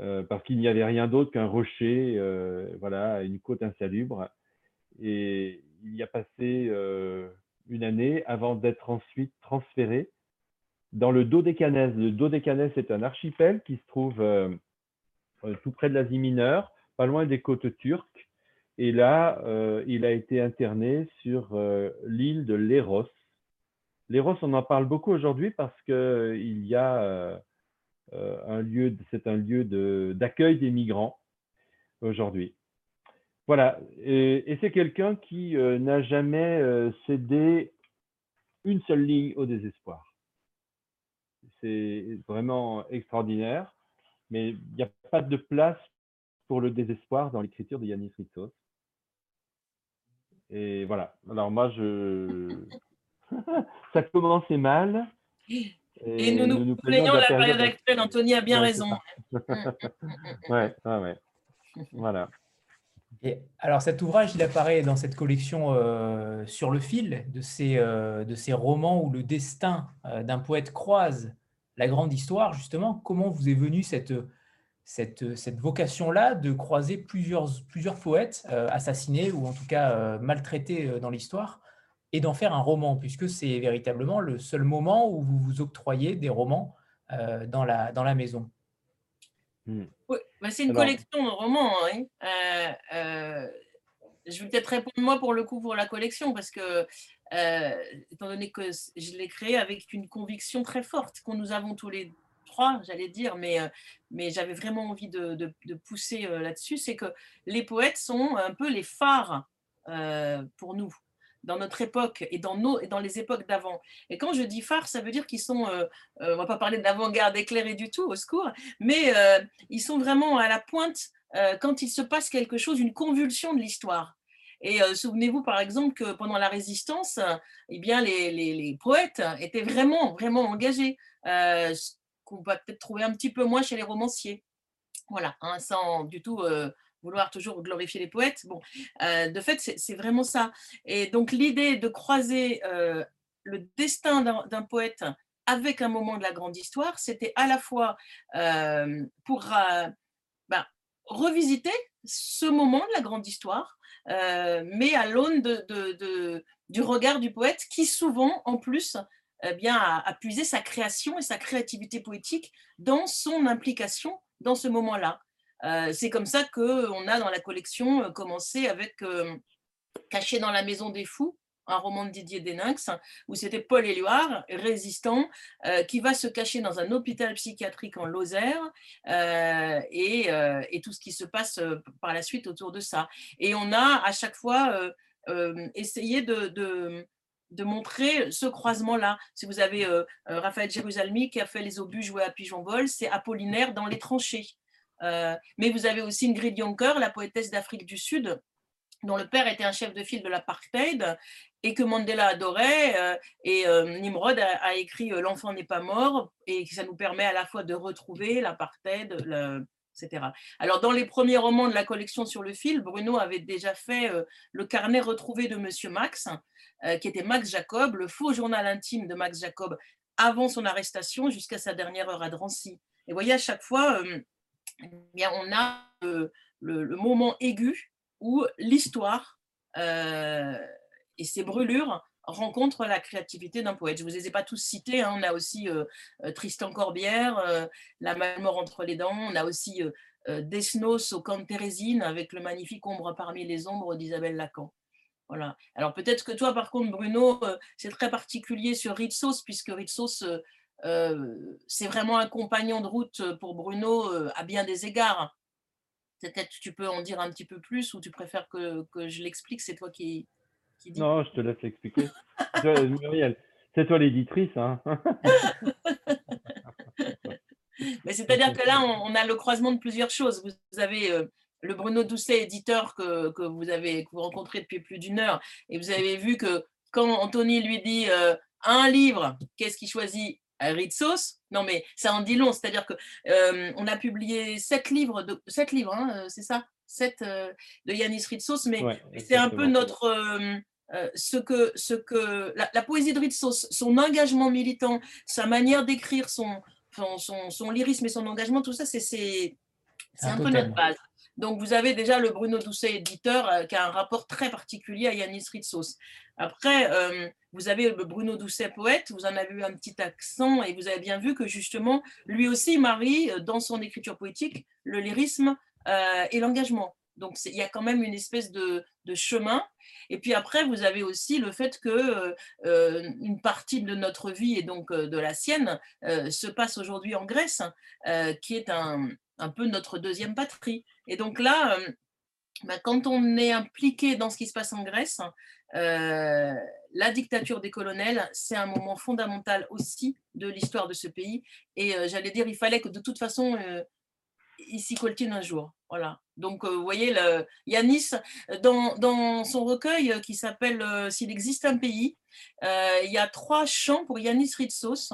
euh, parce qu'il n'y avait rien d'autre qu'un rocher, euh, voilà, une côte insalubre. Et il y a passé euh, une année avant d'être ensuite transféré dans le Dodécanèse. Le Dodécanèse, c'est un archipel qui se trouve euh, tout près de l'Asie mineure, pas loin des côtes turques. Et là, euh, il a été interné sur euh, l'île de Léros. Léros, on en parle beaucoup aujourd'hui parce qu'il euh, y a euh, un lieu, c'est un lieu de, d'accueil des migrants aujourd'hui. Voilà, et, et c'est quelqu'un qui euh, n'a jamais euh, cédé une seule ligne au désespoir. C'est vraiment extraordinaire, mais il n'y a pas de place pour le désespoir dans l'écriture de Yannis Ritsos. Et voilà, alors moi, je... ça commençait mal. Et, et nous nous, nous plaignons de la période actuelle, Anthony a bien ouais, raison. ouais, ouais, ouais. Voilà. Et alors cet ouvrage, il apparaît dans cette collection euh, Sur le fil, de ces, euh, de ces romans où le destin euh, d'un poète croise la grande histoire, justement. Comment vous est venue cette, cette, cette vocation-là de croiser plusieurs, plusieurs poètes euh, assassinés ou en tout cas euh, maltraités dans l'histoire et d'en faire un roman, puisque c'est véritablement le seul moment où vous vous octroyez des romans euh, dans, la, dans la maison. Mmh. Oui, bah c'est une Alors... collection de romans. Hein. Euh, euh, je vais peut-être répondre moi pour le coup pour la collection, parce que, euh, étant donné que je l'ai créée avec une conviction très forte qu'on nous avons tous les trois, j'allais dire, mais, mais j'avais vraiment envie de, de, de pousser là-dessus, c'est que les poètes sont un peu les phares euh, pour nous, dans notre époque et dans, nos, et dans les époques d'avant. Et quand je dis phare, ça veut dire qu'ils sont, euh, euh, on va pas parler de l'avant-garde éclairée du tout, au secours, mais euh, ils sont vraiment à la pointe euh, quand il se passe quelque chose, une convulsion de l'histoire. Et euh, souvenez-vous par exemple que pendant la Résistance, euh, eh bien, les, les, les poètes étaient vraiment, vraiment engagés, euh, ce qu'on va peut-être trouver un petit peu moins chez les romanciers. Voilà, hein, sans du tout... Euh, vouloir toujours glorifier les poètes, bon, euh, de fait, c'est vraiment ça. Et donc, l'idée de croiser euh, le destin d'un poète avec un moment de la grande histoire, c'était à la fois euh, pour euh, ben, revisiter ce moment de la grande histoire, euh, mais à l'aune de, de, de, du regard du poète qui souvent, en plus, eh bien, a, a puisé sa création et sa créativité poétique dans son implication dans ce moment-là. Euh, c'est comme ça qu'on a dans la collection euh, commencé avec euh, « Caché dans la maison des fous », un roman de Didier Deninx, où c'était Paul Éluard, résistant, euh, qui va se cacher dans un hôpital psychiatrique en Lozère euh, et, euh, et tout ce qui se passe euh, par la suite autour de ça. Et on a à chaque fois euh, euh, essayé de… de de montrer ce croisement-là. Si vous avez euh, euh, Raphaël Jérusalemi qui a fait Les obus joués à Pigeon-Vol, c'est Apollinaire dans les tranchées. Euh, mais vous avez aussi Ingrid Jonker, la poétesse d'Afrique du Sud, dont le père était un chef de file de l'apartheid et que Mandela adorait. Euh, et euh, Nimrod a, a écrit euh, « L'enfant n'est pas mort » et ça nous permet à la fois de retrouver l'apartheid, et cetera. Alors, dans les premiers romans de la collection Sur le fil, Bruno avait déjà fait euh, le carnet retrouvé de Monsieur Max, euh, qui était Max Jacob, le faux journal intime de Max Jacob avant son arrestation jusqu'à sa dernière heure à Drancy. Et vous voyez, à chaque fois… Euh, Eh bien, on a le, le, le moment aigu où l'histoire euh, et ses brûlures rencontrent la créativité d'un poète. Je ne vous les ai pas tous cités, hein. On a aussi euh, Tristan Corbière, euh, La Malmore entre les dents, on a aussi euh, Desnos au camp de Thérésine avec le magnifique Ombre parmi les ombres d'Isabelle Lacan. Voilà. Alors peut-être que toi, par contre, Bruno, euh, c'est très particulier sur Ritsos, puisque Ritsos… Euh, Euh, c'est vraiment un compagnon de route pour Bruno euh, à bien des égards. Peut-être tu peux en dire un petit peu plus ou tu préfères que, que je l'explique, c'est toi qui, qui dis. Non, je te laisse l'expliquer. Muriel, c'est toi l'éditrice. Hein. C'est-à-dire que là, on, on a le croisement de plusieurs choses. Vous avez euh, le Bruno Doucet, éditeur que, que, vous avez, que vous rencontrez depuis plus d'une heure, et vous avez vu que quand Anthony lui dit euh, un livre, qu'est-ce qu'il choisit? Ritsos, non mais ça en dit long, c'est-à-dire qu'on euh, a publié sept livres, de, sept livres, hein, c'est ça, sept euh, de Yannis Ritsos, mais ouais, c'est un peu notre, euh, euh, ce que, ce que la, la poésie de Ritsos, son engagement militant, sa manière d'écrire, son, son, son, son lyrisme et son engagement, tout ça, c'est un peu notre base. Donc, vous avez déjà le Bruno Doucet, éditeur, euh, qui a un rapport très particulier à Yannis Ritsos. Après, euh, vous avez le Bruno Doucet, poète, vous en avez eu un petit accent et vous avez bien vu que, justement, lui aussi marie, dans son écriture poétique, le lyrisme euh, et l'engagement. Donc, il y a quand même une espèce de, de chemin. Et puis après, vous avez aussi le fait que euh, une partie de notre vie, et donc euh, de la sienne, euh, se passe aujourd'hui en Grèce, euh, qui est un… un peu notre deuxième patrie. Et donc là, ben, quand on est impliqué dans ce qui se passe en Grèce, euh, la dictature des colonels, c'est un moment fondamental aussi de l'histoire de ce pays. Et euh, j'allais dire, il fallait que de toute façon, euh, il s'y coltine un jour. Voilà. Donc, euh, vous voyez, le, Yannis, dans, dans son recueil qui s'appelle euh, « S'il existe un pays », euh, il y a trois chants pour Yannis Ritsos,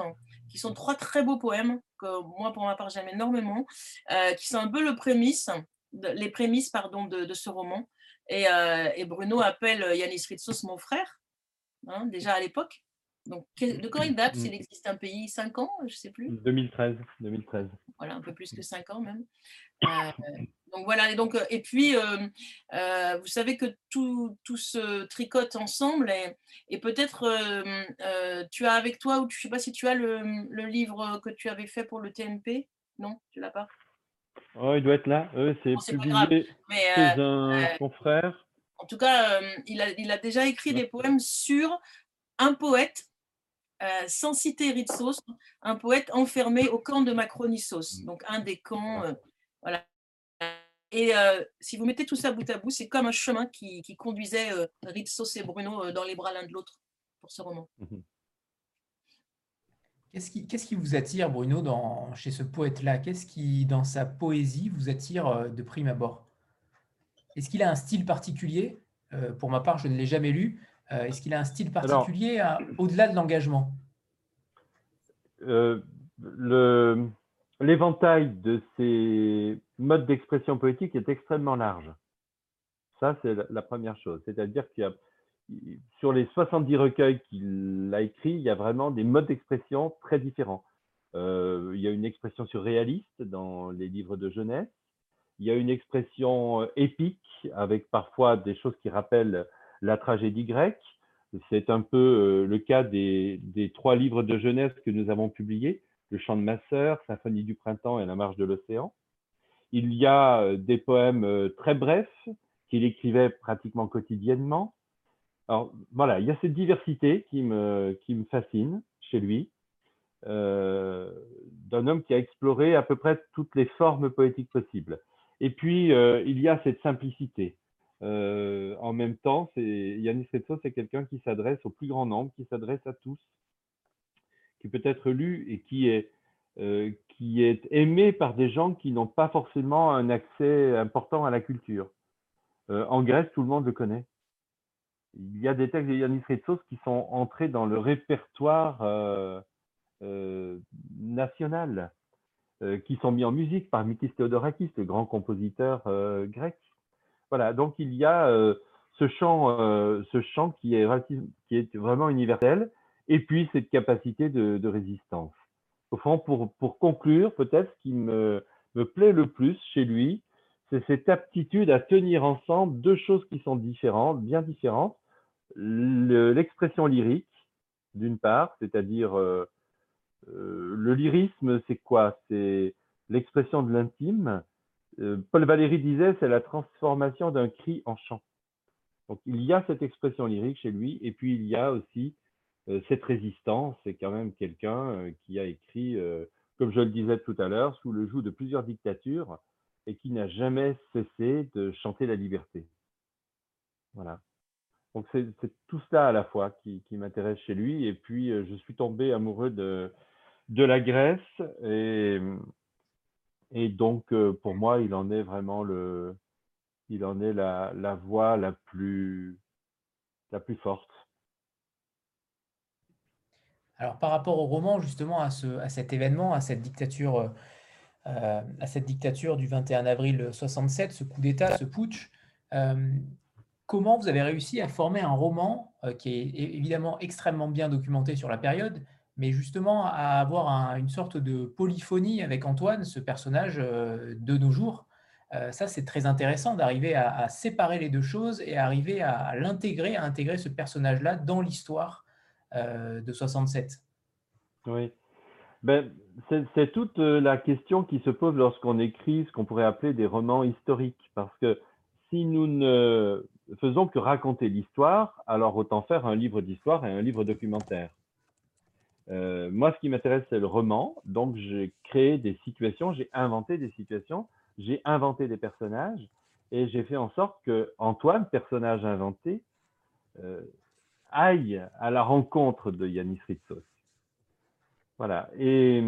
qui sont trois très beaux poèmes, que moi, pour ma part, j'aime énormément, euh, qui sont un peu le prémisse, les prémices pardon, de, de ce roman. Et, euh, et Bruno appelle Yannis Ritsos mon frère, hein, déjà à l'époque. Donc, de quand il date, s'il existe un pays, cinq ans, je ne sais plus. deux mille treize. Voilà, un peu plus que cinq ans même. Euh, donc, voilà. Et, donc, et puis, euh, euh, vous savez que tout, tout se tricote ensemble. Et, et peut-être, euh, euh, tu as avec toi, ou je ne sais pas si tu as le, le livre que tu avais fait pour le T N P. Non, tu ne l'as pas. Oh, il doit être là. Euh, c'est bon, publié chez euh, un euh, confrère. En tout cas, euh, il, a, il a déjà écrit ouais. des poèmes sur un poète. Euh, sans citer Ritsos, un poète enfermé au camp de Macronissos, donc un des camps. Euh, voilà. Et euh, si vous mettez tout ça bout à bout, c'est comme un chemin qui, qui conduisait euh, Ritsos et Bruno euh, dans les bras l'un de l'autre pour ce roman. Qu'est-ce qui, qu'est-ce qui vous attire, Bruno, dans, chez ce poète-là? Qu'est-ce qui, dans sa poésie, vous attire euh, de prime abord? Est-ce qu'il a un style particulier? euh, Pour ma part, je ne l'ai jamais lu. Euh, Est-ce qu'il a un style particulier hein, au-delà de l'engagement? euh, le, L'éventail de ces modes d'expression poétique est extrêmement large. Ça, c'est la, la première chose. C'est-à-dire qu'il y a, sur les soixante-dix recueils qu'il a écrits, il y a vraiment des modes d'expression très différents. Euh, il y a une expression surréaliste dans les livres de jeunesse. Il y a une expression épique, avec parfois des choses qui rappellent la tragédie grecque. C'est un peu le cas des, des trois livres de jeunesse que nous avons publiés, Le Chant de ma sœur, Symphonie du printemps et La marche de l'océan. Il y a des poèmes très brefs qu'il écrivait pratiquement quotidiennement. Alors voilà, il y a cette diversité qui me, qui me fascine chez lui, euh, d'un homme qui a exploré à peu près toutes les formes poétiques possibles. Et puis, euh, il y a cette simplicité. Euh, en même temps, Yannis Ritsos, c'est quelqu'un qui s'adresse au plus grand nombre, qui s'adresse à tous, qui peut être lu et qui est, euh, qui est aimé par des gens qui n'ont pas forcément un accès important à la culture. Euh, en Grèce, tout le monde le connaît. Il y a des textes de Yannis Ritsos qui sont entrés dans le répertoire euh, euh, national, euh, qui sont mis en musique par Mikis Theodorakis, le grand compositeur euh, grec. Voilà, donc il y a euh, ce chant, euh, ce chant qui, est, qui est vraiment universel, et puis cette capacité de, de résistance. Au fond, pour, pour conclure, peut-être ce qui me, me plaît le plus chez lui, c'est cette aptitude à tenir ensemble deux choses qui sont différentes, bien différentes. L'expression lyrique, d'une part, c'est-à-dire euh, euh, le lyrisme, c'est quoi? C'est l'expression de l'intime. Paul Valéry disait, c'est la transformation d'un cri en chant. Donc, il y a cette expression lyrique chez lui, et puis il y a aussi euh, cette résistance. C'est quand même quelqu'un euh, qui a écrit, euh, comme je le disais tout à l'heure, sous le joug de plusieurs dictatures, et qui n'a jamais cessé de chanter la liberté. Voilà. Donc, c'est tout cela à la fois qui, qui m'intéresse chez lui. Et puis, euh, je suis tombé amoureux de, de la Grèce, et... Et donc, pour moi, il en est vraiment le, il en est la, la voix la plus, la plus forte. Alors, par rapport au roman, justement, à, ce, à cet événement, à cette dictature, euh, à cette dictature du vingt et un avril soixante-sept, ce coup d'État, ce putsch, euh, comment vous avez réussi à former un roman euh, qui est évidemment extrêmement bien documenté sur la période, mais justement à avoir un, une sorte de polyphonie avec Antoine, ce personnage de nos jours. Euh, ça, c'est très intéressant d'arriver à, à séparer les deux choses et arriver à, à l'intégrer, à intégrer ce personnage-là dans l'histoire euh, de soixante-sept. Oui, ben, c'est toute la question qui se pose lorsqu'on écrit ce qu'on pourrait appeler des romans historiques, parce que si nous ne faisons que raconter l'histoire, alors autant faire un livre d'histoire et un livre documentaire. Euh, moi, ce qui m'intéresse, c'est le roman. Donc, j'ai créé des situations, j'ai inventé des situations, j'ai inventé des personnages. et j'ai fait en sorte que Antoine, personnage inventé, euh, aille à la rencontre de Yannis Ritsos. Voilà. Et,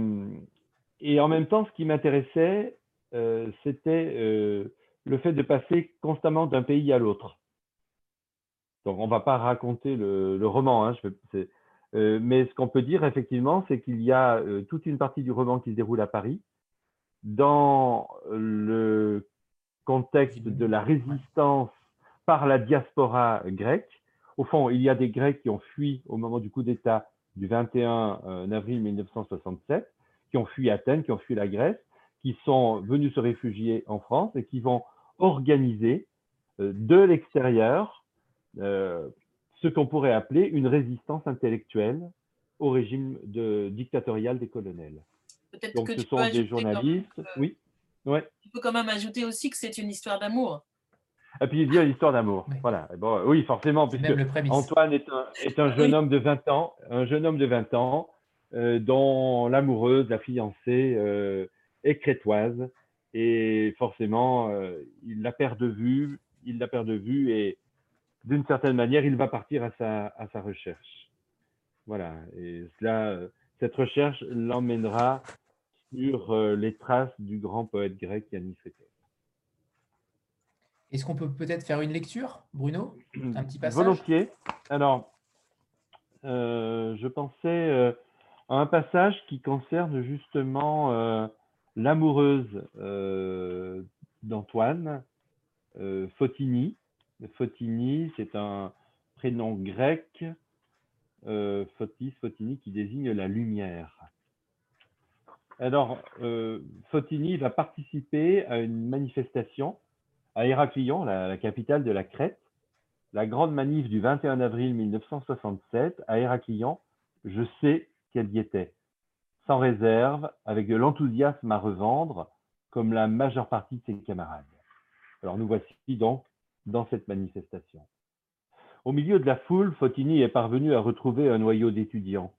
et en même temps, ce qui m'intéressait, euh, c'était euh, le fait de passer constamment d'un pays à l'autre. Donc, on ne va pas raconter le, le roman, hein, je vais, euh, mais ce qu'on peut dire, effectivement, c'est qu'il y a euh, toute une partie du roman qui se déroule à Paris, dans le contexte de la résistance par la diaspora grecque. Au fond, il y a des Grecs qui ont fui au moment du coup d'État du vingt et un avril mille neuf cent soixante-sept, qui ont fui Athènes, qui ont fui la Grèce, qui sont venus se réfugier en France et qui vont organiser euh, de l'extérieur euh, ce qu'on pourrait appeler une résistance intellectuelle au régime de, dictatorial des colonels. Donc que ce sont des journalistes, même, euh, oui. Ouais. Tu peux quand même ajouter aussi que c'est une histoire d'amour. Et puis il y a l'histoire d'amour, oui. Voilà. Bon, oui, forcément, puisque Antoine est un, est un jeune oui. homme de vingt ans, un jeune homme de vingt ans euh, dont l'amoureuse, la fiancée euh, est crétoise et forcément euh, il la perd de vue, il la perd de vue et d'une certaine manière il va partir à sa, à sa recherche. Voilà. Et cela, cette recherche l'emmènera sur euh, les traces du grand poète grec Yannis Ritsos. Est-ce qu'on peut peut-être faire une lecture, Bruno? Un petit passage? Volontiers. Alors, euh, je pensais euh, à un passage qui concerne justement euh, l'amoureuse euh, d'Antoine, euh, Fotini. Fotini, c'est un prénom grec, euh, Fotis, Fotini, qui désigne la lumière. Alors, euh, Fotini va participer à une manifestation à Héraclion, la, la capitale de la Crète. La grande manif du vingt et un avril mille neuf cent soixante-sept à Héraclion, je sais qu'elle y était, sans réserve, avec de l'enthousiasme à revendre, comme la majeure partie de ses camarades. Alors nous voici donc dans cette manifestation. Au milieu de la foule, Fotini est parvenu à retrouver un noyau d'étudiants.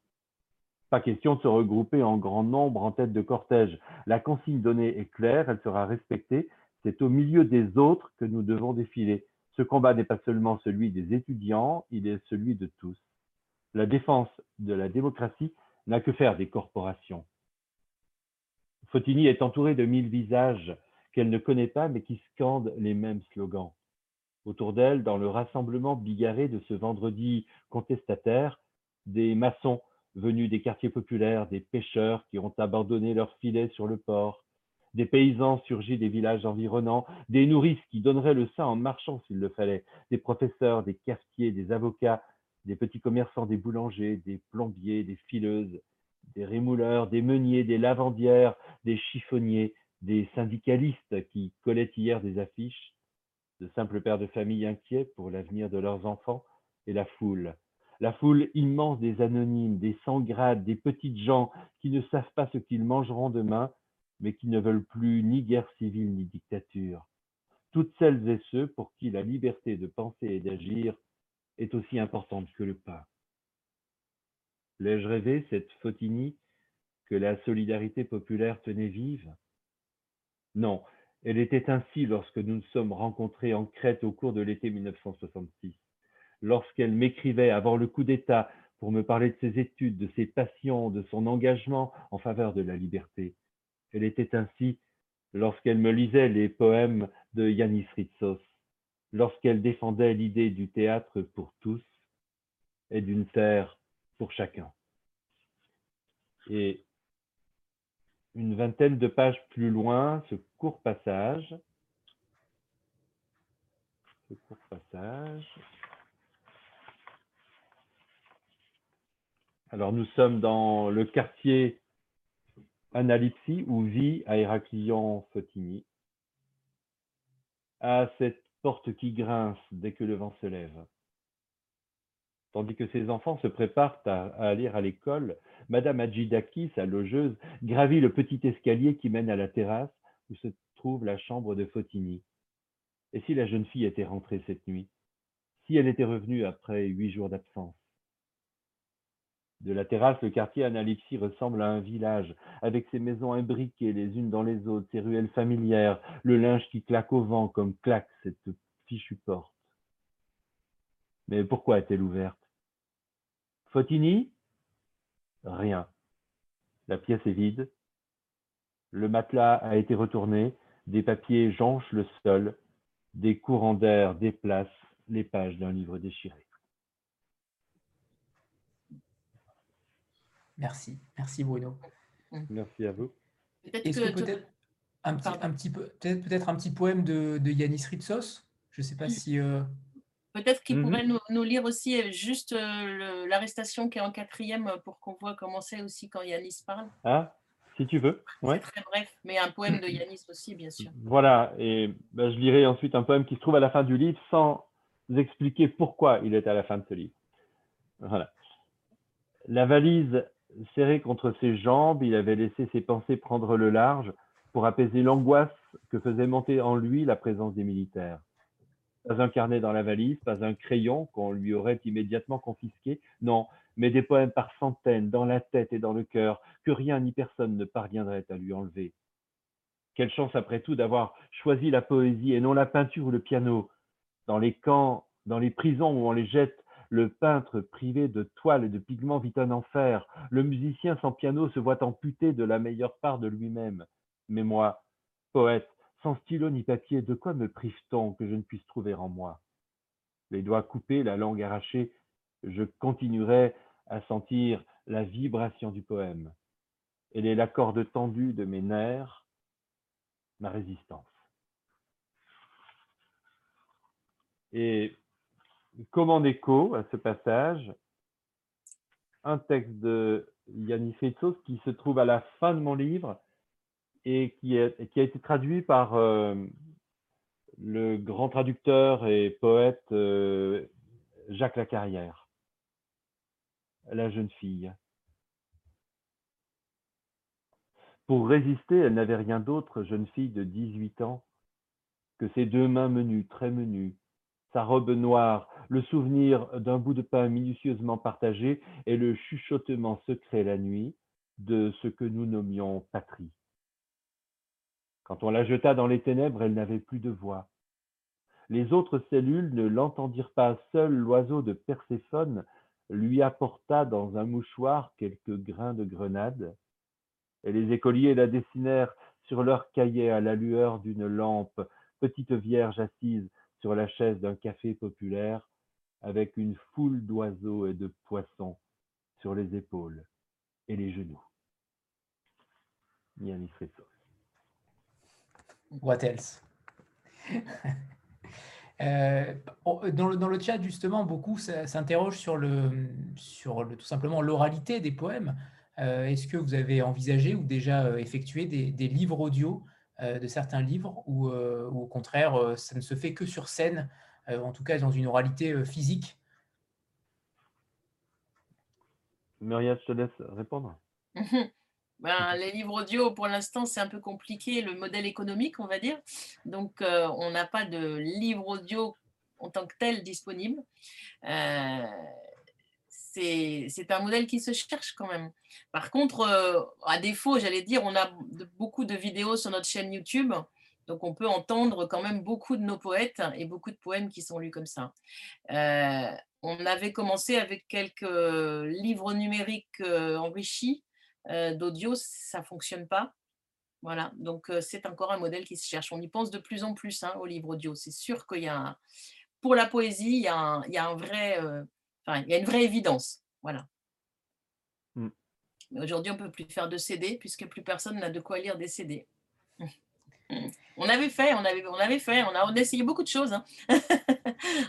Pas question de se regrouper en grand nombre en tête de cortège. La consigne donnée est claire, elle sera respectée. C'est au milieu des autres que nous devons défiler. Ce combat n'est pas seulement celui des étudiants, il est celui de tous. La défense de la démocratie n'a que faire des corporations. Fotini est entouré de mille visages qu'elle ne connaît pas, mais qui scandent les mêmes slogans. Autour d'elle, dans le rassemblement bigarré de ce vendredi contestataire, des maçons venus des quartiers populaires, des pêcheurs qui ont abandonné leurs filets sur le port, des paysans surgis des villages environnants, des nourrices qui donneraient le sein en marchant s'il le fallait, des professeurs, des cafetiers, des avocats, des petits commerçants, des boulangers, des plombiers, des fileuses, des rémouleurs, des meuniers, des lavandières, des chiffonniers, des syndicalistes qui collaient hier des affiches, de simples pères de famille inquiets pour l'avenir de leurs enfants, et la foule. La foule immense des anonymes, des sans-grades, des petites gens qui ne savent pas ce qu'ils mangeront demain, mais qui ne veulent plus ni guerre civile ni dictature. Toutes celles et ceux pour qui la liberté de penser et d'agir est aussi importante que le pain. L'ai-je rêvé, cette Fotini, que la solidarité populaire tenait vive? Non, elle était ainsi lorsque nous nous sommes rencontrés en Crète au cours de l'été mille neuf cent soixante-six, lorsqu'elle m'écrivait avant le coup d'État pour me parler de ses études, de ses passions, de son engagement en faveur de la liberté. Elle était ainsi lorsqu'elle me lisait les poèmes de Yannis Ritsos, lorsqu'elle défendait l'idée du théâtre pour tous et d'une terre pour chacun. Et une vingtaine de pages plus loin, ce court passage, ce court passage. Alors nous sommes dans le quartier Analypsie, où vit à Héraclion Fotini. À cette porte qui grince dès que le vent se lève. Tandis que ses enfants se préparent à, à aller à l'école, Madame Hadjidaki, sa logeuse, gravit le petit escalier qui mène à la terrasse où se trouve la chambre de Fotini. Et si la jeune fille était rentrée cette nuit? Si elle était revenue après huit jours d'absence? De la terrasse, le quartier Analixi ressemble à un village, avec ses maisons imbriquées les unes dans les autres, ses ruelles familières, le linge qui claque au vent comme claque cette fichue porte. Mais pourquoi est-elle ouverte? Fotini? Rien. La pièce est vide. Le matelas a été retourné, des papiers jonchent le sol, des courants d'air déplacent les pages d'un livre déchiré. Merci, merci Bruno. Merci à vous. Est-ce que peut-être un, un petit peu, peut-être peut-être un petit poème de, de Yannis Ritsos? Je ne sais pas si. Euh... Peut-être qu'il mm-hmm. pourrait nous, nous lire aussi juste euh, l'arrestation qui est en quatrième pour qu'on voit comment c'est aussi quand Yannis parle. Ah, si tu veux. Ouais. C'est très bref, mais un poème de Yannis aussi, bien sûr. Voilà, et ben, je lirai ensuite un poème qui se trouve à la fin du livre sans expliquer pourquoi il est à la fin de ce livre. Voilà. La valise. Serré contre ses jambes, il avait laissé ses pensées prendre le large pour apaiser l'angoisse que faisait monter en lui la présence des militaires. Pas un carnet dans la valise, pas un crayon qu'on lui aurait immédiatement confisqué, non, mais des poèmes par centaines, dans la tête et dans le cœur, que rien ni personne ne parviendrait à lui enlever. Quelle chance après tout d'avoir choisi la poésie et non la peinture ou le piano. Dans les camps, dans les prisons où on les jette, le peintre privé de toiles et de pigments vit un enfer. Le musicien sans piano se voit amputé de la meilleure part de lui-même. Mais moi, poète, sans stylo ni papier, de quoi me prive-t-on que je ne puisse trouver en moi? Les doigts coupés, la langue arrachée, je continuerai à sentir la vibration du poème. Elle est la corde tendue de mes nerfs, ma résistance. Et... comme en écho à ce passage, un texte de Yannis Ritsos qui se trouve à la fin de mon livre et qui, est, qui a été traduit par euh, le grand traducteur et poète euh, Jacques Lacarrière, la jeune fille. Pour résister, elle n'avait rien d'autre, jeune fille de dix-huit ans, que ses deux mains menues, très menues, sa robe noire, le souvenir d'un bout de pain minutieusement partagé et le chuchotement secret la nuit de ce que nous nommions patrie. Quand on la jeta dans les ténèbres, elle n'avait plus de voix. Les autres cellules ne l'entendirent pas. Seul l'oiseau de Perséphone lui apporta dans un mouchoir quelques grains de grenade et les écoliers la dessinèrent sur leur cahier à la lueur d'une lampe, petite vierge assise sur la chaise d'un café populaire, avec une foule d'oiseaux et de poissons sur les épaules et les genoux. Yannis Ritsos. What else? euh, dans, le, dans le chat, justement, beaucoup s'interrogent sur, le, sur le, tout simplement l'oralité des poèmes. Euh, Est-ce que vous avez envisagé ou déjà effectué des, des livres audio de certains livres où, euh, où au contraire, euh, ça ne se fait que sur scène, euh, en tout cas dans une oralité euh, physique? Muriel, je te laisse répondre. Ben, les livres audio, pour l'instant, c'est un peu compliqué, le modèle économique, on va dire. Donc, euh, on n'a pas de livre audio en tant que tel disponible. Euh, C'est un modèle qui se cherche quand même. Par contre, euh, à défaut, j'allais dire, on a de, beaucoup de vidéos sur notre chaîne YouTube, donc on peut entendre quand même beaucoup de nos poètes et beaucoup de poèmes qui sont lus comme ça. Euh, on avait commencé avec quelques livres numériques euh, enrichis euh, d'audio, ça ne fonctionne pas. Voilà, donc euh, c'est encore un modèle qui se cherche. On y pense de plus en plus hein, aux livres audio. C'est sûr qu'il y a, un... pour la poésie, il y a un, il y a un vrai... Euh... Enfin, il y a une vraie évidence, voilà. Mm. Mais aujourd'hui, on ne peut plus faire de C D puisque plus personne n'a de quoi lire des C D. On avait fait, on avait, on avait fait, on a, on a essayé beaucoup de choses. Hein.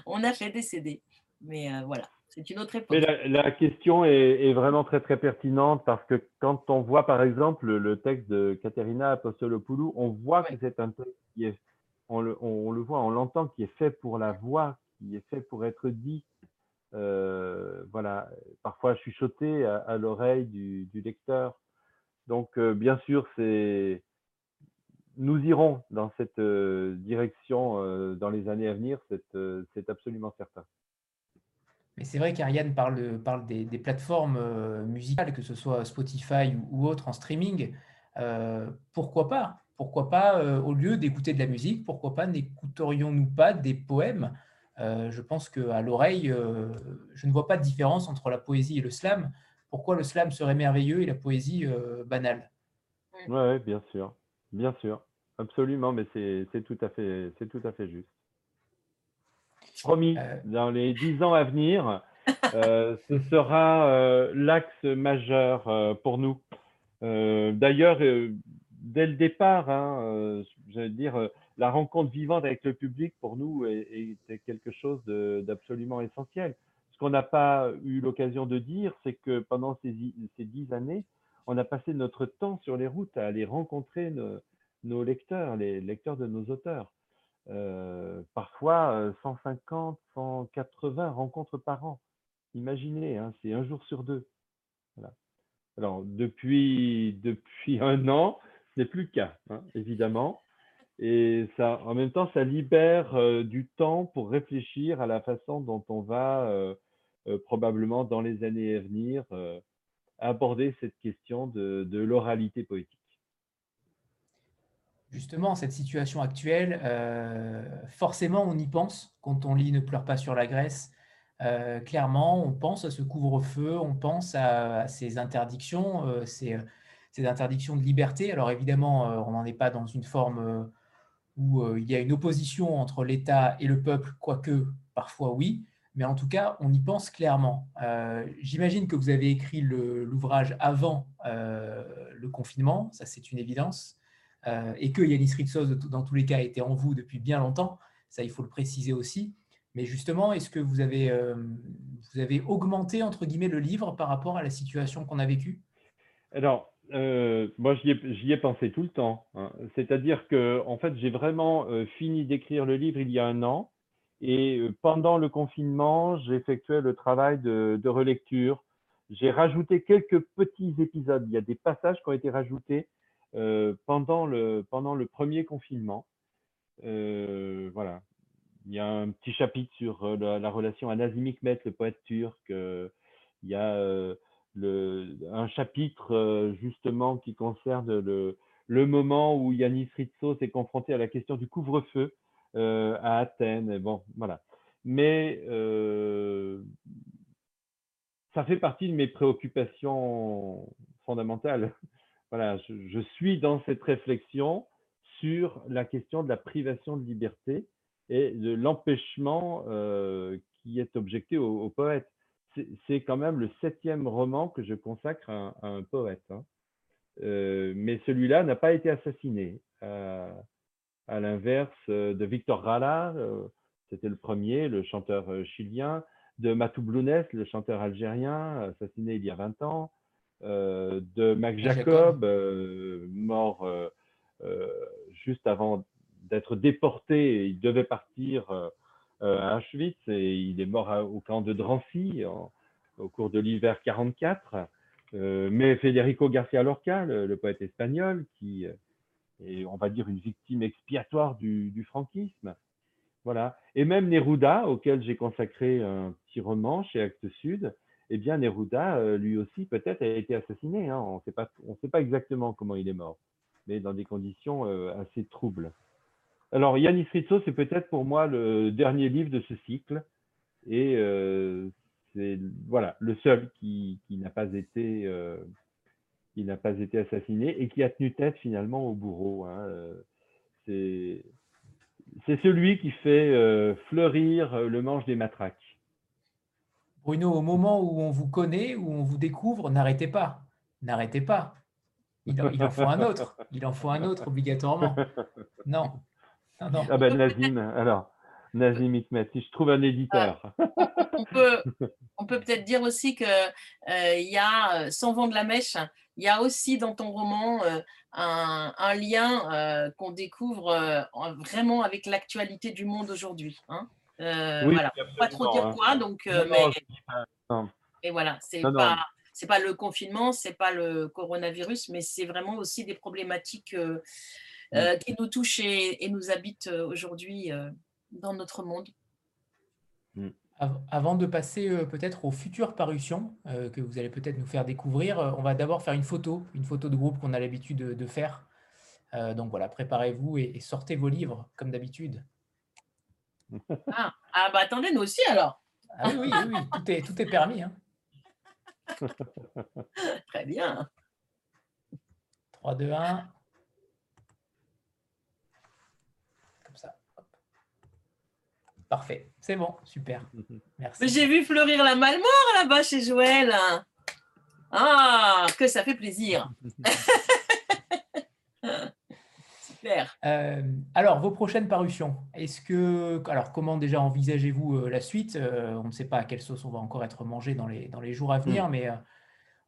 On a fait des C D, mais euh, voilà, c'est une autre époque. Mais la, la question est, est vraiment très très pertinente parce que quand on voit par exemple le texte de Katerina Apostolopoulou, on voit ouais. que c'est un texte qui est, on le, on, on le voit, on l'entend, qui est fait pour la voix, qui est fait pour être dit. Euh, voilà, parfois chuchoté à, à l'oreille du, du lecteur. Donc, euh, bien sûr, c'est nous irons dans cette euh, direction euh, dans les années à venir, c'est euh, absolument certain. Mais c'est vrai qu'Ariane parle, parle des, des plateformes musicales, que ce soit Spotify ou autre en streaming. Euh, pourquoi pas Pourquoi pas, euh, au lieu d'écouter de la musique, pourquoi pas n'écouterions-nous pas des poèmes? euh, Je pense qu'à l'oreille, euh, je ne vois pas de différence entre la poésie et le slam. Pourquoi le slam serait merveilleux et la poésie euh, banale? Oui, ouais, bien sûr, bien sûr, absolument, mais c'est, c'est tout à fait, c'est tout à fait juste. Promis, euh... dans les dix ans à venir, euh, ce sera euh, l'axe majeur euh, pour nous. Euh, d'ailleurs, euh, dès le départ, hein, euh, j'allais dire, euh, la rencontre vivante avec le public, pour nous, est, est quelque chose de, d'absolument essentiel. Ce qu'on n'a pas eu l'occasion de dire, c'est que pendant ces, ces dix années, on a passé notre temps sur les routes à aller rencontrer nos, nos lecteurs, les lecteurs de nos auteurs. Euh, parfois cent cinquante, cent quatre-vingts rencontres par an. Imaginez, hein, c'est un jour sur deux. Voilà. Alors, depuis, depuis un an, ce n'est plus le cas, hein, évidemment. Et ça, en même temps, ça libère euh, du temps pour réfléchir à la façon dont on va, euh, euh, probablement dans les années à venir, euh, aborder cette question de, de l'oralité poétique. Justement, cette situation actuelle, euh, forcément, on y pense quand on lit « Ne pleure pas sur la Grèce ». Euh, clairement, on pense à ce couvre-feu, on pense à, à ces interdictions, euh, ces, ces interdictions de liberté. Alors évidemment, euh, on n'en est pas dans une forme euh, où euh, il y a une opposition entre l'État et le peuple, quoique parfois oui, mais en tout cas, on y pense clairement. Euh, j'imagine que vous avez écrit le, l'ouvrage avant euh, le confinement, ça c'est une évidence, euh, et que Yannis Ritsos, dans tous les cas, était en vous depuis bien longtemps, ça il faut le préciser aussi. Mais justement, est-ce que vous avez, euh, vous avez augmenté, entre guillemets, le livre par rapport à la situation qu'on a vécue? Alors, euh, moi, j'y ai, j'y ai pensé tout le temps. Hein. C'est-à-dire que, en fait, j'ai vraiment euh, fini d'écrire le livre il y a un an. Et euh, pendant le confinement, j'ai effectué le travail de, de relecture. J'ai rajouté quelques petits épisodes. Il y a des passages qui ont été rajoutés euh, pendant, le, pendant le premier confinement. Euh, voilà. Il y a un petit chapitre sur la, la relation à Nazim Hikmet, le poète turc. Euh, il y a euh, le, un chapitre euh, justement qui concerne le, le moment où Yannis Ritsos est confronté à la question du couvre-feu euh, à Athènes. Et bon, voilà. Mais euh, ça fait partie de mes préoccupations fondamentales. Voilà, je, je suis dans cette réflexion sur la question de la privation de liberté et de l'empêchement euh, qui est objecté au, au poète. C'est, c'est quand même le septième roman que je consacre à, à un poète. Hein. Euh, mais celui-là n'a pas été assassiné. Euh, à l'inverse de Victor Rala, euh, c'était le premier, le chanteur chilien, de Matou Blounès, le chanteur algérien, assassiné il y a vingt ans, euh, de Max Jacob, euh, mort euh, euh, juste avant d'être déporté, il devait partir euh, à Auschwitz et il est mort à, au camp de Drancy en, au cours de l'hiver quarante-quatre. Euh, mais Federico García Lorca, le, le poète espagnol, qui est, on va dire, une victime expiatoire du, du franquisme. Voilà. Et même Neruda, auquel j'ai consacré un petit roman chez Actes Sud, eh bien Neruda, lui aussi, peut-être, a été assassiné. Hein. On sait pas, on sait pas exactement comment il est mort, mais dans des conditions euh, assez troubles. Alors, Yannis Ritsos, c'est peut-être pour moi le dernier livre de ce cycle et euh, c'est voilà, le seul qui, qui, n'a pas été, euh, qui n'a pas été assassiné et qui a tenu tête finalement au bourreau. Hein. C'est, c'est celui qui fait euh, fleurir le manche des matraques. Bruno, au moment où on vous connaît, où on vous découvre, n'arrêtez pas, n'arrêtez pas. Il en, il en faut un autre, il en faut un autre obligatoirement. Non. Non. Ah ben Nazim, alors Nazim Hikmet, si je trouve un éditeur. Ah, on peut, on peut peut-être dire aussi que euh, y a, sans vent de la mèche, il y a aussi dans ton roman euh, un, un lien euh, qu'on découvre euh, vraiment avec l'actualité du monde aujourd'hui. Hein. Euh, oui, voilà, pas trop dire hein. quoi, donc. Euh, non, mais, non, mais voilà, c'est non, pas. Non. C'est pas le confinement, c'est pas le coronavirus, mais c'est vraiment aussi des problématiques euh, euh, qui nous touchent et, et nous habitent aujourd'hui euh, dans notre monde. Avant de passer euh, peut-être aux futures parutions euh, que vous allez peut-être nous faire découvrir, euh, on va d'abord faire une photo, une photo de groupe qu'on a l'habitude de, de faire. Euh, donc voilà, préparez-vous et, et sortez vos livres, comme d'habitude. Ah, ah bah attendez, nous aussi alors. Ah oui, oui, oui, oui. Tout, est, tout est permis. Hein. Très bien. trois, deux, un. Comme ça. Hop. Parfait. C'est bon, super. Merci. J'ai vu fleurir la malmore là-bas chez Joël. Ah, que ça fait plaisir. Super. Euh, alors, vos prochaines parutions. Est-ce que, alors, comment déjà envisagez-vous la suite? euh, On ne sait pas à quelle sauce on va encore être mangé dans les, dans les jours à venir, mmh. mais euh,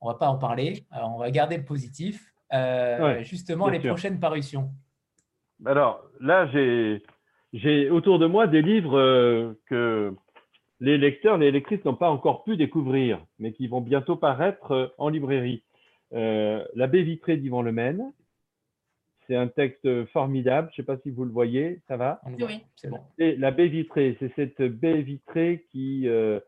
on ne va pas en parler. Alors, on va garder le positif. Euh, ouais, justement, les sûr. prochaines parutions. Alors, là, j'ai... J'ai autour de moi des livres euh, que les lecteurs, les lectrices n'ont pas encore pu découvrir, mais qui vont bientôt paraître euh, en librairie. Euh, La baie vitrée d'Yvon Le Men, c'est un texte formidable, je ne sais pas si vous le voyez, ça va? Oui, c'est bon. Et La baie vitrée, c'est cette baie vitrée qui euh,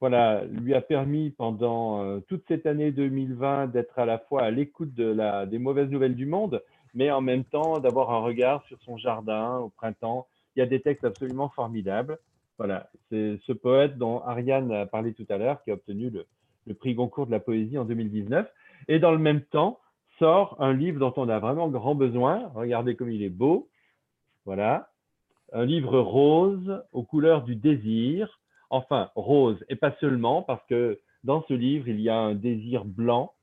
voilà, lui a permis pendant euh, toute cette année deux mille vingt d'être à la fois à l'écoute de la, des mauvaises nouvelles du monde, mais en même temps d'avoir un regard sur son jardin au printemps. Il y a des textes absolument formidables. Voilà, c'est ce poète dont Ariane a parlé tout à l'heure, qui a obtenu le, le prix Goncourt de la poésie en deux mille dix-neuf. Et dans le même temps, sort un livre dont on a vraiment grand besoin. Regardez comme il est beau. Voilà, un livre rose aux couleurs du désir. Enfin, rose, et pas seulement, parce que dans ce livre, il y a un désir blanc,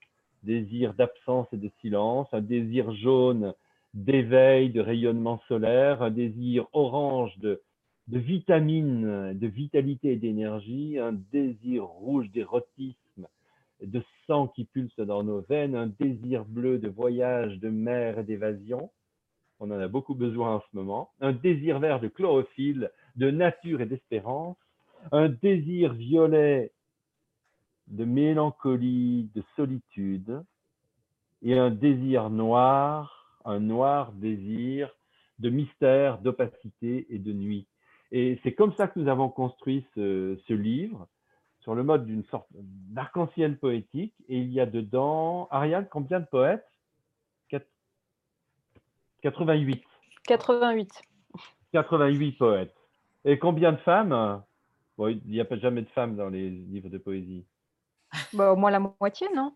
désir d'absence et de silence, un désir jaune, d'éveil, de rayonnement solaire, un désir orange de, de vitamines, de vitalité et d'énergie, un désir rouge d'érotisme, de sang qui pulse dans nos veines, un désir bleu de voyage, de mer et d'évasion, on en a beaucoup besoin en ce moment, un désir vert de chlorophylle, de nature et d'espérance, un désir violet de mélancolie, de solitude, et un désir noir, un noir désir de mystère, d'opacité et de nuit. Et c'est comme ça que nous avons construit ce, ce livre, sur le mode d'une sorte d'arc-en-ciel poétique. Et il y a dedans, Ariane, combien de poètes? quatre-vingt-huit. quatre-vingt-huit. quatre-vingt-huit poètes. Et combien de femmes? Bon, il n'y a pas jamais de femmes dans les livres de poésie. Bah, au moins la moitié, non?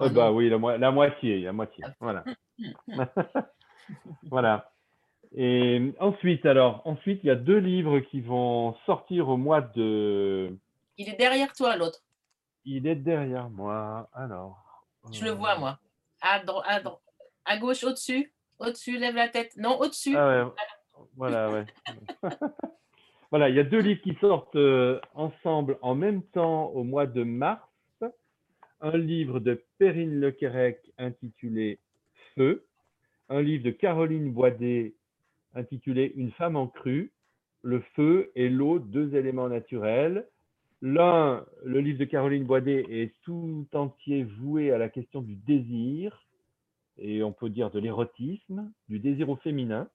Oh, bah oui, la, mo la moitié, la moitié, voilà. Voilà. Et ensuite, alors, ensuite, il y a deux livres qui vont sortir au mois de... Il est derrière toi, l'autre. Il est derrière moi, alors. Je euh... le vois, moi. À, dro à, dro à gauche, au-dessus. Au-dessus, lève la tête. Non, au-dessus. Ah, ouais. Voilà, ouais. Voilà, il y a deux livres qui sortent euh, ensemble en même temps au mois de mars. Un livre de Perrine Le Quérec intitulé Feu, un livre de Caroline Boidet intitulé Une femme en crue, le feu et l'eau, deux éléments naturels. L'un, le livre de Caroline Boidet est tout entier voué à la question du désir, et on peut dire de l'érotisme, du désir au féminin.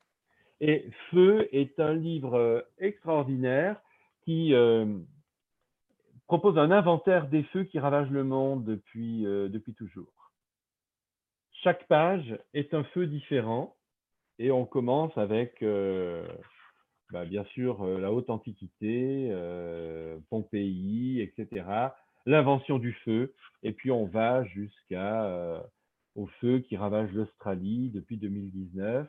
Et Feu est un livre extraordinaire qui... Euh, propose un inventaire des feux qui ravagent le monde depuis, euh, depuis toujours. Chaque page est un feu différent et on commence avec, euh, bah, bien sûr, euh, la haute antiquité, euh, Pompéi, et cetera, l'invention du feu, et puis on va jusqu'à euh, au feu qui ravage l'Australie depuis deux mille dix-neuf.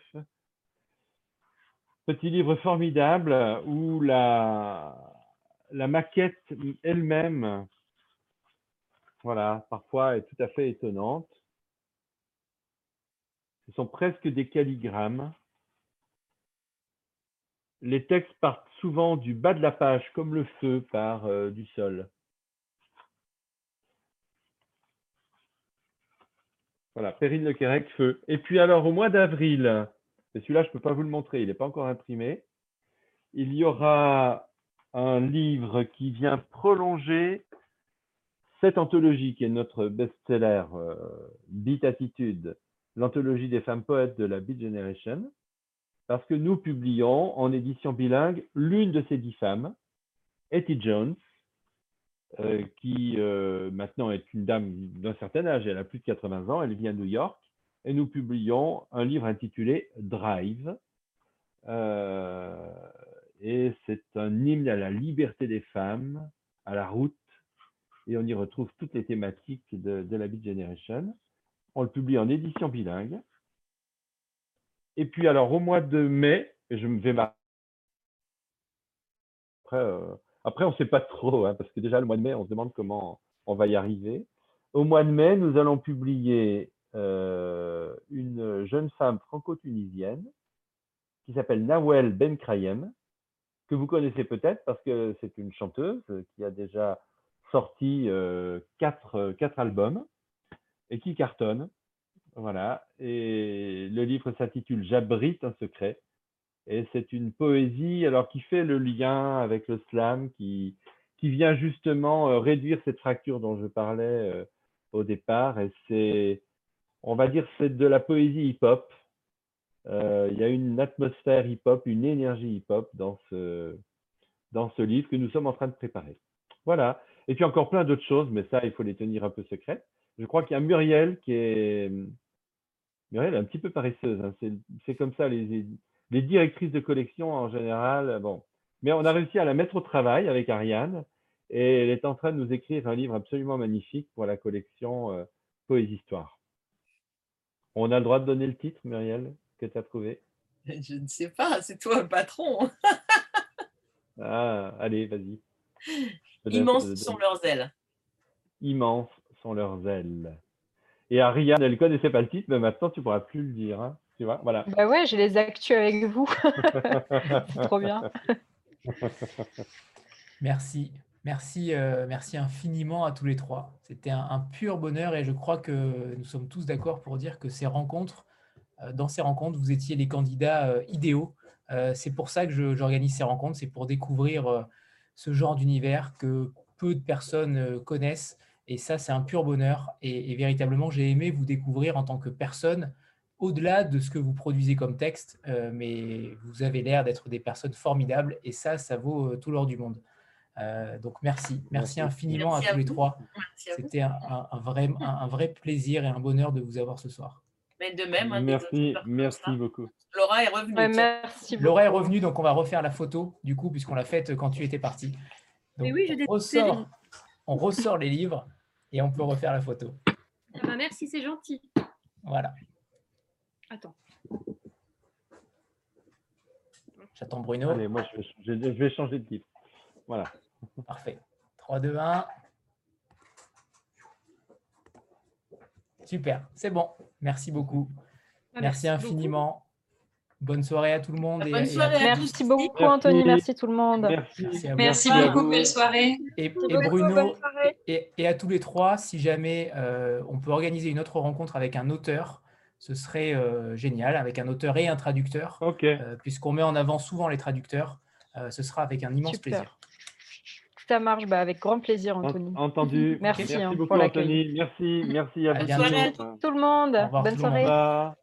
Petit livre formidable où la... La maquette elle-même, voilà, parfois est tout à fait étonnante. Ce sont presque des calligrammes. Les textes partent souvent du bas de la page, comme le feu part euh, du sol. Voilà, Perrine Le Quérec, Feu. Et puis alors, au mois d'avril, celui-là, je ne peux pas vous le montrer, il n'est pas encore imprimé. Il y aura... un livre qui vient prolonger cette anthologie qui est notre best-seller, euh, Beat Attitude, l'anthologie des femmes poètes de la Beat Generation, parce que nous publions en édition bilingue l'une de ces dix femmes, Hetty Jones, euh, qui euh, maintenant est une dame d'un certain âge, elle a plus de quatre-vingts ans, elle vit à New York, et nous publions un livre intitulé « Drive ». Euh, et c'est un hymne à la liberté des femmes, à la route, et on y retrouve toutes les thématiques de, de la Beat Generation. On le publie en édition bilingue. Et puis alors au mois de mai, je me vais m'arrêter. Après, euh, après on ne sait pas trop, hein, parce que déjà le mois de mai, on se demande comment on va y arriver. Au mois de mai, nous allons publier euh, une jeune femme franco-tunisienne qui s'appelle Nawel Ben Krayem, que vous connaissez peut-être parce que c'est une chanteuse qui a déjà sorti euh, quatre, quatre albums et qui cartonne. Voilà. Et le livre s'intitule « J'abrite un secret ». Et c'est une poésie alors, qui fait le lien avec le slam, qui, qui vient justement euh, réduire cette fracture dont je parlais euh, au départ. Et c'est, on va dire, c'est de la poésie hip-hop. Euh, il y a une atmosphère hip-hop, une énergie hip-hop dans ce, dans ce livre que nous sommes en train de préparer. Voilà. Et puis encore plein d'autres choses, mais ça, il faut les tenir un peu secrets. Je crois qu'il y a Muriel qui est… Muriel est un petit peu paresseuse. Hein. C'est comme ça, les, les directrices de collection en général. Bon. Mais on a réussi à la mettre au travail avec Ariane et elle est en train de nous écrire un livre absolument magnifique pour la collection euh, Poésie-Histoire. On a le droit de donner le titre, Muriel, que tu as trouvé? Je ne sais pas, c'est toi le patron. Ah, allez, vas-y. Immenses sont leurs ailes. Immenses sont leurs ailes. Et Ariane, elle ne connaissait pas le titre, mais maintenant, tu ne pourras plus le dire. Hein, tu vois, voilà. Bah ouais, j'ai les actus avec vous. C'est trop bien. Merci. Merci, euh, merci infiniment à tous les trois. C'était un, un pur bonheur et je crois que nous sommes tous d'accord pour dire que ces rencontres, euh, dans ces rencontres, vous étiez les candidats euh, idéaux. Euh, c'est pour ça que j'organise ces rencontres, c'est pour découvrir euh, ce genre d'univers que peu de personnes connaissent. Et ça, c'est un pur bonheur. Et, et véritablement, j'ai aimé vous découvrir en tant que personne, au-delà de ce que vous produisez comme texte. Euh, mais vous avez l'air d'être des personnes formidables. Et ça, ça vaut tout l'or du monde. Euh, donc, merci. Merci infiniment merci à, à tous les trois. C'était un, un, un, vrai, un, un vrai plaisir et un bonheur de vous avoir ce soir. Mais de même. Hein, merci, merci beaucoup. Laura est revenue. Ouais, merci Laura beaucoup. est revenue, donc on va refaire la photo, du coup, puisqu'on l'a faite quand tu étais partie. Donc, mais oui, je on, ressort, on ressort les livres et on peut refaire la photo. Ah bah merci, c'est gentil. Voilà. Attends. J'attends Bruno. Allez, moi, je vais, changer, je vais changer de titre. Voilà. Parfait. trois, deux, un. Super, c'est bon. Merci beaucoup. Merci, merci infiniment. Beaucoup. Bonne soirée à tout le monde. Et, bonne soirée et à merci tous. beaucoup, Anthony. Merci tout le monde. Merci, merci, merci beaucoup. Belle soirée. Et, et Bruno, soirée. Et, et à tous les trois, si jamais euh, on peut organiser une autre rencontre avec un auteur, ce serait euh, génial, avec un auteur et un traducteur, okay. euh, puisqu'on met en avant souvent les traducteurs. Euh, ce sera avec un immense Super. plaisir. Ça marche, bah, avec grand plaisir, Anthony. Entendu. Merci, merci hein, beaucoup, pour Anthony. Merci, merci à vous. Bonne soirée à tout le monde. Bonne soirée.